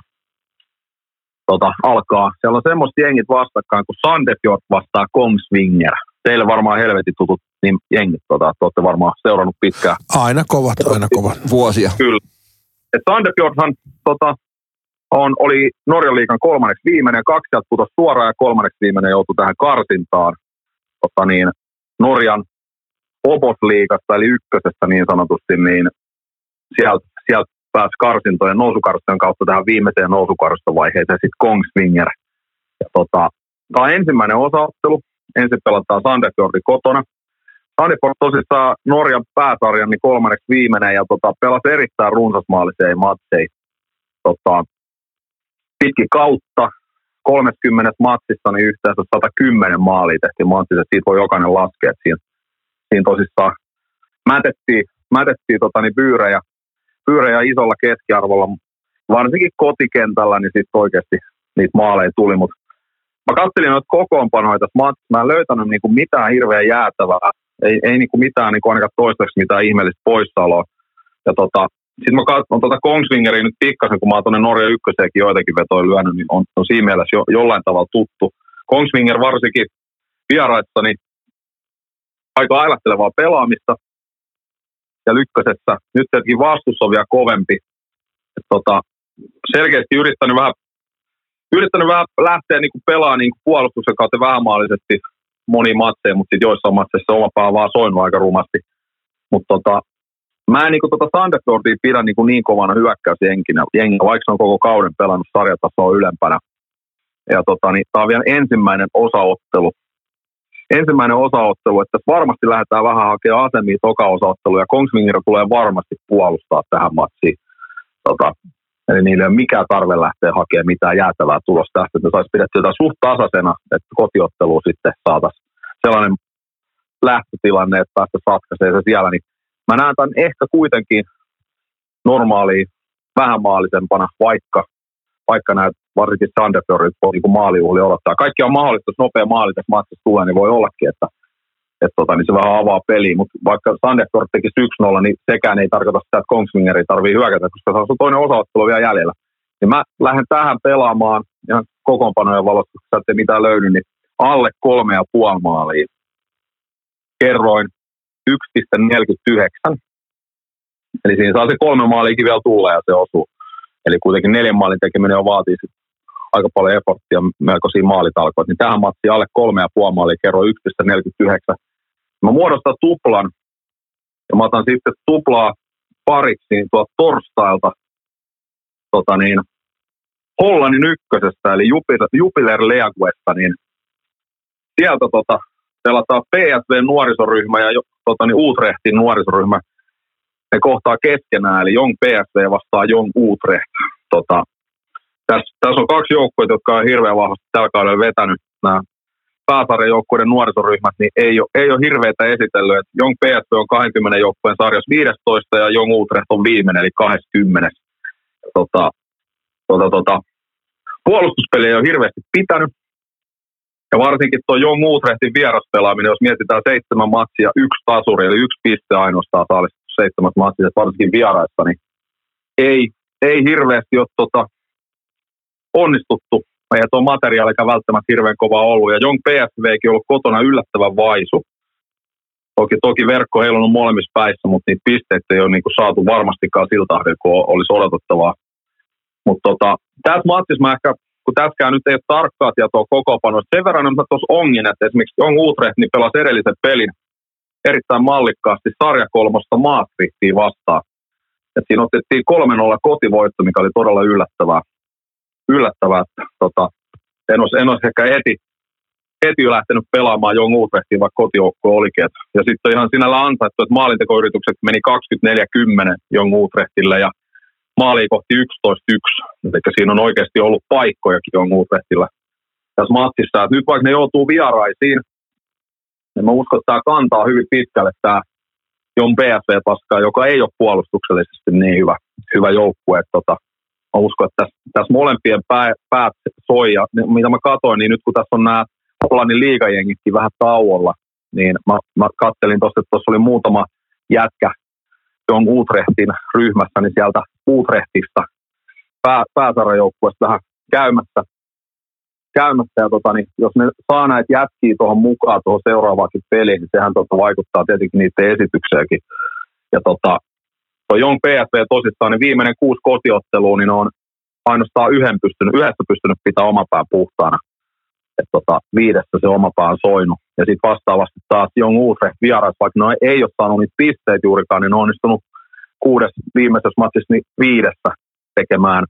tota, alkaa. Siellä on semmoiset jengit vastakkain, kun Sandefjord vastaa Kongsvinger. Teille varmaan helvetin tutut niin jengit, tota, te olette varmaan seurannut pitkään. Aina kovat, aina kovat. Vuosia. Kyllä. Et Sandefjordhan tota... On, oli Norjan liigan kolmanneksi viimeinen, kaksi sieltä putosi suoraan ja kolmanneksi viimeinen joutui tähän karsintaan tota niin, Norjan Obos-liigasta eli ykkösestä niin sanotusti, niin sieltä sielt pääsi karsintojen nousukarsintojen kautta tähän viimeiseen nousukarsintavaiheeseen sitten Kongsvinger. Ja tota, tämä on ensimmäinen osaottelu. Ensin pelataan Sandefjordin kotona. Sandefjord tosissaan Norjan pääsarjan niin kolmanneksi viimeinen ja tota, pelasi erittäin runsasmaalisia matseja tota, pitkin kautta. kolmekymmentä matsissa niin yhteensä sata kymmenen maalia tehtiin matsissa. Siitä voi jokainen laskea. Siinä, siinä tosissaan mätettiin, mätettiin tota, niin pyyrejä, pyyrejä isolla keskiarvolla. Varsinkin kotikentällä niin sit oikeasti niitä maaleja tuli, mutta mä katselin noita kokoonpanoja tässä matsissa. Mä en löytänyt niinku mitään hirveän jäätävää. Ei, ei niinku mitään niinku ainakaan toistaiseksi mitään ihmeellistä poissaoloa. Ja tota, sitten mä katson tuota Kongsvingeria nyt pikkasen, kun mä oon tuonne Norja ykköseenkin joitakin vetoja lyönyt, niin on, on siinä mielessä jo, jollain tavalla tuttu. Kongsvinger varsinkin vieraissa, niin aika ailahtelevaa pelaamista. Ja ykkösessä nyt tietenkin vastus on vielä kovempi. Et tota, selkeästi yrittänyt vähän Yrittänyt vähän lähteä niin pelaamaan niin puolustuksen kautta vähämaallisesti moniin matseja, mutta sitten joissain matseissa oma pää vaan soinut aika rumasti. Mutta tota, mä en niin tota Sandefjordia pidä niin, niin kovana hyökkäysjenkinä, vaikka se on koko kauden pelannut sarjatasoa ylempänä. Ja tota, niin, tämä on vielä ensimmäinen osaottelu. Ensimmäinen osaottelu, että varmasti lähdetään vähän hakemaan asemia toka osaotteluun, ja Kongsvinger tulee varmasti puolustaa tähän matsiin. Tota, Eli niillä ei ole mikään tarve lähteä hakemaan mitään jäätävää tulosta tästä. Me saisi pidetty jotain suht tasaisena, että kotiotteluun sitten saataisiin sellainen lähtötilanne, että päästä satkaisemaan se siellä. Niin mä näen tämän ehkä kuitenkin normaaliin, vähän maalisempana, vaikka, vaikka näet varsinkin Sandefjordit voi niin maaliuhli odottaa. Kaikki on mahdollista, jos nopea maali tässä matkassa tulee, niin voi ollakin, että, että tota, niin se vähän avaa peliä. Mutta vaikka Sandefjord tekisi yksi nolla, niin sekään ei tarkoita sitä, että Kongsvingeri tarvii hyökätä, koska se on toinen osaottelu vielä jäljellä. Niin mä lähden tähän pelaamaan ihan kokoonpanojen valossa, kun sä ettei mitään löydy, niin alle kolme ja puoli maalia. Kerroin yksi pilkku neljäkymmentäyhdeksän. Eli siinä saa se kolme maaliikin vielä tulla ja se osuu. Eli kuitenkin neljän maalin tekeminen on vaatii sit aika paljon eforttia melkoisia maalitalkoita. Niin tähän mattiin alle kolme ja puoli maalia, kerroin yksi pilkku neljäkymmentäyhdeksän. Mä muodostan tuplan, ja mä otan sitten tuplaa pariksi niin tuolta torstailta tota niin, Hollannin ykkösestä, eli Jupiler Leaguesta, niin sieltä tota, pelataan P S V-nuorisoryhmä ja tota niin, Utrehtin nuorisoryhmä. Ne kohtaa keskenään, eli Jong P S V vastaa Jong Utrecht. Tota, tässä, tässä on kaksi joukkuetta, jotka on hirveän vahvasti tällä kaudella vetänyt nämä pääsarjajoukkuiden nuorisoryhmät, niin ei ole, ei ole hirveätä esitellyt. Jong P S V on kaksikymmentä joukkueen sarjassa viisitoista ja Jong Utrecht on viimeinen, eli kaksikymmentä. Tota, tota, tota. Puolustuspeli ei ole hirveästi pitänyt. Ja varsinkin tuo Jong Utrehtin vieraspelaaminen, jos mietitään seitsemän matsia, yksi tasuri, eli yksi piste ainoastaan saalistus seitsemät matsia, varsinkin vieraissa, niin ei, ei hirveästi ole tota, onnistuttu. Eihän tuo materiaali eikä välttämättä hirveän kova ollut. Ja Jong P S V:kin on ollut kotona yllättävän vaisu. Toki, toki verkko ei ollut molemmissa päissä, mutta niitä pisteitä ei ole niinku saatu varmastikaan siltä ahdella, kun olisi odotettavaa. Mutta tota, tässä matsissa mä ehkä, kun tässäkään nyt ei ole tarkkaa tietoa kokoonpanoista, sen verran on tuossa ongin, että esimerkiksi Jong Utrecht niin pelasi edellisen pelin erittäin mallikkaasti sarjakolmosta Maastrichtia vastaan. Et siinä otettiin kolme nolla kotivoitto, mikä oli todella yllättävää. Yllättävää, että tota, en olisi, en olisi ehkä heti, heti lähtenyt pelaamaan Jong Utrehtiin, vaikka kotijoukko olikin. Et, ja sitten ihan sinällä ansaittu, että maalintekoyritykset meni kaksikymmentä neljäkymmentä Jong Utrehtille ja maaliin kohti yksitoista yksi. Eli siinä on oikeasti ollut paikkojakin Jong Utrehtillä tässä matsissa. Et nyt vaikka ne joutuu vieraisiin, niin mä uskon, että tämä kantaa hyvin pitkälle tämä Jong P S V-paskaa, joka ei ole puolustuksellisesti niin hyvä, hyvä joukkue. Tota, mä uskon, että tässä, tässä molempien pää, päät soi, ja mitä mä katsoin, niin nyt kun tässä on nämä Hollannin liigajengitkin vähän tauolla, niin mä, mä katselin tuossa, että tuossa oli muutama jätkä Jong Utrehtin ryhmässä, niin sieltä Utrehtista pää, pääsarajoukkueesta vähän käymässä. käymässä ja tota, niin jos ne saa näitä jätkiä tuohon mukaan, tuohon seuraavaakin peliin, niin sehän tota, vaikuttaa tietenkin niiden esitykseenkin. Ja tota, tuo Jong P S V tosissaan, niin viimeinen kuusi kotiottelua, niin on ainoastaan yhden pystynyt, yhdessä pystynyt pitää oman pään puhtaana. Että tota, viidessä se oma pää on soinut. Ja sitten vastaavasti taas Jong Utrecht vieras, vaikka ne ei ole saanut niitä pisteitä juurikaan, niin ne on onnistunut kuudes viimeisessä matsissa niin viidessä tekemään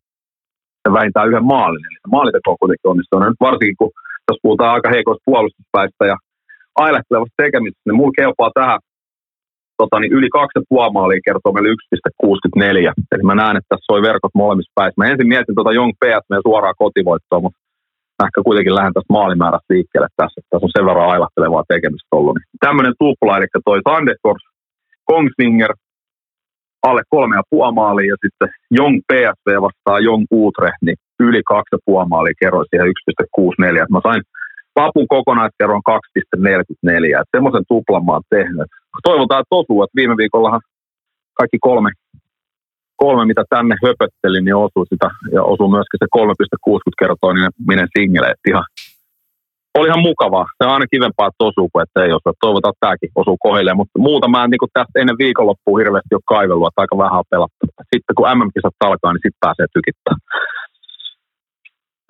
vähintään yhden maalin. Eli se maaliteko on kuitenkin onnistunut. Nyt varsinkin, kun tässä puhutaan aika heikoista puolustuspäistä ja ailehtelevasta tekemistä, niin mulla kelpaa tähän tota, niin yli kaksi puoli maalia kertoo meille yksi pilkku kuusikymmentäneljä. Eli mä näen, että tässä soi verkot molemmissa päissä. Mä ensin mietin tota Young P S meidän suoraan kotivoittoon, mutta ehkä kuitenkin lähden tästä maalimäärästä liikkeelle tässä. Tässä on sen verran ailahtelevaa tekemistä ollut. Niin. Tämmöinen tupla, eli toi Sandefors, Kongsninger, alle kolme ja puoli maalia, ja sitten Jong P S V vastaa Jong Utrecht, niin yli kaksi ja puoli maalia kerroin siihen yksi pilkku kuusikymmentäneljä. Mä sain Papun kokonaiskerron kaksi pilkku neljäkymmentäneljä. Et semmoisen tuplan mä oon tehnyt. Toivotaan, että osuu, että viime viikollahan kaikki kolme, kolme mitä tänne höpöttelin, niin osuu sitä, ja osuu myöskin se kolme pilkku kuusikymmentä kertoo, niin minen single, että ihan, olihan mukavaa. Se on aina kivempaa, että osuu, kun että ei osu. Toivotaan, että tämäkin osuu kohdilleen, mutta muuta mä en niin tästä ennen viikonloppua hirveästi ole kaivellut, että aika vähän pelattu. Sitten kun M M-kisat alkaa, niin sitten pääsee tykittämään.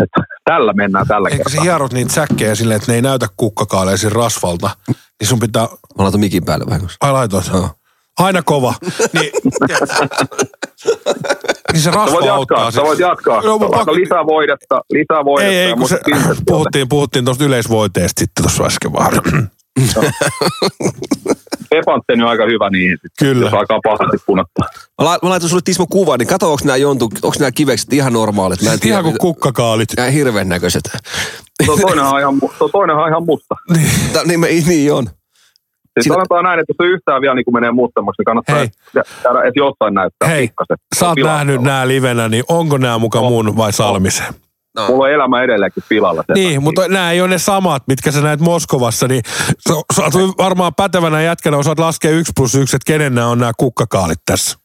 Että tällä mennään tällä kertaa. Eikä se hierot niitä säkkejä silleen, että ne ei näytä kukkakaaleisiin rasvalta, niin sun pitää... Mä laitan mikin päälle vähän. Ai laitoin. No. Aina kova. Niin, niin se rasva auttaa. Sä voit jatkaa. No, pakko... Lisää voidetta. Lisää voidetta. Ei, ei, kun se... Puhuttiin, puhuttiin tuosta yleisvoiteesta sitten tuossa äsken vaan. Epantteni on aika hyvä niihin sitten, kyllä. Jos alkaa pahasti punottaa. Mä, la- mä laitan sulle Tismo kuva, niin kato, onko nämä jontu, onko nämä kivekset ihan normaalit? Mä en tiedä, ihan kuin kukkakaalit. Nämä hirveän näköiset. Tuo toinenhan on ihan, toinenhan on ihan musta. niin, me, niin on. Siis Sinä... sanotaan näin, että jos yhtään vielä niin kun menee muuttamaksi, niin kannattaa käydä, että jostain näyttää. Hei, sä oot nähnyt nämä livenä, niin onko nämä muka on, mun vai Salmisen? On. No. Mulla on elämä edelleenkin pilalla. Niin, mutta nämä ei ole ne samat, mitkä sä näet Moskovassa, niin sä oot varmaan pätevänä jätkänä, osaat laskea yksi plus yksi, että kenen nämä on nämä kukkakaalit tässä.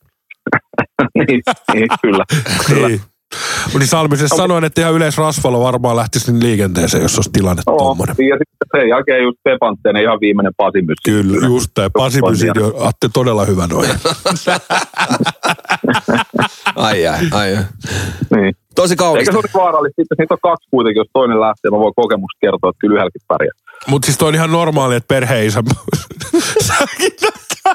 niin, niin, kyllä. kyllä. Niin. Niin Salmisessa no, sanoin, että ihan yleisrasvalla varmaan lähtisi liikenteeseen, jos olisi tilanne no, tuommoinen. Ja sitten sen jälkeen just Pepanteen ihan viimeinen pasimysi. Kyllä, just tämä pasimysi, Atte todella hyvä noin. ai ai, ai ai. Niin. Tosi kaunista. Eikä se ole vaarallista, sitten niitä on kaksi kuitenkin, jos toinen lähtee, mä voin kokemusta kertoa, että kyllä yhdelläkin pärjää. Mutta siis toi on ihan normaali, että perheisä... Säkin näyttää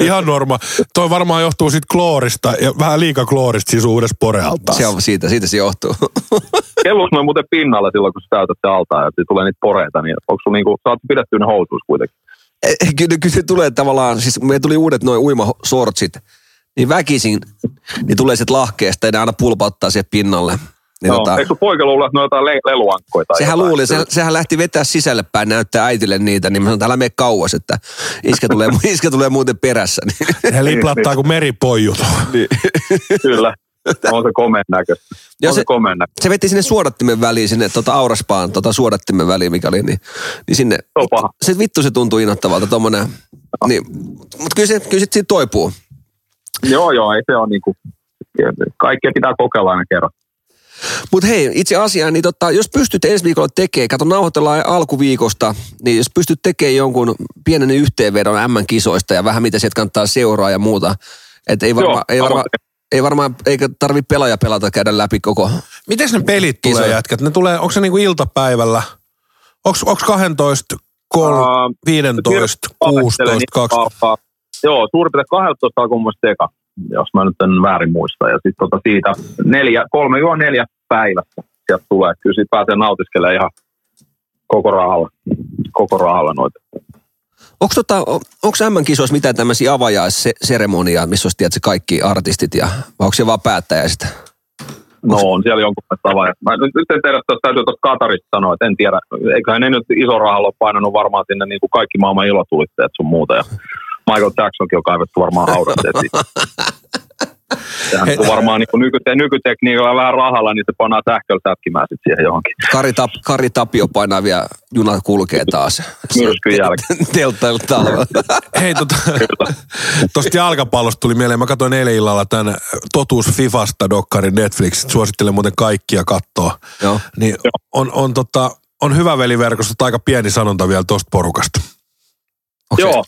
ihan norma. Toi varmaan johtuu siitä kloorista, ja vähän liika kloorista siis uudessa porealtaassa. Se on siitä, siitä se johtuu. Kellus me muuten pinnalle silloin, kun sä täytät se altaa, ja tulee niitä poreita, niin onko sun niinku, sä oot pidetty ne housuus kuitenkin? Kyllä, kyllä se tulee tavallaan, siis meillä tuli uudet noin uimasortsit, niin väkisin, niin tulee sit lahkeesta, ja ne aina pulpauttaa siihen pinnalle. Niin no, tota, eikö sun poika luulla, että ne on jotain le- leluankkoja? Sehän jotain. Luuli, se, sehän lähti vetää sisälle päin, näyttää äitille niitä, niin mä sanon, että älä mene kauas, että iskä tulee, iskä tulee muuten perässä. Niin. Ne liplattaa kuin meripoijut. Niin. Kyllä, on se komeen näköistä. Se, se, se veti sinne suodattimen väliin, sinne tota Auraspaan tota suodattimen väliin, mikä oli, niin, niin sinne. Se on paha. Se vittu se tuntuu innoittavalta tommonen, niin, mutta kyllä se kyllä sit siitä toipuu. Joo, joo, ei se ole niinku, kaikkea pitää kokeilla aina kerran. Mutta hei, itse asiaan, niin tota, jos pystyt ensi viikolla tekemään, kato nauhoitellaan alkuviikosta, niin jos pystyt tekemään jonkun pienen yhteenvedon M M-kisoista ja vähän mitä sieltä kannattaa seuraa ja muuta, että ei varmaan, ei varmaan, ei varmaan, eikä tarvitse pelaaja pelata käydä läpi koko. Miten ne pelit tulee jätkät? Ne tulee, onko se niinku iltapäivällä? Onko kaksitoista, kolme, viisitoista, kuusitoista, kaksikymmentä? Joo, suurin piirtein kaksitoista alkuun myös teka. Jos mä nyt en väärin muista. Ja sitten tota siitä neljä, kolme juo neljä päivässä sieltä tulee. Kyllä siitä pääsee nautiskelemaan ihan koko rahalla, koko rahalla noita. Onko tota, M M-kisoissa mitään tämmöisiä avajaisseremoniaa, missä olisi tiedätkö kaikki artistit ja vai onko se vaan päättäjäistä? No on siellä jonkun mielestä avajais. Mä nyt, nyt en tiedä, että täytyy tuossa Katarista sanoa, että en tiedä. Eiköhän ne nyt iso rahalla ole painanut varmaan sinne niin kuin kaikki maailman ilotulitteet sun muuta ja... Michael Jacksonkin on kaivettu varmaan haudatteet. Sehän on varmaan niin nykyte- nykytekniikalla vähän rahalla, niin se panaa sähköllä sätkimään sitten siihen johonkin. Kari, Tap- Kari Tapio painaa vielä, juna kulkee taas. Myrskyn jälkeen. Telttailu talvella. Hei, tuosta tota, jalkapallosta tuli mieleen. Mä katsoin eilen illalla tämän Totuus Fifasta dokkarin Netflix. Suosittelen muuten kaikkia katsoa. Joo. Niin Joo. On, on, tota, on hyvä veliverkosta, aika pieni sanonta vielä tuosta porukasta. Okay. Joo.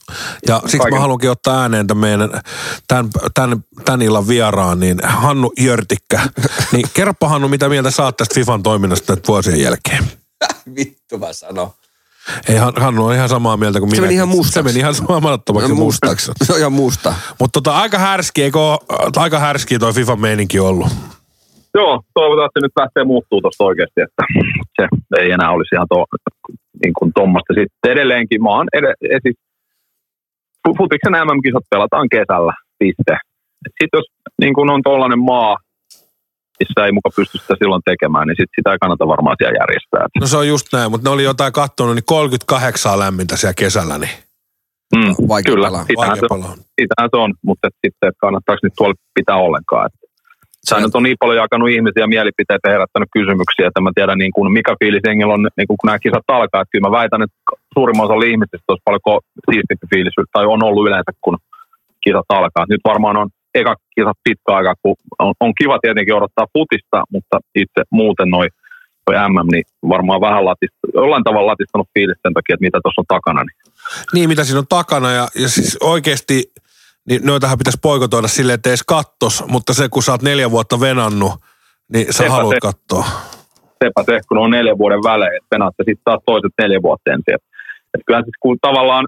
Ja siksi kaiken. Mä haluankin ottaa ääneen meidän tämän, tämän, tämän illan vieraan, niin Hannu Jörtikkä. niin kerropa Hannu, mitä mieltä sä oot tästä Fifan toiminnasta vuosien jälkeen? Vittu mä sanon. Ei, Hannu on ihan samaa mieltä kuin minä. Se meni ihan mustaksi. Se meni ihan samanattomaksi mustaksi. mustaksi. Se on ihan musta. Mutta tota, aika härski, eikö aika härski toi FIFA meininki ollut? Joo, toivotaan, että nyt lähtee muuttuu tosta oikeasti, että se ei enää olisi ihan to, niin kuin tommasta. Sitten edelleenkin, mä oon ed- esi... Futiksen M M-kisat pelataan kesällä, piste. Sitten jos niin kun on tollainen maa, missä ei muka pysty sitä silloin tekemään, niin sit sitä ei kannata varmaan siellä järjestää. No se on just näin, mutta ne oli jotain kattonut, niin kolmekymmentäkahdeksan lämmintä siellä kesällä, niin mm, vaikea kyllä, palaa. Sitähän, vaikea se, sitähän se on, mutta sitten kannattaako nyt tuolla pitää ollenkaan. Säännöt on niin paljon jakanut ihmisiä, mielipiteitä ja herättänyt kysymyksiä, että mä tiedän niin kuin mikä fiilis jengillä on, niin kuin kun nämä kisat alkaa. Että kyllä mä väitän, että suurimman osalla ihmisistä olisi paljon siistimpi fiilis, tai on ollut yleensä, kun kisat alkaa. Nyt varmaan on eka kisat pitkä aika, kun on, on kiva tietenkin odottaa futista, mutta itse muuten noi, toi M M, niin varmaan vähän latist, jollain tavalla latistanut fiilis sen takia, että mitä tuossa on takana. Niin. niin, mitä siinä on takana, ja, ja siis oikeasti... Niin noitahan pitäisi poikotoida silleen, että edes kattos, mutta se kun sä oot neljä vuotta venannut, niin sä sepä haluat se, katsoa. Sepä se, kun on neljän vuoden välein, että venaatte sitten taas toiset neljä vuotta ensin. Että kyllähän siis kun tavallaan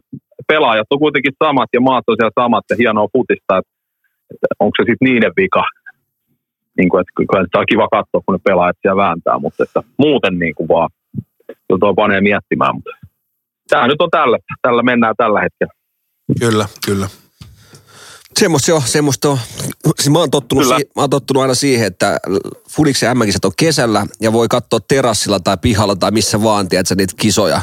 pelaajat on kuitenkin samat ja maat on siellä samat ja hienoa futista, että onko se sitten niiden vika. Niin kuin, että kyllähän sitä on kiva katsoa, kun ne pelaajat siellä vääntää, mutta että muuten niin kuin vaan. Kyllä toi panee miettimään, mutta tämähän nyt on tällä, tällä mennään tällä hetkellä. Kyllä, kyllä. Semmosta joo, semmosta on. Siis mä oon tottunut, si- mä oon tottunut aina siihen, että Fudiksen ja M M-kisat on kesällä ja voi katsoa terassilla tai pihalla tai missä vaan, tiedätkö, niitä kisoja.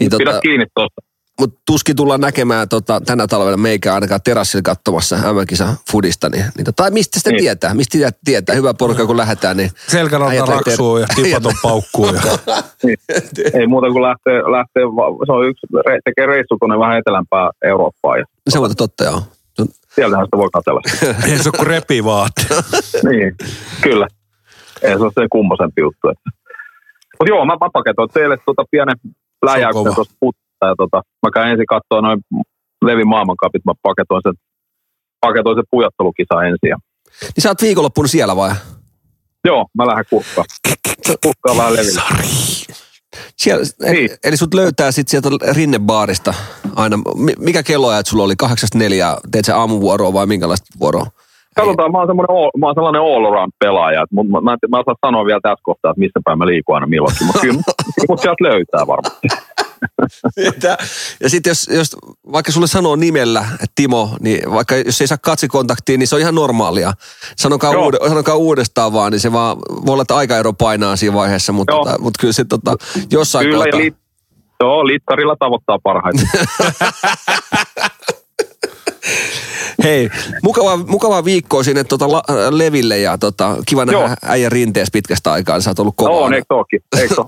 Niin, pidät tota, kiinni tuosta. Mutta tuskin tullaan näkemään tota, tänä talvena meikä ainakaan terassilla katsomassa M M-kisa Fudista. Niin, niin, tai mistä sitä niin. tietää, mistä sitä tietää. Hyvä porukka, kun lähdetään. Niin selkäranta raksuu ja tipaton paukkuu. Ja. Niin. Ei muuta kuin lähtee, lähtee se on yksi, tekee reissu tuonne vähän etelämpää Eurooppaa. Ja... Se on totta, joo. Sieltähän sitä voi katsella. Ei se ole kuin repivaate. Niin, kyllä. Ei se ole sen kummoisempi juttu. Mutta joo, mä paketoin teille tuota pienen läjäyksen tuosta puttaa. Tota, mä käyn ensin katsoa noin Levin maailmankapit. Mä paketoin sen, paketoin sen pujottelukisa ensin. Niin sä oot viikonloppuun siellä vai? Joo, mä lähden kuhkaan. Kuhkaan vähän Leville. Siellä, niin. Eli sut löytää sitten sieltä rinnebaarista aina. Mikä kelloajat sulla oli? kahdeksasta neljään? Teit sä aamuvuoroa vai minkälaista vuoroa? Katsotaan, mä oon, mä oon sellainen all-around-pelaaja. Mä, mä, mä osaan sanoa vielä tässä kohtaa, että missä päin mä liikun aina milloinkin. Mutta kyllä mut sieltä löytää varmasti. Ja sitten jos, jos vaikka sulle sanoo nimellä, että Timo, niin vaikka jos ei saa katsekontaktia, niin se on ihan normaalia. Sanokaa, uude, sanokaa uudestaan vaan, niin se vaan voi olla, että aikaero painaa siinä vaiheessa, mutta, tota, mutta kyllä se tota, jossain kyllä kohtaa... Li, joo, littarilla tavoittaa parhaiten. Hei, mukavaa, mukavaa viikkoa sinne tota la, Leville ja tota, kiva nähdä äijän rinteessä pitkästä aikaa. Sä oot ollut kovaa. Joo, eikö ookin.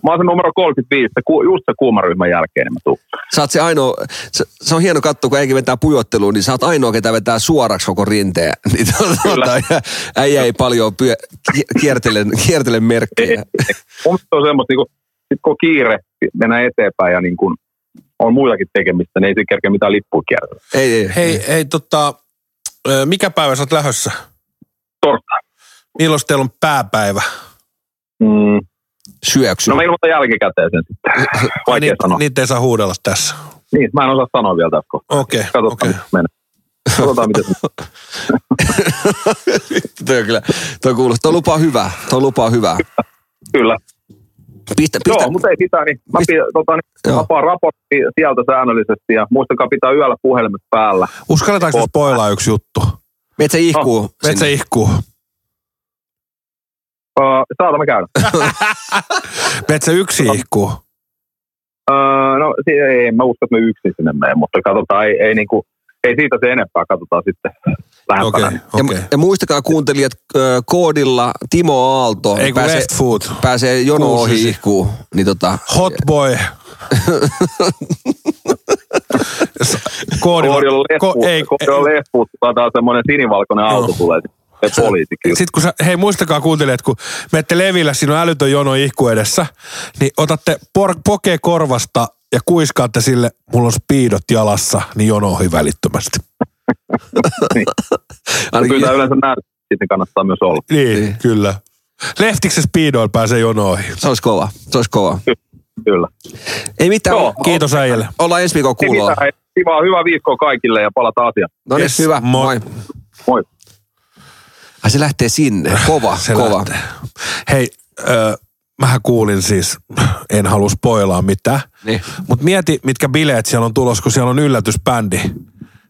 Mä oon se numero kolmekymmentäviisi, just se kuumaryhmän jälkeen. Niin mä tuun. Sä oot se ainoa, se, se on hieno katsoa, kun äijäkin vetää pujotteluun, niin sä oot ainoa, ketä vetää suoraksi koko rinteen. Niin tuota, äijä ei paljon pyö, kiertele, kiertele merkkejä. On se semmoista, niin kun, kun kiire mennään eteenpäin ja niin kun on muitakin tekemistä, niin ei se kerkeä mitään lippua kiertele. Ei, ei. Hei, hei tota... Mikä päivä sä oot lähdössä? Torstai. Milloin teillä on pääpäivä? Mm. Syöksy. No mä ilmoitan jälkikäteen sen sitten. Vaikea sanoa. Niitä ei saa huudella tässä. Niin, mä en osaa sanoa vielä tässä kohtaa. Okei, okay, okei. Okay. Katsotaan, miten se kyllä, toi kuulostaa. Toi lupaa hyvää. Toi lupaa hyvää. Kyllä. Pistä, pistä. Joo, mutta ei sitä, niin mä pistä, tota, niin, vapaan raportti sieltä säännöllisesti ja muistakaa pitää yöllä puhelimet päällä. Uskalletaanko spoilaa yksi juttu? Metsä ihkuu. No, metsä ihkuu. Öö, saatamme käydä. Metsä yksi ihkuu. Öö, no ei, mä uskon, että me yksin sinne menen, mutta katsotaan, ei, ei niinku... Ei siitä se enempää, katsotaan sitten lähempänä. Okay, okay. Ja, ja muistakaa kuuntelijat, koodilla Timo Aalto niin pääsee, pääsee jono ohi ihkuun. Niin tota, hot boy. koodilla, koodilla leffuut, ko, ei, koodilla ei, leffuut, saadaan semmoinen sinivalkoinen no. auto tulee. Sitten kun sä, hei muistakaa kuuntelijat, kun menette Levillä, siinä on älytön jono ihku edessä, niin otatte por- pokee korvasta ja kuiskaatte sille, mulla on speedot jalassa, niin jono ohi välittömästi. Niin. Ainakin... Kyllä yleensä näyttää, sitten kannattaa myös olla. Niin, niin. Kyllä. Leftiksen speedoilla pääsee jono ohi. Se olisi kova, se olisi kova. kyllä. Ei mitään. Joo, kiitos äijälle. Ollaan ensi viikon kuulolla. Kivaa, hyvää viikkoa kaikille ja palataan asiaan. No niin, yes, hyvä. Moi. Moi. Ai se lähtee sinne. Kova, se kova. Lähtee. Hei, öö, mähän kuulin siis, en halua spoilaa mitään, niin. Mutta mieti, mitkä bileet siellä on tulossa, kun siellä on yllätysbändi.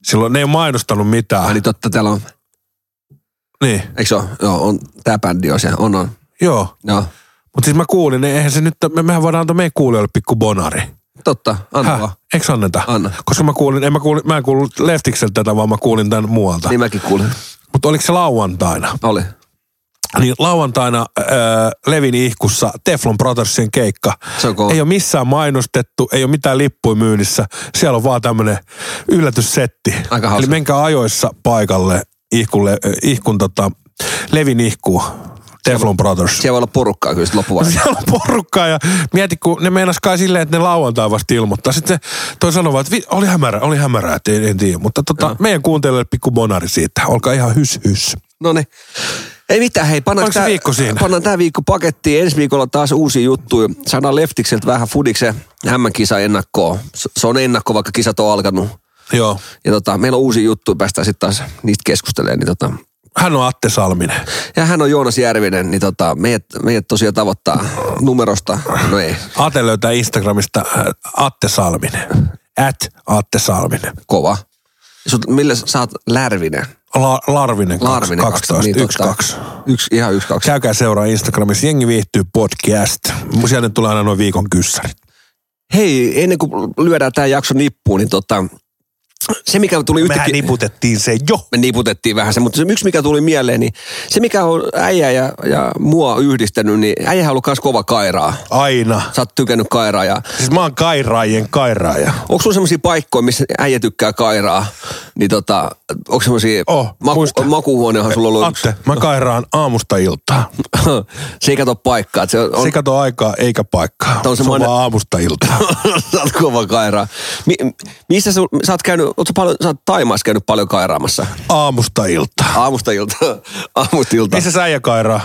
Silloin ne ei mainostanut mitään. Eli totta, täällä on. Niin. Eikö se ole? Joo, on, tää bändi on se. On, on. Joo. Joo. Mutta siis mä kuulin, eihän se nyt, mehän voidaan antaa meidän kuulijoille pikku bonari. Totta, anna vaan. Eikö anneta? Anna. Koska mä kuulin, en mä kuulin, mä en kuullut Leftikseltä tätä, vaan mä kuulin tän muualta. Niin mäkin kuulin. Mutta oliko se lauantaina? Oli. Niin lauantaina äh, Levin ihkussa Teflon Brothersin keikka. Se on cool. Ei ole missään mainostettu, ei ole mitään lippuja myynnissä. Siellä on vaan tämmönen yllätyssetti. Aika hauska. Eli menkää ajoissa paikalle ihkulle, ihkun tota, Levin ihkuun. Teflon Brothers. Siellä voi olla porukkaa kyllä sitten loppuvaiheessa. Siellä on porukkaa ja mieti, kun ne meinas kai silleen, että ne lauantai vasta ilmoittaa. Sitten toi sanoi vaan, että oli hämärä, oli hämärä, että en, en tiedä. Mutta tota, no. Meidän kuuntelijoille pikku bonari siitä. Olkaa ihan hys hys. No niin. Ei mitään, hei. Onko se viikko siinä? Pannaan tää viikko pakettiin. Ensi viikolla taas uusia juttuja. Saadaan Leftikseltä vähän Fudiksen hämmän kisa ennakkoon. Se on ennakko, vaikka kisat on alkanut. Joo. Ja tota, meillä on uusia juttuja. Päästään sitten taas niistä keskustelemaan. Niin tota... Hän on Atte Salminen. Ja hän on Joonas Järvinen, niin tota, meidät, meidät tosiaan tavoittaa numerosta. No ei. Ate löytää Instagramista Atte Salminen. At Atte Salminen. Kova. Sut, millä sä oot Lärvinen? La, Larvinen. Larvinen. kaksitoista, kaksitoista, yksi, kaksi. Yksi, ihan yksi, kaksi. Käykää seuraa Instagramissa. Jengi viihtyy podcast. Sieltä tulee aina noin viikon kyssärit. Hei, ennen kuin lyödään tää jakso nippuun, niin tota... Se, mikä tuli yhtäkkiä... Mehän niputettiin se jo. Me niputettiin vähän se, mutta se yksi, mikä tuli mieleen, niin se, mikä on äijä ja, ja mua yhdistänyt, niin äijähän on ollut myös kova kairaa. Aina. Sä oot tykännyt kairaa ja... Siis mä oon kairaajien kairaaja. Onko sulla semmosia paikkoja, missä äijä tykkää kairaa? Niin tota, onko semmosia... Oh, maku, makuhuoneahan sulla on ollut yksi. Atte, mä kairaan aamusta iltaa. Se ei kato paikkaa. Se, on... se ei kato aikaa eikä paikkaa. Se on semmoinen... Se on vaan aamusta iltaa. Sä oot kova kairaa. Mi, missä sä, sä oot käynyt... Oletko paljon, sä oot Taimaassa käynyt paljon kairaamassa? Aamusta iltaa. Aamusta iltaa. Aamusta iltaa. Missä sä äijä kairaa?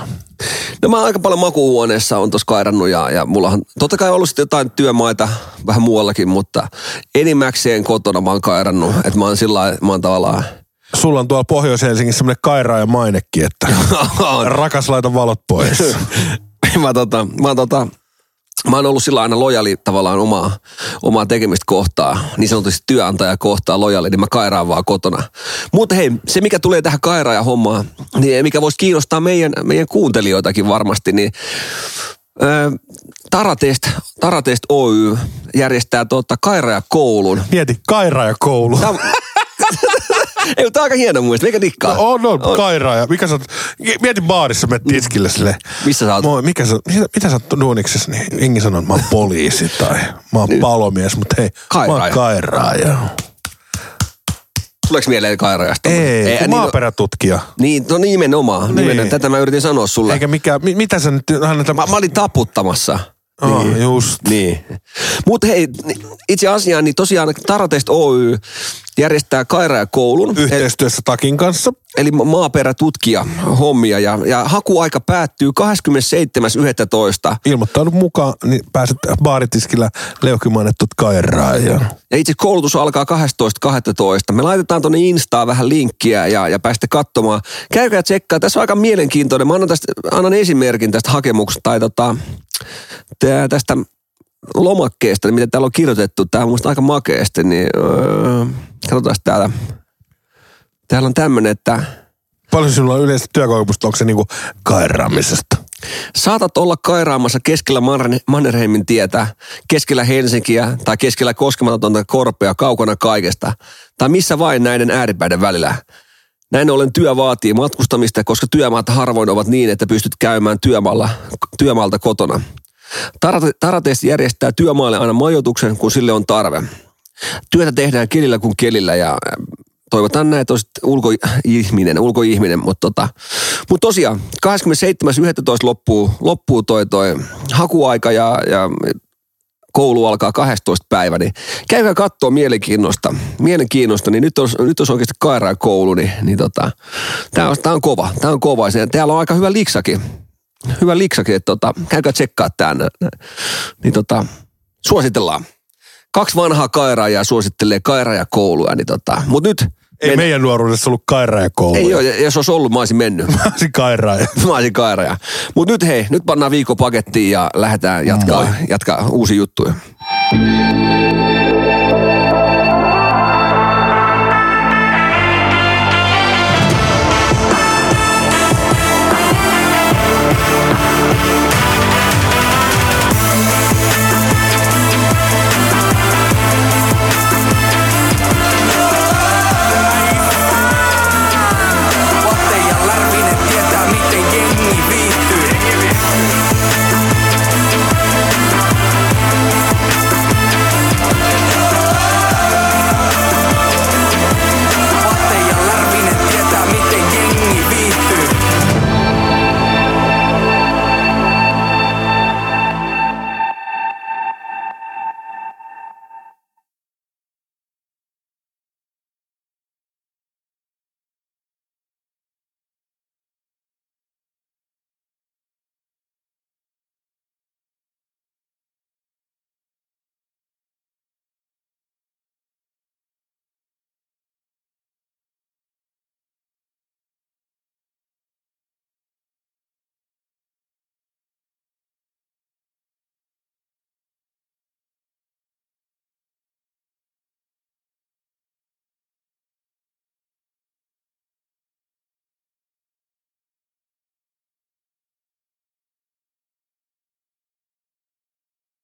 No mä aika paljon makuuhuoneessa on tossa kairannut ja, ja mullahan totta kai on ollut sitten jotain työmaita vähän muuallakin, mutta enimmäkseen kotona mä oon kairannut. Että mä oon sillä mä oon tavallaan... Sulla on tuolla Pohjois-Helsingissä semmonen kairaaja mainekin, että rakas laita valot pois. mä tota, mä tota... Mä oon ollut sillä aina lojaali tavallaan omaa, omaa tekemistä kohtaa, niin sanotusti työnantaja kohtaa lojaali, niin mä kairaan vaan kotona. Mutta hei, se mikä tulee tähän kairaaja-hommaan, niin mikä voisi kiinnostaa meidän, meidän kuuntelijoitakin varmasti, niin ö, Taratest, Taratest Oy järjestää tuota kairaajakoulun. Mieti, kairaajakoulu. Tämä, ei, mutta aika hieno muista. Mikä tikkaa? No, on, on, on. Kairaaja. Mikä sä oot? Mieti baarissa, menet tiskille silleen. Missä sä oot? Moi, mikä sä, mitä, mitä sä oot nuoniksessa? Niin, engi sanon, mä oon poliisi tai mä oon palomies, mutta hei, kairaaja. Mä oon kairaaja. Tuleeko mieleen kairaajasta? Ei, ei niin, maaperätutkija. Niin, no nimenomaan. Niin. Tätä mä yritin sanoa sulle. Eikä mikä, mi, mitä sä nyt? Hännetä... Mä, mä olin taputtamassa. Oh, niin, just. Niin. Mutta hei, itse asiaan, niin tosiaan Taratest Oy järjestää kairaajakoulun. Yhteistyössä Takin kanssa. Eli maaperätutkija hommia ja, ja hakuaika päättyy kahdeskymmenesseitsemäs yhdestoista Ilmoittanut mukaan, niin pääset baaritiskillä leukimainetut kairaajaan. Ja itse koulutus alkaa kahdestoista kahdestoista Me laitetaan tonne Instaan vähän linkkiä ja, ja päästä katsomaan. Käykää tsekkaa, tässä on aika mielenkiintoinen. Mä annan, tästä, annan esimerkin tästä hakemuksesta tai tota, tästä lomakkeesta, mitä täällä on kirjoitettu. Tää on musta aika makeasti, niin öö, katsotaan täällä. Täällä on tämmönen, että... Paljon sinulla on yleistä työkokemusta, onko se niinku kairaamisesta? Saatat olla kairaamassa keskellä Mannerheimin tietä, keskellä Helsinkiä tai keskellä koskematonta korpea kaukana kaikesta. Tai missä vain näiden ääripäiden välillä. Näin ollen työ vaatii matkustamista, koska työmaat harvoin ovat niin, että pystyt käymään työmaalla, työmaalta kotona. Taratest järjestää työmaalle aina majoituksen, kun sille on tarve. Työtä tehdään kelillä kuin kelillä ja... Toivotaan näin, että olisit ulkoihminen, ulkoihminen, mutta tota. Mut tosiaan, kahdeskymmenesseitsemäs yhdestoista loppuu, loppuu toi, toi hakuaika ja, ja koulu alkaa kahdestoista päivä, niin käykää katsoa mielenkiinnosta, mielenkiinnosta, niin nyt olisi, nyt olisi oikeasti kairaajakoulu, niin, niin tota, tää on, tää on kova, tää on kova, ja täällä on aika hyvä liksakin, hyvä liksakin, että tota, käykää tsekkaa tää, niin tota, Suositellaan. Kaksi vanhaa kairaajaa suosittelee kairaajakouluja, niin tota, mut nyt... Ei men... meidän nuoruudessa ollut kairaajakouluja. Ei ole, jos olisi ollut, mä olisin mennyt. Mä olisin kairaaja. Mä olisin kairaaja. Mut nyt hei, nyt pannaan viikko pakettiin ja lähdetään jatkaa, jatkaa uusia juttuja.